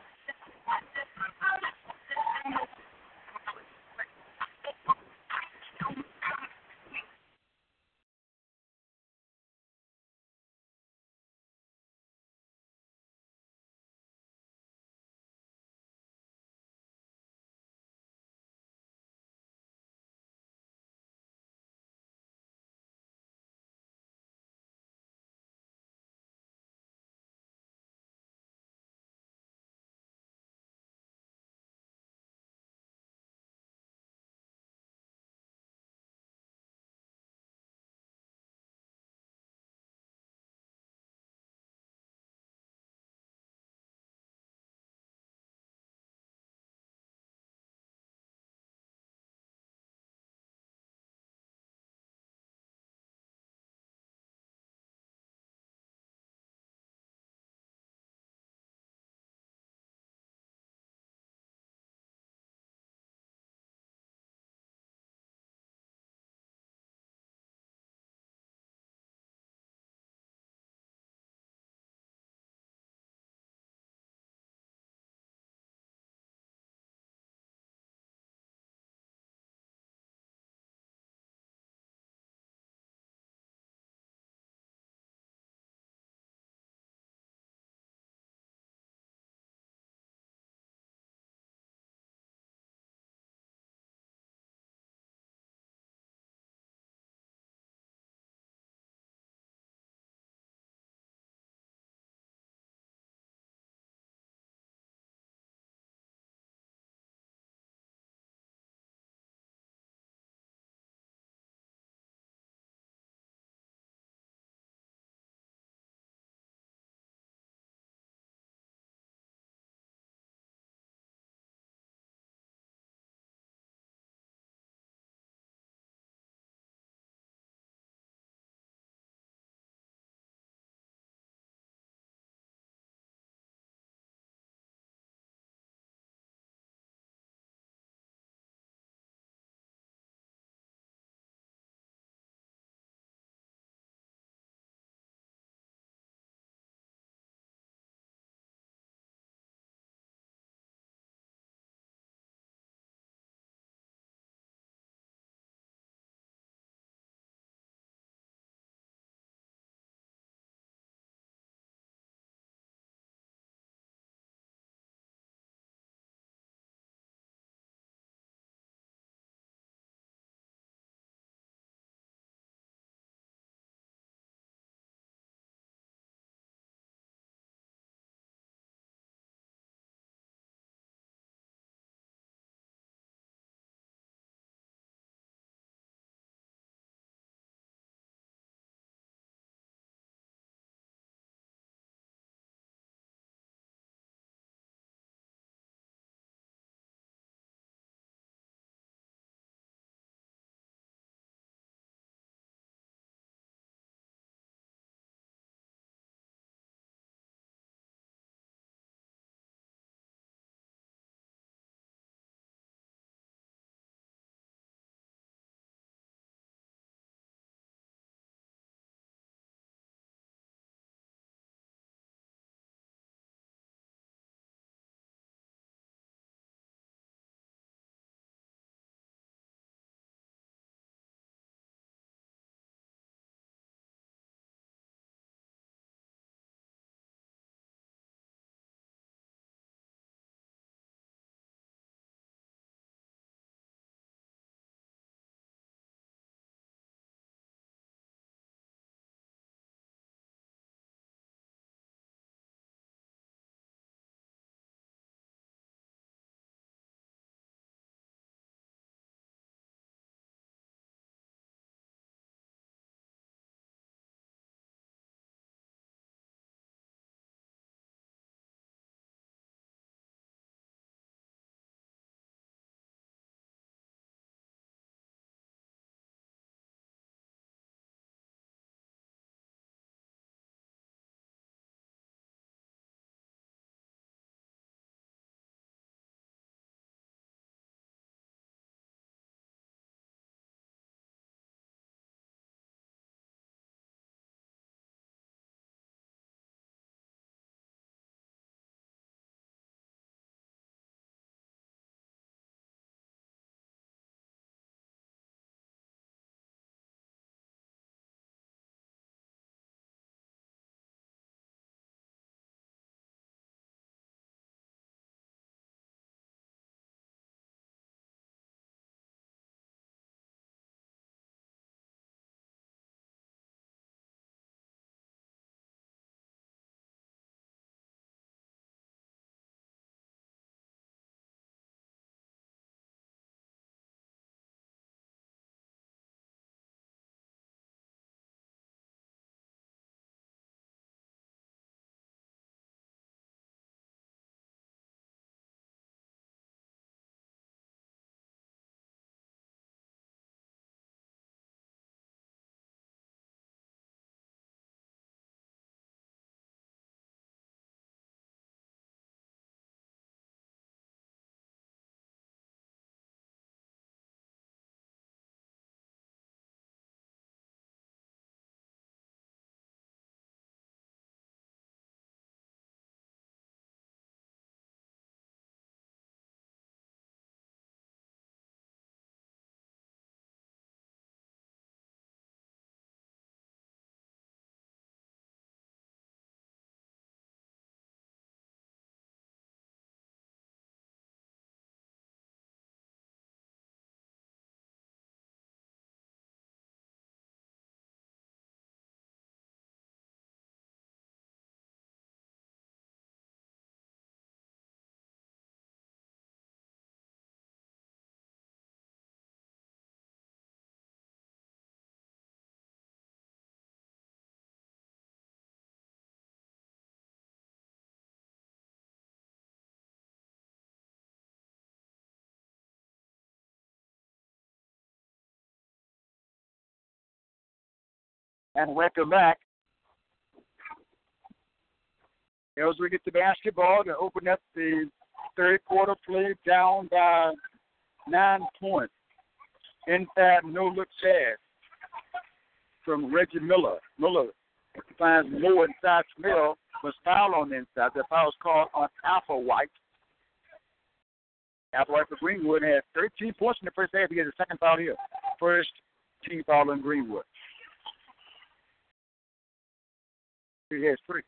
and welcome back. As we get to basketball, to open up the third quarter play down by nine points. Inside, no-look pass from Reggie Miller. Miller finds Moore inside Smell, was fouled on the inside. The foul was called on Alpha White. Alpha White for Greenwood has thirteen points in the first half. He has a second foul here. First team foul on Greenwood. He has three.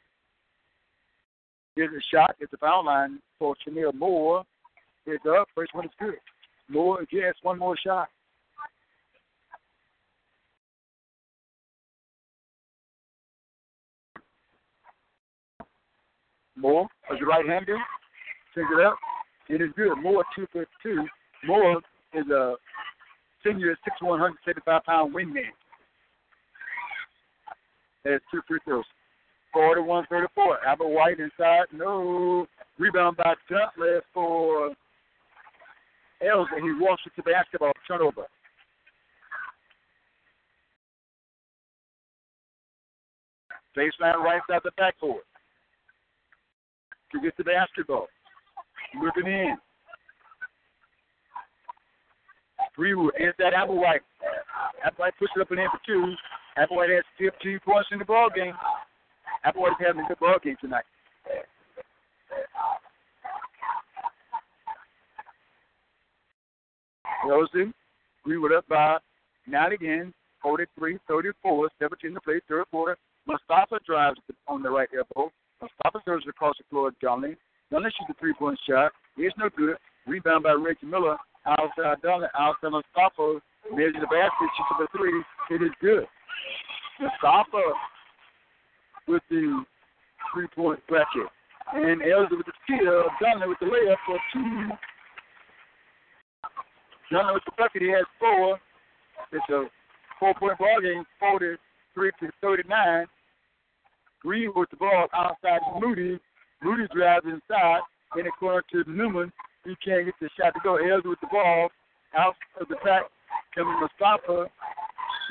Here's a shot at the foul line for Chanel Moore. It's up. First one is good. Moore gets one more shot. Moore, as a right-hander, sends it up. It is good. Moore, two foot two. Moore is a senior, six one, one seventy-five pound wingman. That's two free throws. forty-one thirty-four. Albert White inside. No. Rebound by Duntley for Ells, and he walks it to basketball. Turnover. Baseline right side the backcourt. To get the basketball. Moving in. Three wood. And that Apple White. Apple White puts it up and in for two. Apple White has fifteen points in the ball game. Apple White is having a good ball game tonight. Rosen, Greenwood up by nine again. forty-three thirty-four. seventeen to play, third quarter. Mustafa drives on the right elbow. Mustafa throws it across the floor at Donnelly. Donnelly shoots a three-point shot. It's no good. Rebound by Reggie Miller. Outside Donnelly. Outside Mustafa. Measures the basket. Shoots up a three. It is good. Mustafa with the three-point bracket. And Elder with the steal. Donnelly with the layup for two. Donnelly with the bucket. He has four. It's a four-point ball game. forty-three to thirty-nine. Green with the ball outside Moody. Moody drives inside in the corner to Newman. He can't get the shot to go. Ells with the ball out of the back. Coming Mustafa.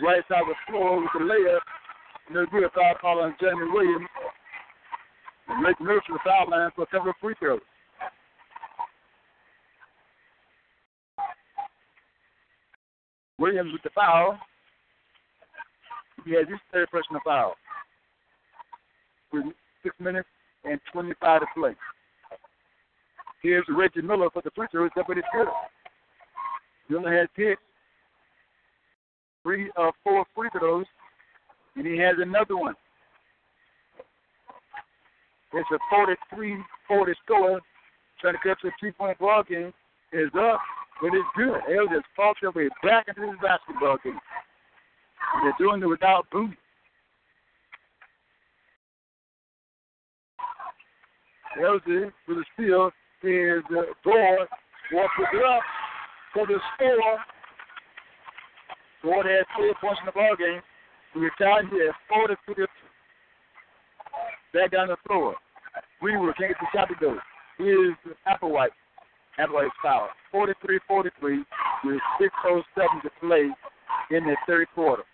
Right side of the floor with the layup. No good. Foul call on Jamie Williams. Make the move to the sideline for a couple of free throws. Williams with the foul. He has his third personal foul. With six minutes and twenty-five to play. Here's Reggie Miller for the free throws. Up with his good. Miller has hit three or uh, four free throws, and he has another one. It's a forty-three forty score. Trying to catch a three-point ball game. It's up, but it's good. They'll just false their way back into this basketball game. They're doing it without Boone. Elsie with a steal, is the Ford, walks it up for the score. Ford has four points in the ball game. We retired here, forty to fifty. Back down the floor. We will take the shot to go. Here's Applewhite. Applewhite's foul. forty-three forty-three with six oh seven to play in the third quarter.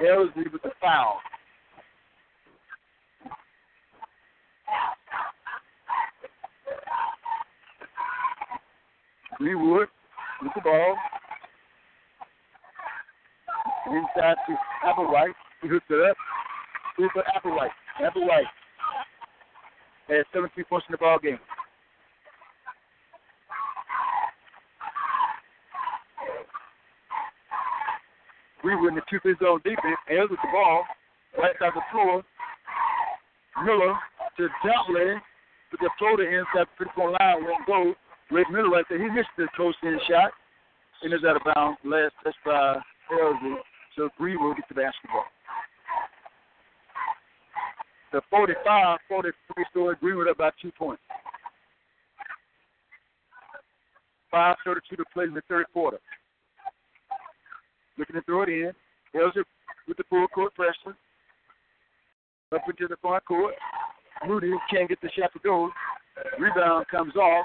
Elsie with the foul. Greenwood with the ball. Inside to Applewhite. He hooks it up. Over Applewhite. Applewhite has seventeen points in the ball game. Greenwood in the two-point zone defense. Ailes with the ball. Right side of the floor. Miller to Dowley with the floater inside the three-point line. Won't go. Rick Miller right there, he missed the close-in shot, and is out of bounds. Last touch by Elsie, so Greenwood gets the basketball. The forty-five forty-three score, Greenwood up by two points. five thirty-two to play in the third quarter. Looking to throw it in. Elsie with the full court pressure. Up into the front court. Moody can't get the shot to go. Rebound comes off.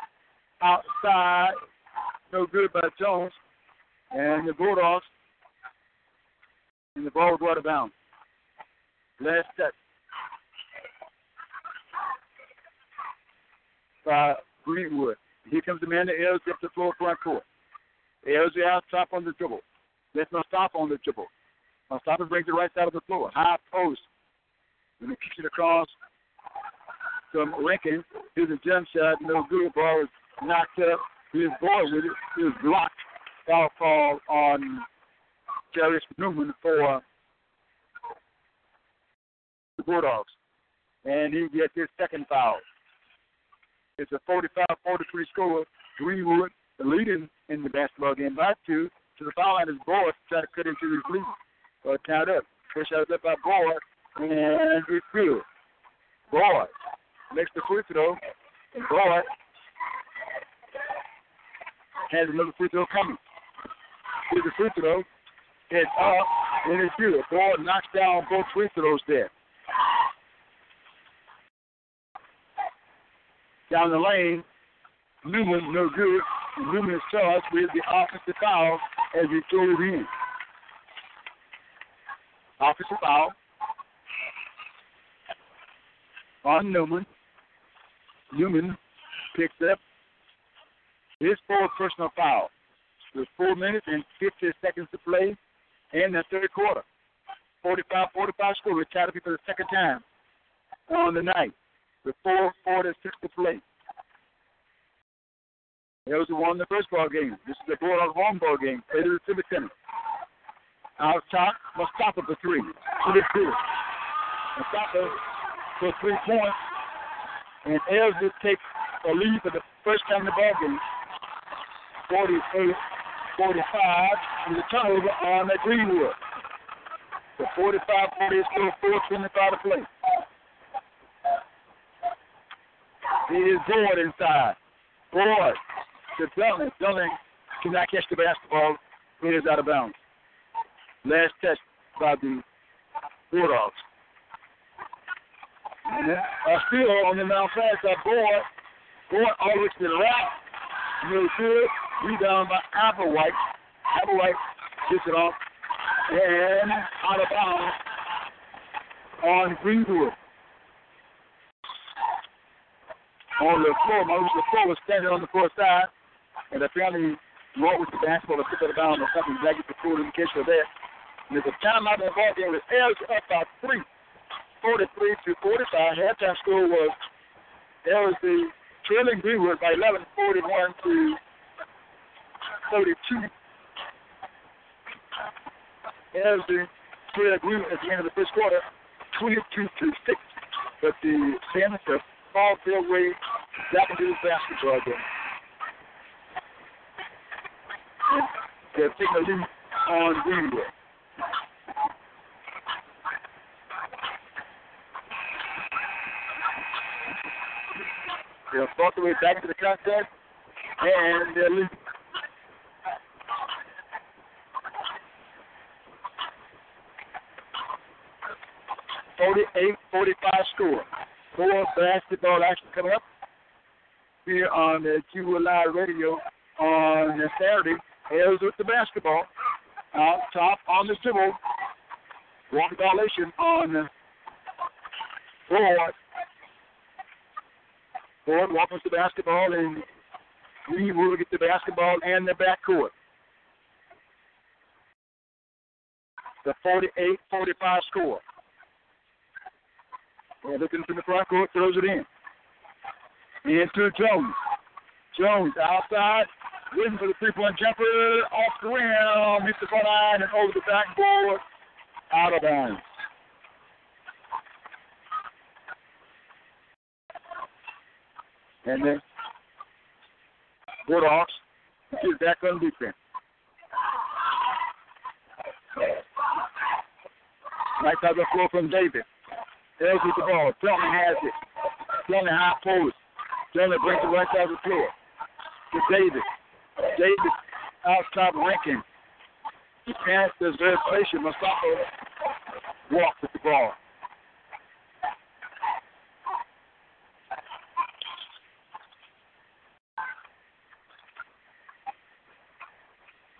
Outside, no good by Jones, and the Bulldogs and the ball brought about. Last touch by Greenwood. Here comes the man that airs up the floor, front court. Airs it out, top on the dribble. Let's not stop on the dribble. Now stop and brings it right side of the floor. High post. And it kicks it across from Lincoln. Here's a jump shot. No good. Ball is knocked up. Here's ball with it. It was blocked. Foul call on Darius Newman for the Bulldogs. And he gets his second foul. It's a forty-five forty-three score. Greenwood leading in the basketball game by two. To the foul line is Boyd trying to cut into his lead. But count up. First shot is up by Boyd. And it's good. Boyd makes the free throw. And Boyd has another free throw coming. Here's the free throw. It's up. And it's good. Boyd knocks down both free throws there. Down the lane, Newman, no good. Newman is charged with the offensive foul as he threw it in. Offensive foul on Newman. Newman picks up his fourth personal foul. There's four minutes and fifty seconds to play in the third quarter. forty-five forty-five score. We're tied up for the second time on the night. The four forty-six to play. Those who won the first ball game. This is the Bulldogs home ball game. Played at the Civic Center. Out top, Mustafa for three. It is good. Mustafa for three points. And Elgin takes a lead for the first time in the ball game. forty-eight forty-five. And the turnover on the Greenwood. The forty-five forty is still four twenty-five to play. It is Boyd inside. Boyd to Dunley. Dunley cannot catch the basketball. It is out of bounds. Last touch by the Bulldogs. Uh, still on the mound fast by Boyd. Boyd always to the right. No good. Rebound by Applewhite. Applewhite gets it off. And out of bounds on Greenwood. On the floor, Maurice LaFleur was standing on the floor side, and apparently walked with the basketball and took it down or something. Blackie LaFleur didn't catch her there. And there's a timeout involved here with Elgin up by three, forty-three to forty-five. Halftime score was Elgin trailing Greenwood by eleven, forty-one to thirty-two. Elgin trailing Greenwood at the end of the first quarter, twenty-two to six. But the Senators all their way back into the basketball game. They're taking a lead on Greenwood. They'll fought their way back into the contest, and they're leading. forty-eight forty-five score. More basketball action coming up here on the G-Wood Live Radio on Saturday. Airs with the basketball. Out top on the dribble. One violation on the board. Board walks the basketball, and we will get the basketball and the backcourt. The forty-eight forty-five score. They're looking from the front court, throws it in. Into Jones. Jones outside, waiting for the three-point jumper. Off the rim, hits the front line and over the backboard. Out of bounds. And then Bulldogs get back on defense. Nice out the floor from David. Elgin with the ball. Dunley has it. Dunley high post. Dunley brings it right side of the floor. To Davis. Davis out top Rankin. The pass is very patient. Mustafa walks with the ball.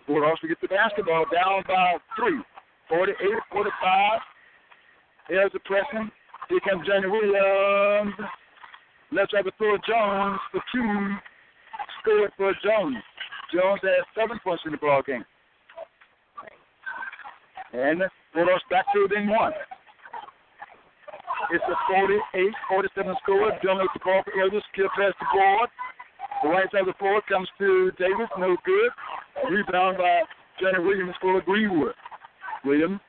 Bulldogs to get the basketball down by three. forty-eight forty-five. Elsa Preston. Here comes Johnny Williams. Left right to Thor Jones for two. Scored for Jones. Jones has seven points in the ball game. And Bulldogs back to within one. It's a forty-eight forty-seven score. Jones with the ball for Elsa. Skill past the board. The right side of the floor comes to Davis. No good. Rebound by Johnny Williams for Greenwood. Williams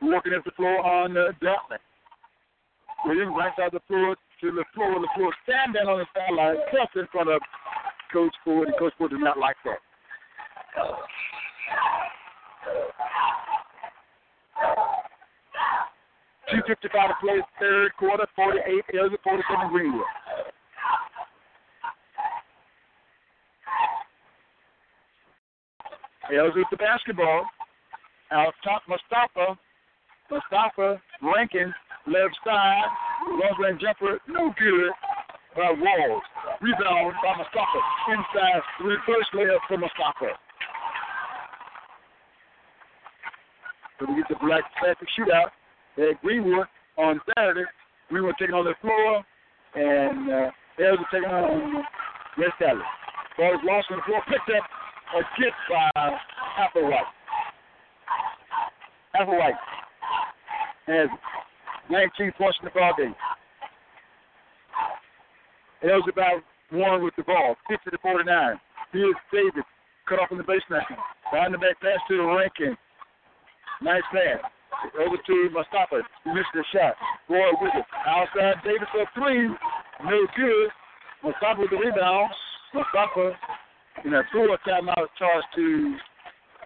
walking up the floor on uh, Dartman. Williams right side of the floor to LaFleur. LaFleur stand down on the sideline. Cuffed in front of Coach Ford. And Coach Ford did not like that. two fifty-five to play third quarter. forty-eight Elgin, forty-seven Greenwood. Elgin with the basketball. Out top, Mustafa. Mustafa Rankin, left side. Long-range jumper, no good by Walls. Rebound by Mustafa. Inside, reverse layup for Mustafa. So we get the black classic shootout at Greenwood on Saturday. Greenwood taking on the floor, and uh, Elgin taking on West Valley. Ball is lost on the floor, picked up a get by Applewhite. Applewhite has nineteen points in the ball game. Elgin about one with the ball, fifty to forty-nine. Here's Davis, cut off in the baseline. Behind the back pass to Rankin. Nice pass. Over to Mustafa, who missed the shot. Boy with it. Outside, Davis up three. No good. Mustafa with the rebound. Mustafa, in a four timeout charge to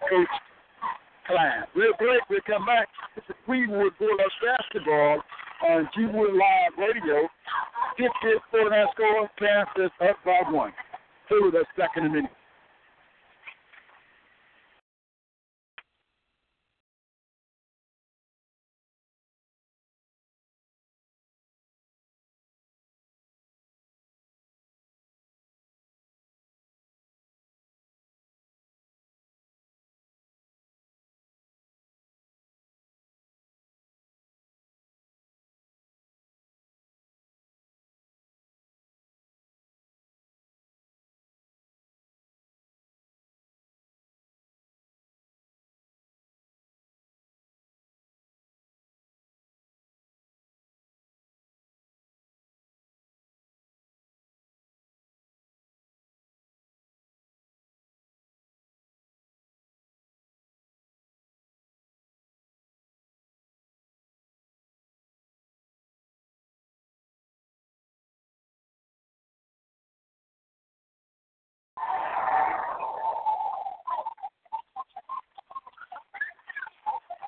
Coach Klein. We'll break. We'll come back. It's the Greenwood Bulldogs basketball on G-Wood Live Radio. fifty forty-nine score. Panthers up by one. Two that's back in a minute.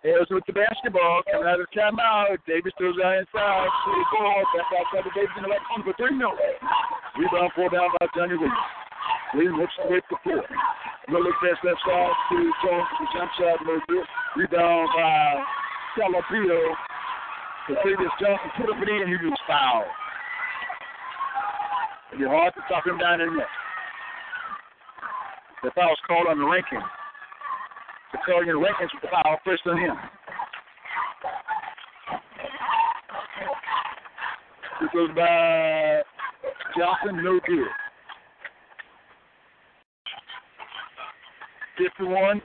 Ells with the basketball, coming out of the timeout. Davis throws out inside, to the ball, back outside to Davis in the right corner for three. No. Rebound, four down by Johnny Williams. Williams looks straight for four. No look pass left side to Jones for the jump shot, no good. Rebound by Calabito. The previous Johnson put up it in, he was fouled. It'd be hard to talk him down in there. The foul's called on the ranking. The California Rankins with the foul first on him. This goes by Johnson, no good. fifty-one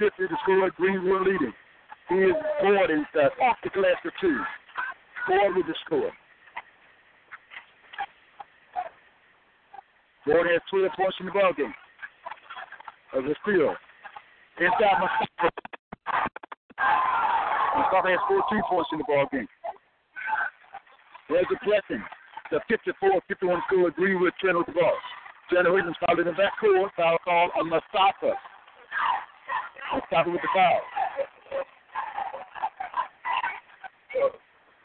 fifty to score. Greenwood leading. He is Ford inside, off the glass for two. Ford with the score. Ford has twelve points in the ballgame of his field. Inside Mustafa. Mustafa has fourteen points in the ball game. There's a blessing. The fifty-four fifty-one score. Greenwood trying with the ball. Johnny Williams fouled in the backcourt. Foul call on Mustafa. Mustafa with the foul.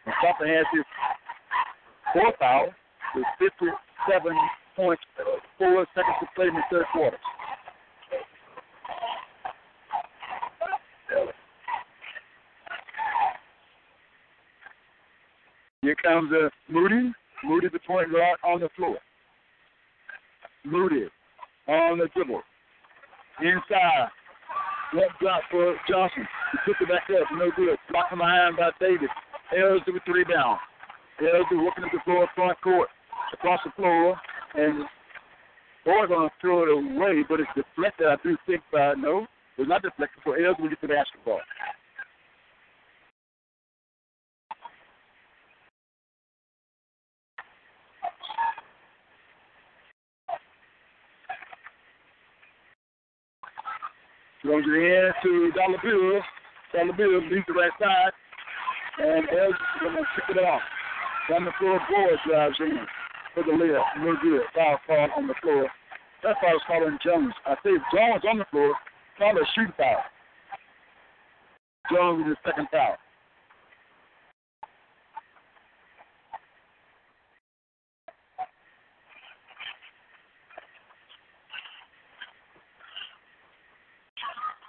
Mustafa has his fourth foul with fifty-seven point four seconds to play in the third quarter. Here comes uh, Moody. Moody, the point guard, on the floor. Moody on the dribble. Inside. Left drop for Johnson. He took it back up. No good. Blocked from behind by Davis. Arrows to the rebound. Arrows to working up the floor, front court, across the floor, and Boy's going to throw it away, but it's deflected. I do think by no, it's not deflected. So Arrows will get to the basketball. Goes to the end to Dollar Bill. Dollar Bill leaves the right side. And Ellis is going to kick it off. Down the floor, Boyd drives in for the layup. No good. Foul call on the floor. That foul is calling Jones. I say if Jones on the floor, call a shooting foul. Jones with his second foul.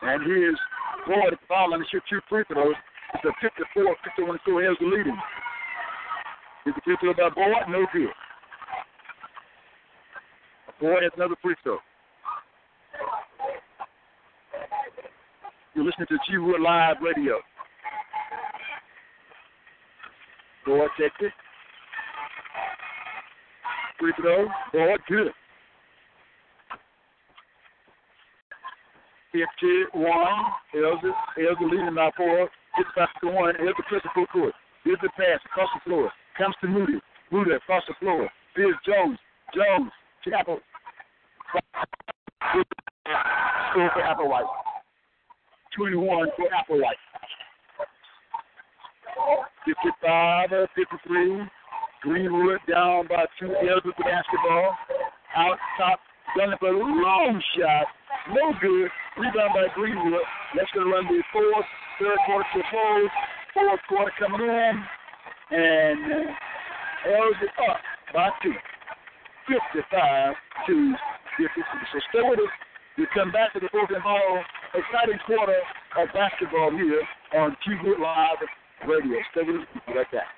And here's Boyd at the foul line. He shoot two free throws. It's a fifty-four fifty-one score. Here's the leading. It's a free throw by Boyd. No good. Boyd has another free throw. You're listening to G-Wood Live Radio. Boyd takes it. Free throw. Boyd, good. fifty-one, Elza, Elza leading by four, gets back to one, Elza presses full court, gives the pass across the floor, comes to Moody, Moody across the floor, here's Jones, Jones, Chapel, score for Applewhite, twenty-one for Applewhite, fifty-five, fifty-three, Greenwood down by two, Elza for basketball, out top, done it for a long shot, no good. Rebound by Greenwood. That's going to run the fourth, third quarter to close, fourth quarter coming in, and Ellis is up by two, fifty-five to fifty-six. So stay with us. We come back to the fourth and final exciting quarter of basketball here on G-Wood Live Radio. Stay with us. We'll be right back.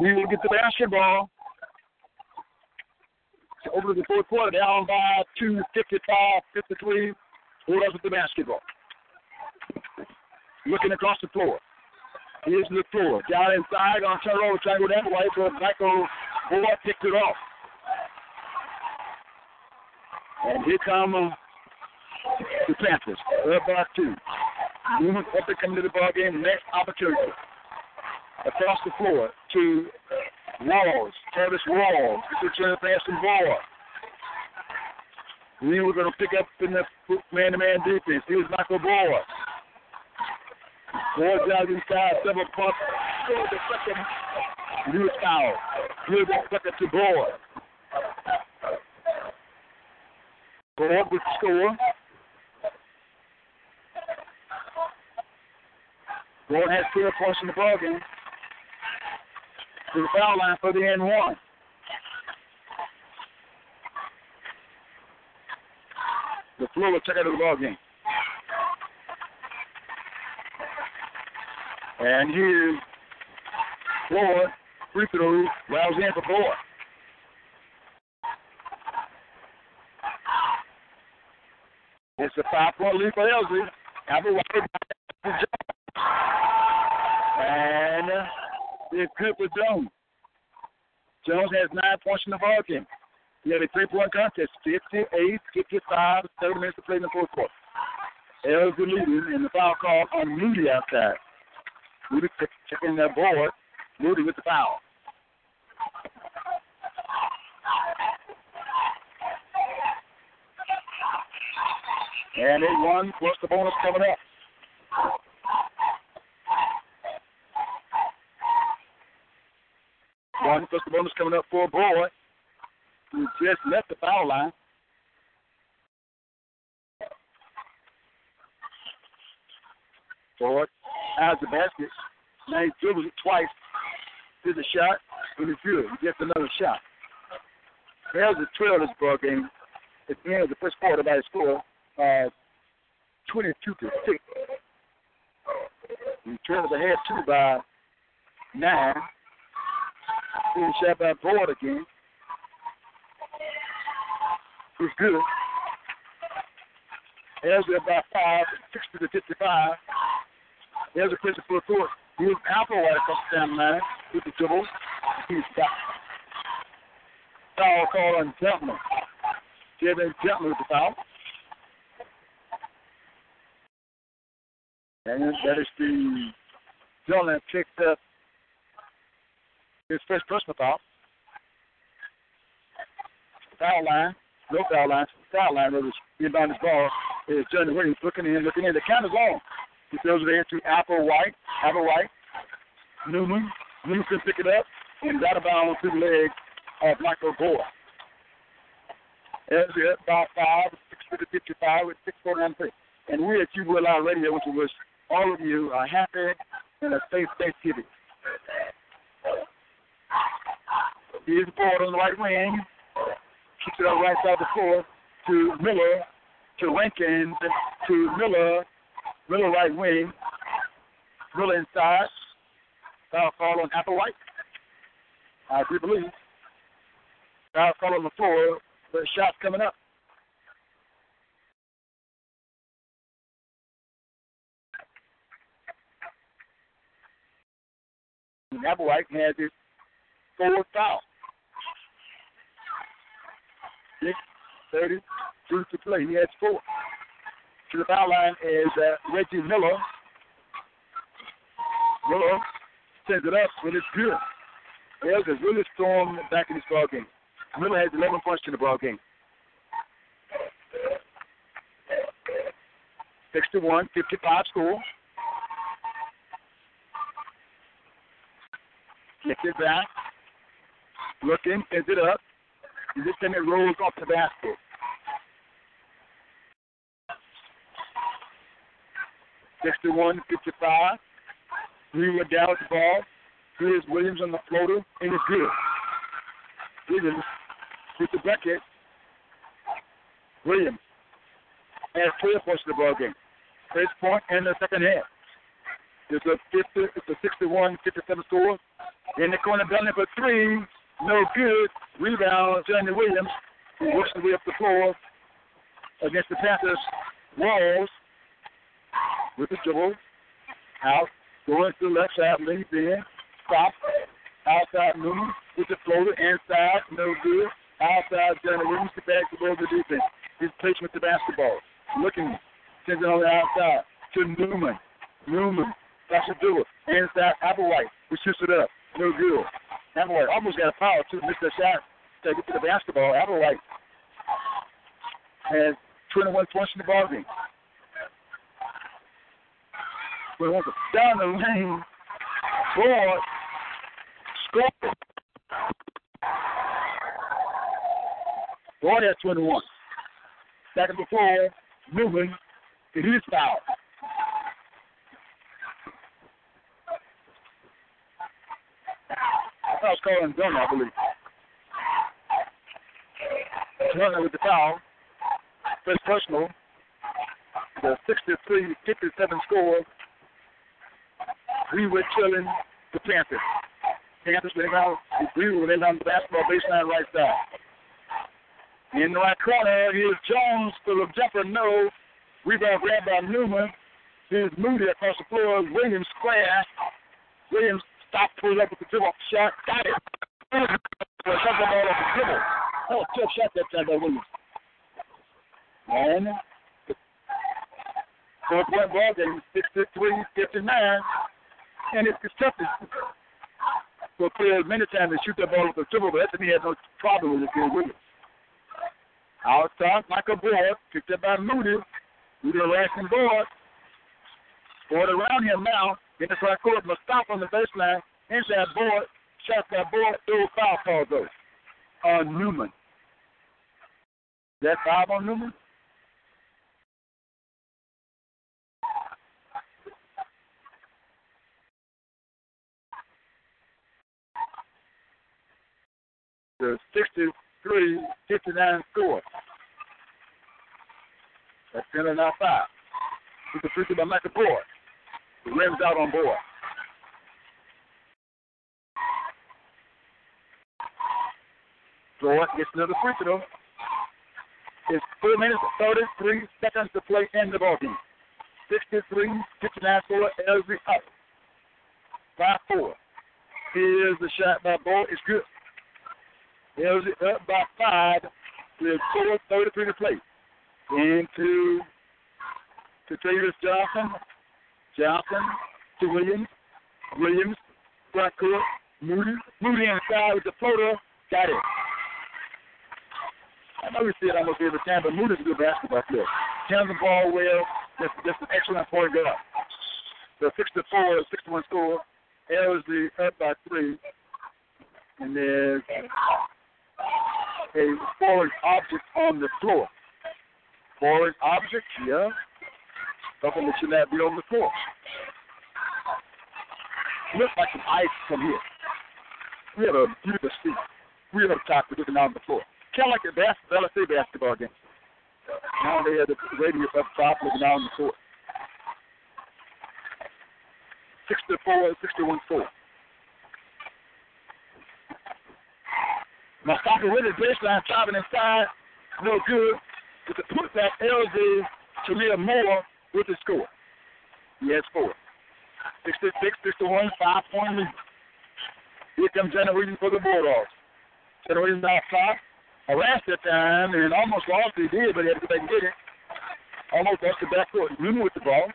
We will get the basketball. So over to the fourth quarter, down by two, fifty-five, fifty-three. Hold up with the basketball. Looking across the floor. Here's the floor. Down inside on turnover, trying to go that way. So Michael Boyd picked it off. And here come uh, the Panthers. Up by two. Moving up and coming to the ball game. Next opportunity. Across the floor to Walls, Travis Walls. He's returning past the ball. We were going to pick up in the man-to-man defense. Here's Michael Boyd. Boyd drives inside, several pumps. Lewis foul. Lewis second to Boyd. Boyd with the score. Boyd has twelve points in the ballgame. To the foul line for the end one. The floor will check out of the ball game. And here's Boyd, free throw, rounds in for Boyd. It's a five-point lead for Elsie. And it's good for Jones. Jones has nine points in the ballgame. He had a three-point contest, fifty-eight, fifty-five, thirty minutes to play in the fourth quarter. Elder Newton and the foul call on Moody outside. Moody checking that board. Moody with the foul. And eight one, plus the bonus coming up. One plus the bonus coming up for a boy who just left the foul line. Forward, out of the basket. Now he dribbles it twice. Did the shot, and it's good. He gets another shot. There's a twelve this ball game. At the end of the first quarter, by the score of twenty-two to six. He trails ahead two by nine. He's shot by board again. It's good. There's about five, sixty to fifty-five. There's a question for the fourth. He was Applewhite across the down line with the dribble. He's back. Foul call on Gentleman. Kevin Gentleman with the foul. And that is the Gentleman picked up his first personal foul. Foul line. No foul line. Foul line. That was inbound his ball. Is Johnny Williams looking in, looking in. The count is long. He throws it there to Applewhite. Applewhite. Newman. Newman can pick it up. And out of bounds to the leg of Michael Gore. That's it. By five, six fifty to fifty-five with six forty-nine. And we at G-Wood Live Radio want to wish all of you a happy and a safe Thanksgiving. Here's the forward on the right wing. Keeps it on the right side of the floor to Miller, to Rankin, to Miller, Miller right wing, Miller inside. Foul call on Applewhite. I do believe. Foul call on the floor. The shot's coming up. Applewhite has his forward foul. six thirty, two to play. He has four. To the foul line is uh, Reggie Miller. Miller sends it up, and it's good. There's a really storm back in this ball game. Miller has eleven points in the ball game. six to one, fifty-five score. Gets it back. Looking, sends it up. And this time it rolls off the basket. sixty-one, fifty-five. Green with Dallas ball. Here's Williams on the floater, and it's good. Williams with the bucket. Williams has twelve points in the ball game. First point in the second half. It's a fifty. It's a sixty-one fifty-seven score. In the corner, belly for three. No good. Rebound, Johnny Williams, who works his way up the floor against the Panthers' walls with the dribble. Out, going to the left side, leads in, stop, outside Newman with the floater, inside, no good. Outside, Johnny Williams, the back to go to the defense. His placement with the basketball. Looking, sends it on the outside to Newman. Newman, that's a dribble. Inside, Applewhite, who shoots it up, no good. Applewhite almost got a foul, too. Missed that shot to get to the basketball. Applewhite has twenty-one points in the ball game. Down the lane, board, score. Board has twenty-one. Second before, Newman, it is foul. I was calling Dunn, I believe. Dunn with the foul. First personal. The sixty-three fifty-seven score. We were chilling the Panthers. Panthers went out. We were down the basketball baseline right side. In the right corner, here's Jones for the jumper. No. Rebound grabbed by Newman. Here's Moody across the floor. Williams square. Williams. Stop, pulled up with the dribble shot. Got it. Well, shot the ball off the dribble. That was a tough shot that time by Williams. And Four-point guard, six foot three, fifty-nine, and it's constructed for a player many times to shoot that ball up the dribble, but that to me has no problem with it. Good with it. Outside, Michael Boyd, picked up by Moody. Moody harassing Boyd. Boyd around him now. Dennis Rycourt must stop on the baseline. Inside Boyd, shot by Boyd, throw foul calls though on Newman. That foul on Newman? The sixty-three fifty-nine score. That's ten now five. It's a free throw by Michael Boyd. The rim's out on Boyd. Boyd gets another free throw. It's four minutes and thirty-three seconds to play in the ballgame. sixty-three fifty-nine score. L Z up. five four. Here's the shot by Boyd. It's good. There's it up by five with four thirty-three to play. Into to Travis Johnson. Johnson to Williams. Williams, front court, Moody. Moody inside with the floater. Got it. I know we see it almost every time, but Moody's a good basketball player. Turns the ball well. That's, that's an excellent point guard. The six to four, six to one score. Elsley up by three. And there's a foreign object on the floor. Foreign object, yeah. Something that should not be on the floor. Looks like some ice from here. We have a beautiful seat. We have a top looking out on the floor. Kind of like a basketball, L S A basketball game. Now they have the radio up top looking out on the floor. Six to four, six to one four. Masaka with his baseline, driving inside, no good. It's a putback, L J Jameer Moore with the score. He has four. six to six, six to one, five-point lead. Here comes Jenna Williams for the Bulldogs. Jenna Williams outside, harassed that time, and almost lost it. He did, but he had to go back and get it. Almost lost the backcourt. Newman with the ball.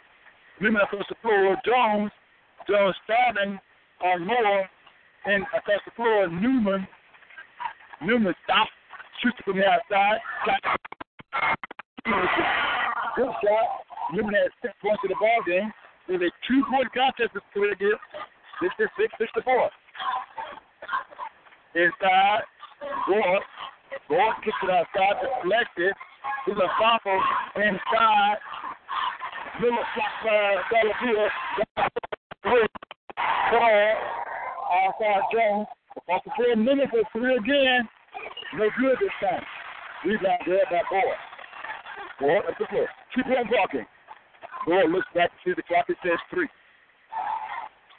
Newman across the floor. Jones, Jones starting on Moore, and across the floor, Newman. Newman stops, shoots from the outside. Good shot. Newman has six points in the ball game. There's a two-point contest with three to give. Six to six, six to four. Inside, Boyd. Boyd kicks it outside, deflected. There's a fumble inside. Little shot by Delafield. Ball outside Jones. Off the four minutes for three again. No good this time. Rebound there by Boyd. Boyd up the floor. Keep on walking. Boyd looks back to see the clock. It says three.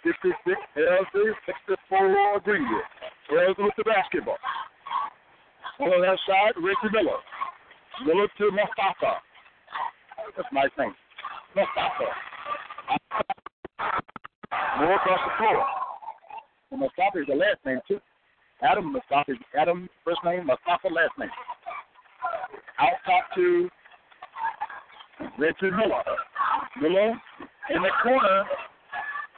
sixty-six, L C, sixty-four, Greenwood. L C with the basketball. On the left side, Ricky Miller. Miller to Mustafa. That's my thing. Mustafa. More across the floor. And Mustafa is the last name, too. Adam Mustafa is Adam, first name, Mustafa, last name. Out top to Reggie Miller. Miller in the corner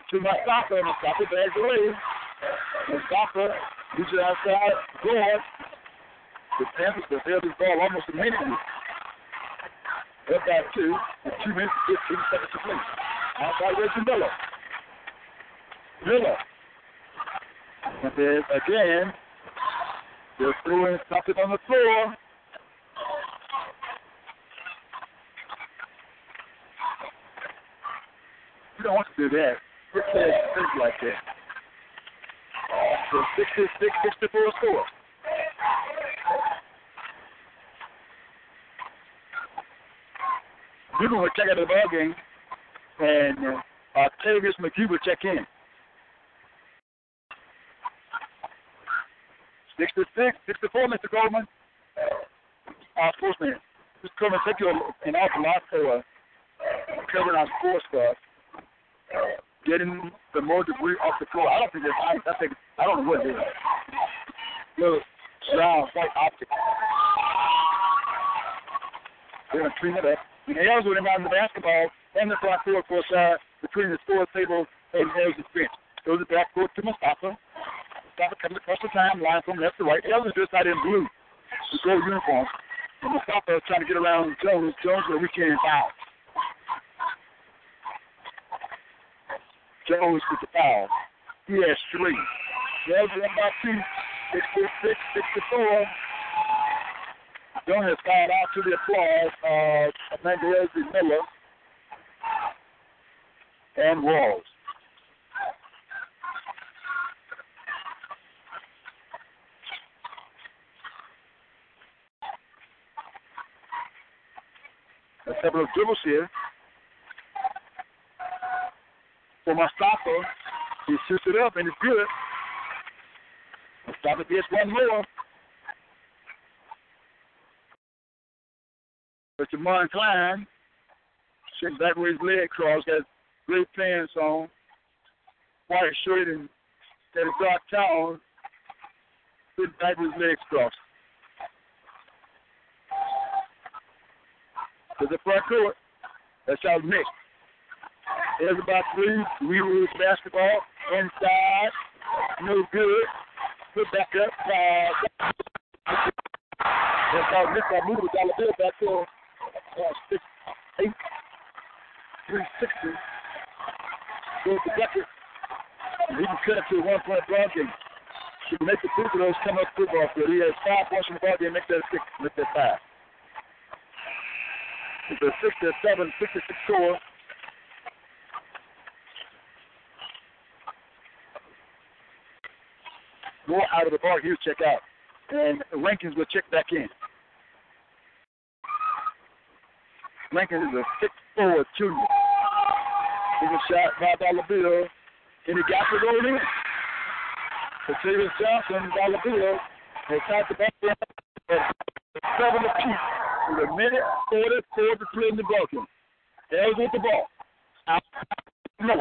to Mustafa. Mustafa bags away. Mustafa reaches outside, Boyd. The Panthers have held this ball almost immediately. Up by two, with two minutes and fifteen seconds to play. Outside Reggie Miller. Miller. And then again, they're throwing something on the floor. You don't want to do that. We're playing things like that. So sixty-six sixty-four score. We're going to check out the ball game, and Octavius McGee will check in. Six to six, six to four, Mister Goldman. Our sportsman, Mister Goldman, thank you an awful lot for covering our sports stuff, getting the more debris off the floor. I don't think it's ice. I think I don't know what it is. Little round white object. They're gonna clean it up. And they also went around the basketball and the block four for side between the score table and the fence. Goes it back forth to Mustafa. Mustafa comes across the time line from left to right. Ellen's just out in blue. The gold uniform. And Mustafa is trying to get around Jones. Jones where we can't foul. Jones with the foul. He has three. Jones is about two. Six to six, six to four. Jones has fouled out to the applause of Mangalese, Miller, and Walls. A couple of dribbles here. For Mustafa, he shoots it up and it's good. Mustafa gets one more. But Jamon Klein, shooting back with his leg crossed, got great pants on, white shirt and got a dark towel, shooting back with his legs crossed. To the front court. That's our mix. There's about three. We lose basketball. Inside. No good. Put back up. Uh, that's our mix. Our move is all the way back to uh, six, eight, three, six. Goes to Becker. He can cut it to a one-point ball game. She can make the two of those come up football field. He has five points from the ball game. Make that six. Make that five. It's a six to seven, six to six score. More out of the bar. Hughes check out. And Rankins will check back in. Rankins is a six four junior. He's a shot, five dollar bill. And he got the goal in. Davis Johnson, dollar bill. They got the ball at seven apiece. With a minute, quarter, quarter, three in the broken. Ells with the ball. Out. Miller.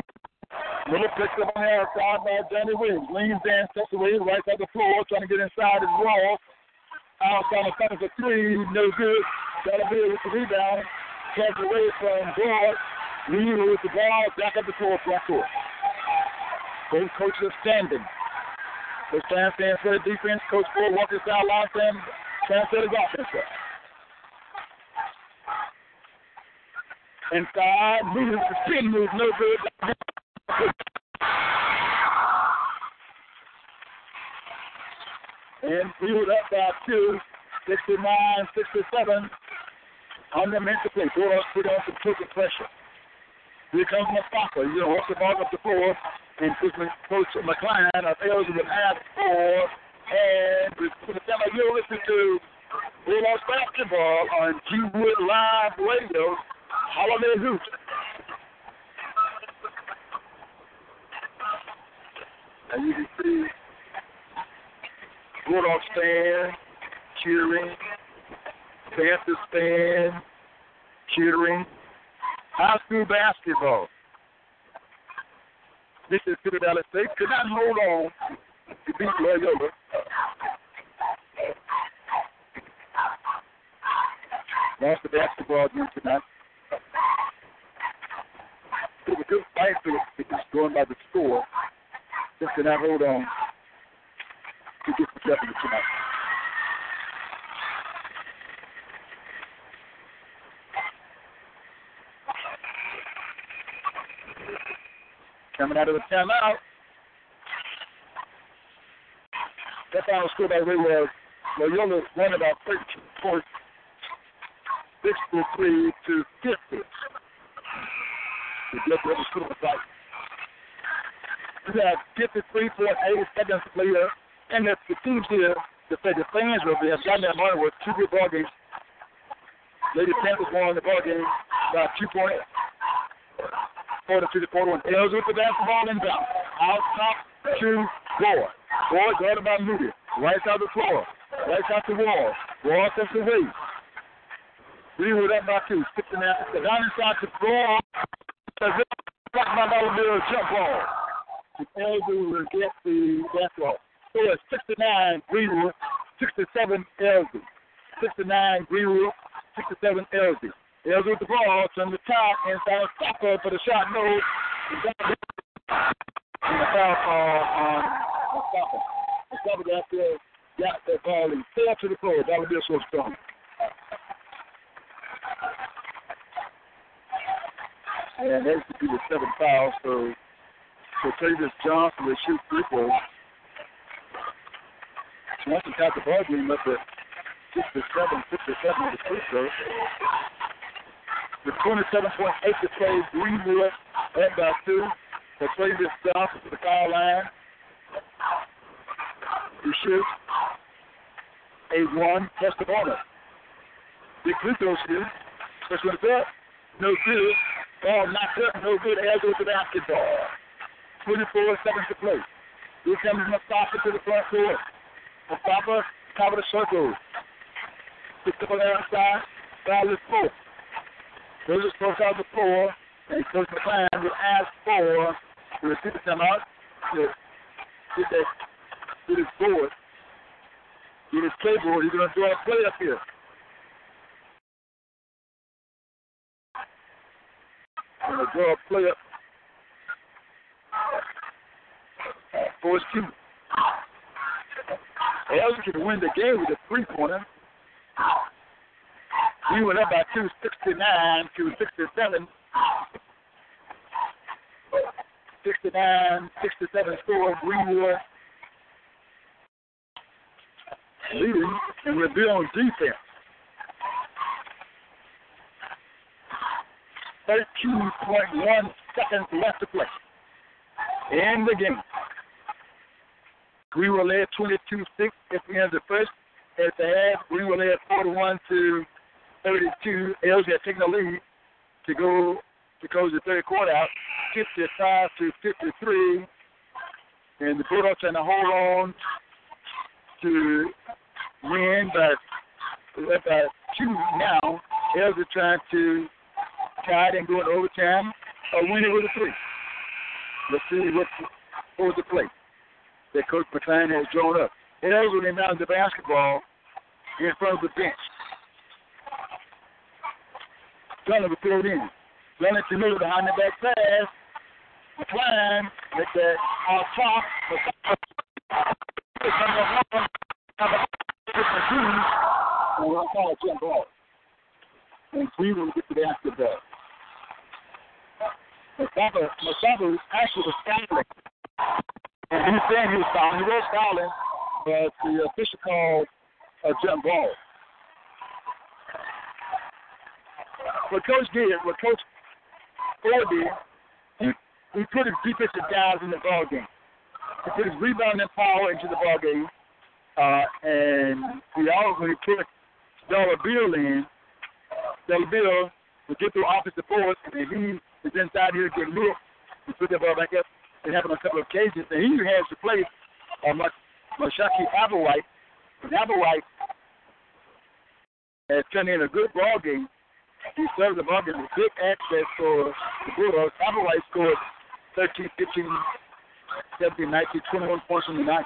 Miller picks up on the outside by Johnny Williams. Leans in, steps away, right side of the floor, trying to get inside his wall. Outside of the for three, no good. Got a bit with the rebound. Cuts away from guard. Leaves with the ball, back up the floor, front court. Both coaches are standing. Coach Stan stands for the defense. Coach Ford walks the sideline, stands for the offense. Inside, moving to spin move, no good. And G-Wood up by two, sixty-nine sixty-seven. On the mental play, put on some pushing pressure. Here comes Mustafa. You know, walks the ball up the floor. And Coach McCline of Elgin with half four. And you're listening to Bulldogs basketball on G-Wood Live Radio. Holiday Hoops. As you can see, Bulldogs stand, cheering. Panthers stand, cheering. High school basketball. This is Philadelphia State. Could not hold on to beat Loyola. Lost the basketball game tonight. It was a good fight for it. It was going by the score. Just to not hold on to get the deficit tonight. Coming out of the timeout. That final score, by the way, was Loyola won about thirteen points, sixty-three to fifty. We have fifty-three point eight seconds to play here, and the, the teams here, the, the fans will be, have gotten that money with two good ball games. Lady Panthers won the ball game by two points, forty-two to forty-one. Ells with the basketball and down. Out top to Gore. Gore guarded by Moody. Right out the floor. Right out the wall. Gore steps away. We were up by two. Six and a half. Down inside to Gore. That's it. That's my dollar bill jump ball. The Elgin will get the basketball. So it's sixty-nine Greenwood, sixty-seven Elgin. sixty-nine Greenwood, sixty-seven Elgin. There's with the ball to the top and foul tackle for the shot. No, and the foul call on Mustafa. Mustafa got there, got that ball and fell to the floor. That would be a short strong. And that's the seven fouls. So, so Tavis Johnson will shoot free throws. Johnson got the ball game up at sixty-seven, fifty-seven to free throws. The twenty-seven point eight to play, Greenwood up by two. So Tavis Johnson to the foul line. He shoots a one, touch the ball up. Big free throws here. First one up, no good. Ball knocked up, no good. As with the basketball. twenty-four seconds to play. Here comes Mustafa to the front court. Mustafa, top of the circle. Picked up on the outside. Foul is four. Those are supposed out the four. And Coach McClain will ask for the receiver come out to get that, get his board, get his playboard. He's going to draw a play up here. Going to draw a play up for his cue. Elgin can win the game with a three-pointer. He went up by two sixty-nine to sixty-seven. sixty-nine sixty-seven score. Greenwood leading, and we'll be on defense. thirteen point one seconds left to play in the game. We were led twenty-two six at the end of the first. At the half, we were led forty-one to thirty-two. Elgin had taken the lead to go to close the third quarter out, fifty-five to fifty-three. And the Bulldogs trying to hold on to win by, by two now. Elgin trying to tied and going to overtime, or win it with a three. Let's see what was the play that Coach McClain has drawn up. It is when they mounted the basketball in front of the bench. Dunlap will throw it in. Dunlap to middle behind the back pass. McClain with that on top. And we'll call a jump ball. And Cleveland will get the basketball. Mustafa, Mustafa actually was fouling. And he was saying he was fouling. He was fouling, but the official called a jump ball. What Coach did, what Coach Ford did, he, he put his defensive guys in the ball game. He put his rebounding power into the ball game. Uh, and he also put Dollar Bill in. Dollar Bill will get through offensive force, and if he is inside here getting lit, he put that ball back up. It happened on a couple of occasions. And he has to play on uh, Mashaki Applewhite. But Applewhite has turned in a good ball game. He served the ball game with good access for the Bulldogs. Applewhite scored thirteen, fifteen, seventeen, nineteen, twenty-one points on the night.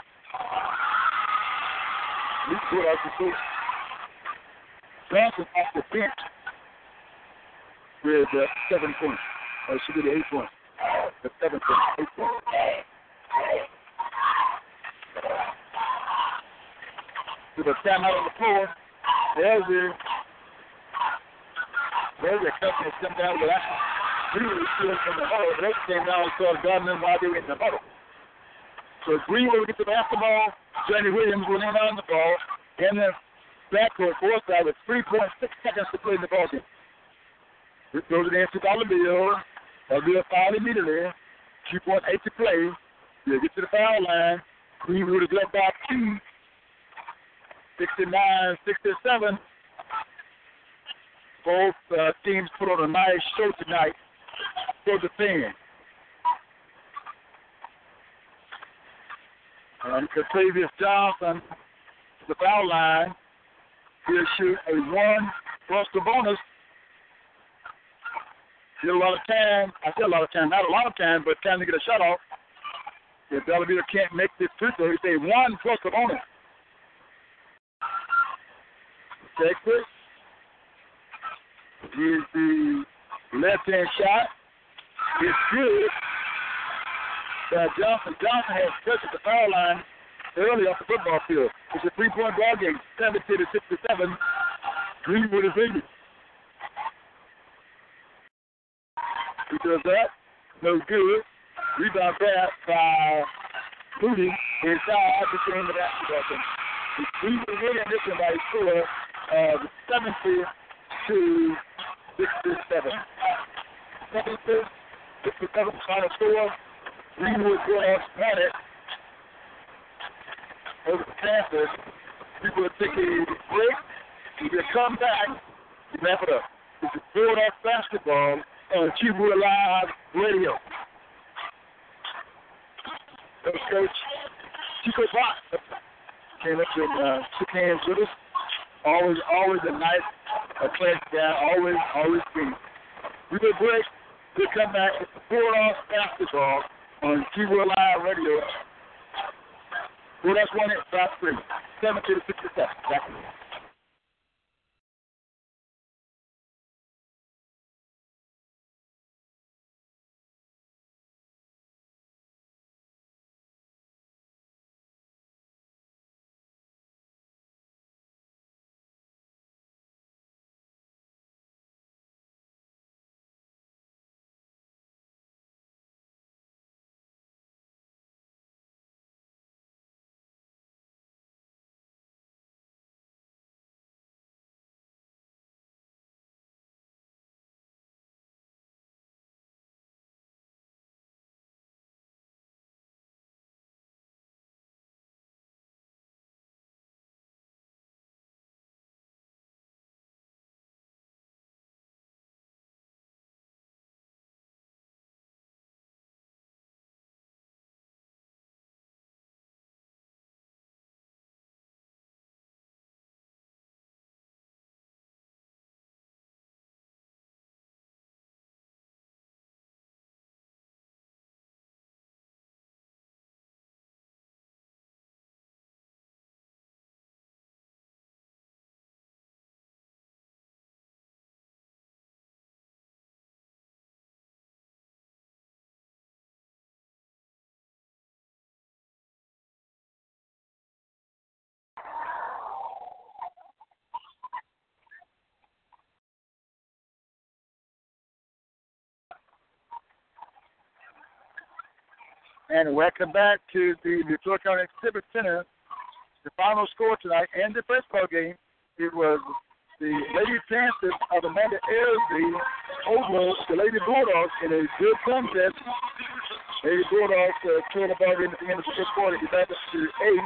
These Bulldogs are good. Johnson off the bench with uh, seven points. Or she did eight points. The seven points, eight points. With a timeout on the floor, there's a there's a couple that come down with that. Greenwood stealing from the huddle. They came down and started gardening while they were in the huddle. So Greenwood gets the basketball. Johnny Williams will in on the ball, and then backcourt fourth side with three point six seconds to play in the ball game. This goes in to Dollar Bill. Dollar Bill foul immediately. two point eight to play. They get to the foul line. Greenwood is left by two. sixty-nine sixty-seven. Both uh, teams put on a nice show tonight for the fans. And Katavius Johnson, the foul line. He'll shoot a one plus the bonus. Still a lot of time. I said a lot of time. Not a lot of time, but time to get a shot off. If Bellavita can't make this free throw, he'll say one plus the bonus. Texas is the left-hand shot. It's good. Uh, Johnson Johnson has touched the foul line early off the football field. It's a three-point ball game, seventy to sixty-seven. Greenwood is leading. He does that. No good. Rebound pass by Moody inside the end of that possession. Greenwood is leading this one by a score of seventy to sixty-seven. seventy to sixty-seven final score. Greenwood will have won it over the Panthers. People are taking a break. If you come back, you wrap it up. It's a board off basketball on G-Wood Live Radio. Coach Coach Chico Box came up and uh, shook hands with us. Always, always a nice, a class guy. Always, always good. We will break. We come back. It's a board off basketball on G-Wood Live Radio. Well, that's one at five three. seventy to sixty-seven. That's it. And welcome back to the Butler County Exhibit Center. The final score tonight and the baseball game, it was the Lady Panthers of Amanda Elsie over the Lady Bulldogs in a good contest. Lady Bulldogs uh, turned the ball in at the end of the first quarter. It's back up to eight.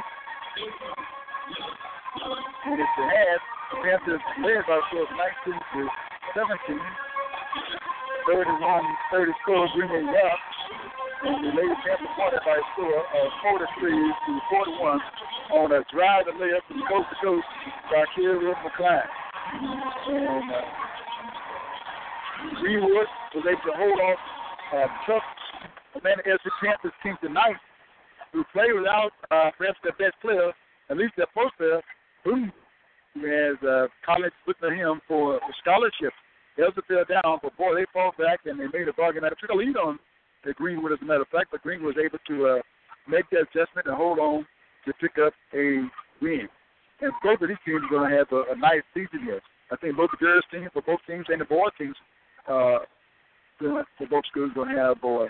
And it's the half. The Panthers led by scores nineteen to seventeen. thirty-one thirty score, Greenwood up. And the Lady Panthers won it by a score of forty-three to forty-one on a drive and layup from coast to coast by Kieran McClain. And uh, Greenwood was able to hold off uh, tough Amanda Elsie Panthers team tonight, who played without uh, perhaps their best player, at least their post player, who has uh, college with him for scholarship. Elsie fell down, but boy, they fall back and they made a bargain. I took a lead on Greenwood, as a matter of fact, but Greenwood was able to uh, make that adjustment and hold on to pick up a win. And both of these teams are going to have a, a nice season here. I think both the girls' teams, for both teams, and the boys' teams, uh, for both schools, going to have boy,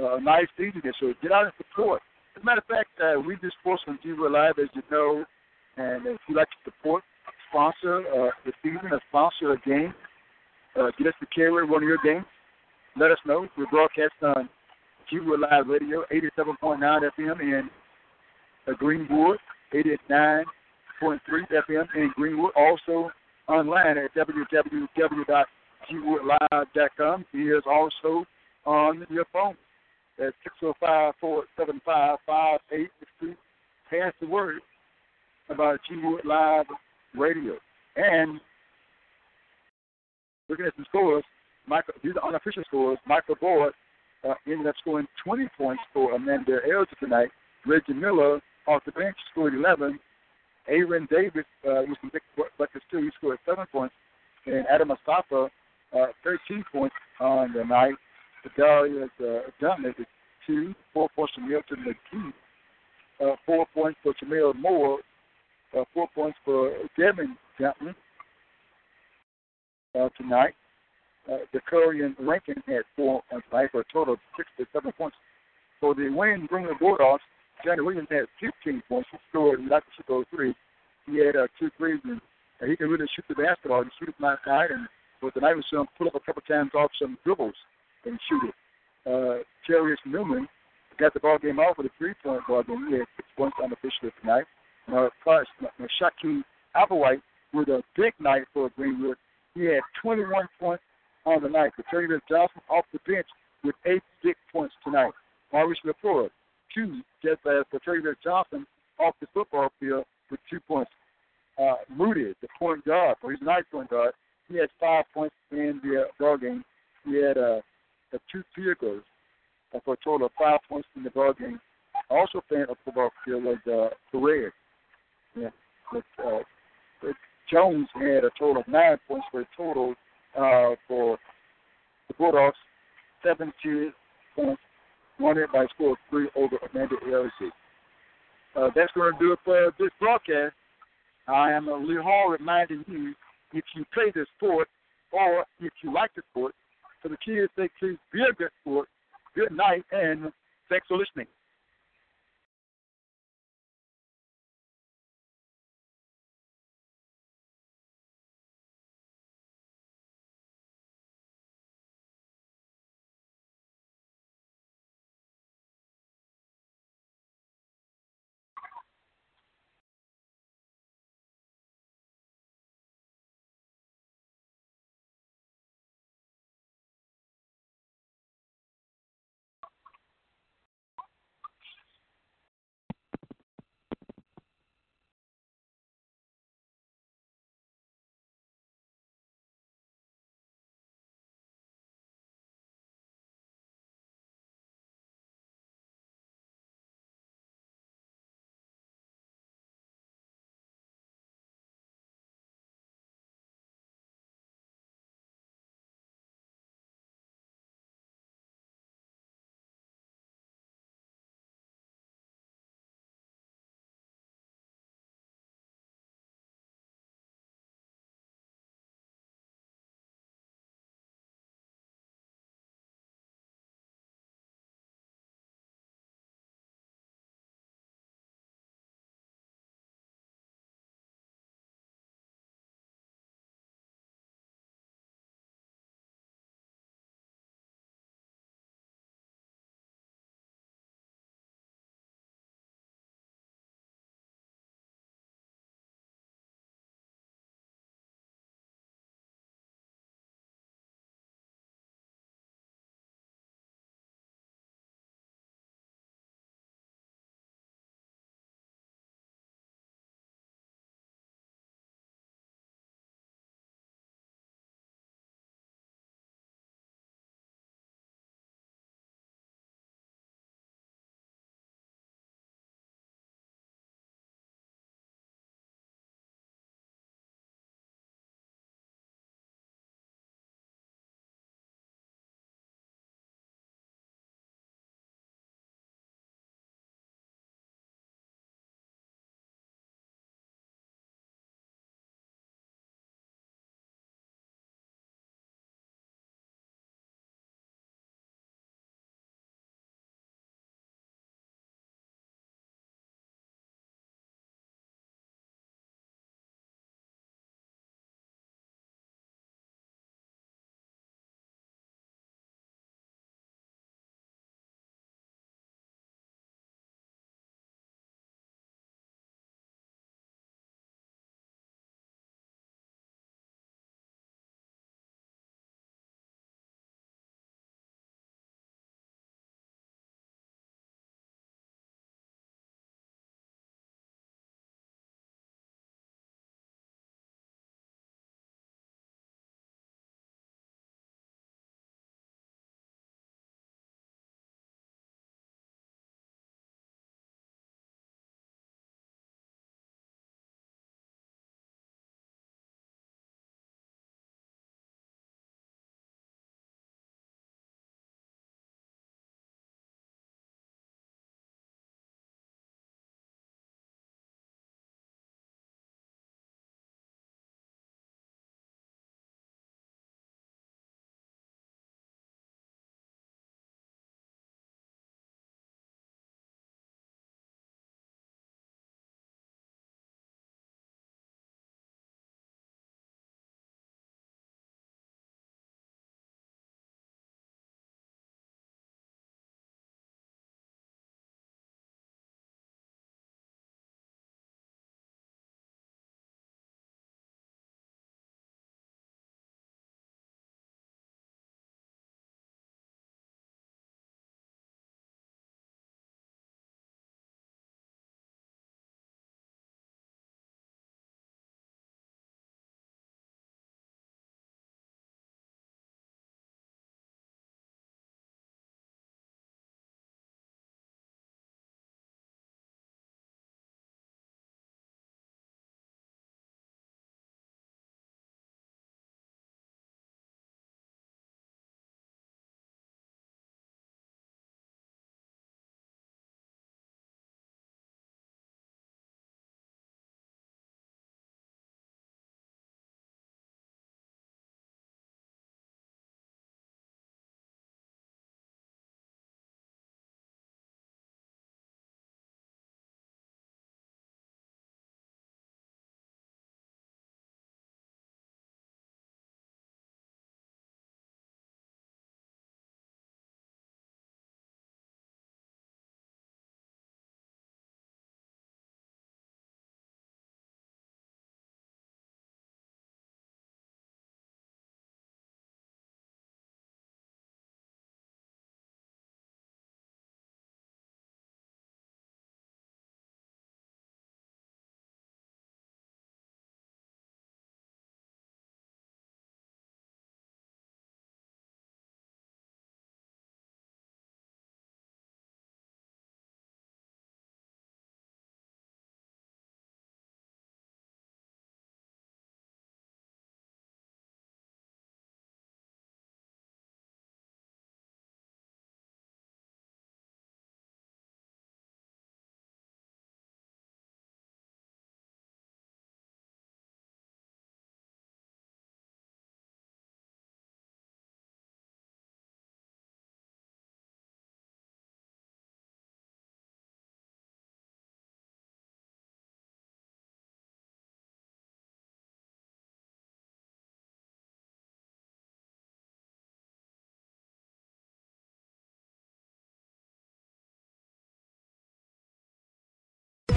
a nice season here. So get out and support. As a matter of fact, uh, we do sports on G W Live, as you know, and if you like to support, sponsor uh, the season, or sponsor a game, uh, get us to carry one of your games. Let us know. We're broadcast on G-Wood Live Radio, eighty-seven point nine F M in Greenwood, eighty-nine point three F M in Greenwood. Also online at w w w dot g wood live dot com. He is also on your phone at six oh five, four seven five, five eight six two. Pass the word about G-Wood Live Radio. And looking at some scores, Michael, these are unofficial scores. Michael Boyd uh, ended up scoring twenty points for Amanda Elder tonight. Reggie Miller off the bench scored eleven. Aaron Davis uh, was some big buckets too. He scored seven points. and Adam Asapa, uh, thirteen points on the night. Darius uh, Dunlap is two, four for Milton McKee, uh, four points for Jamil Moore, uh, four points for Devin Denton uh, tonight. Uh, the Korean Rankin had four points tonight for a total of sixty-seven points. For the Wayne Green Bulldogs, Johnny Williams had fifteen points. He scored not to go three. He had uh, two threes, and uh, he can really shoot the basketball. He shoot it last night, and but tonight we saw him pull up a couple times off some dribbles and shoot it. Uh, Jarius Newman got the ball game off with a three-point ball game. He had six points unofficially tonight. And, uh, plus, uh, Shaquille Applewhite with a big night for Greenwood. He had twenty-one points on the night. Terry Johnson off the bench with eight big points tonight. Maurice LaFleur, two, just as Terry Johnson off the football field with two points. Uh, Moody, the point guard, or he's a nice point guard, he had five points in the uh, ball game. He had a uh, of two field goals uh, for a total of five points in the ball game. Also playing up the ball field was uh, Perez. Yeah. But, uh, but Jones had a total of nine points for a total uh, for the Bulldogs, seventeen points, wanted by score of three over Amanda Elsie. Uh, that's going to do it for this broadcast. I am Lee Hall reminding you, if you play this sport or if you like the sport, for the kids, they please be a good sport. Good night, and thanks for listening.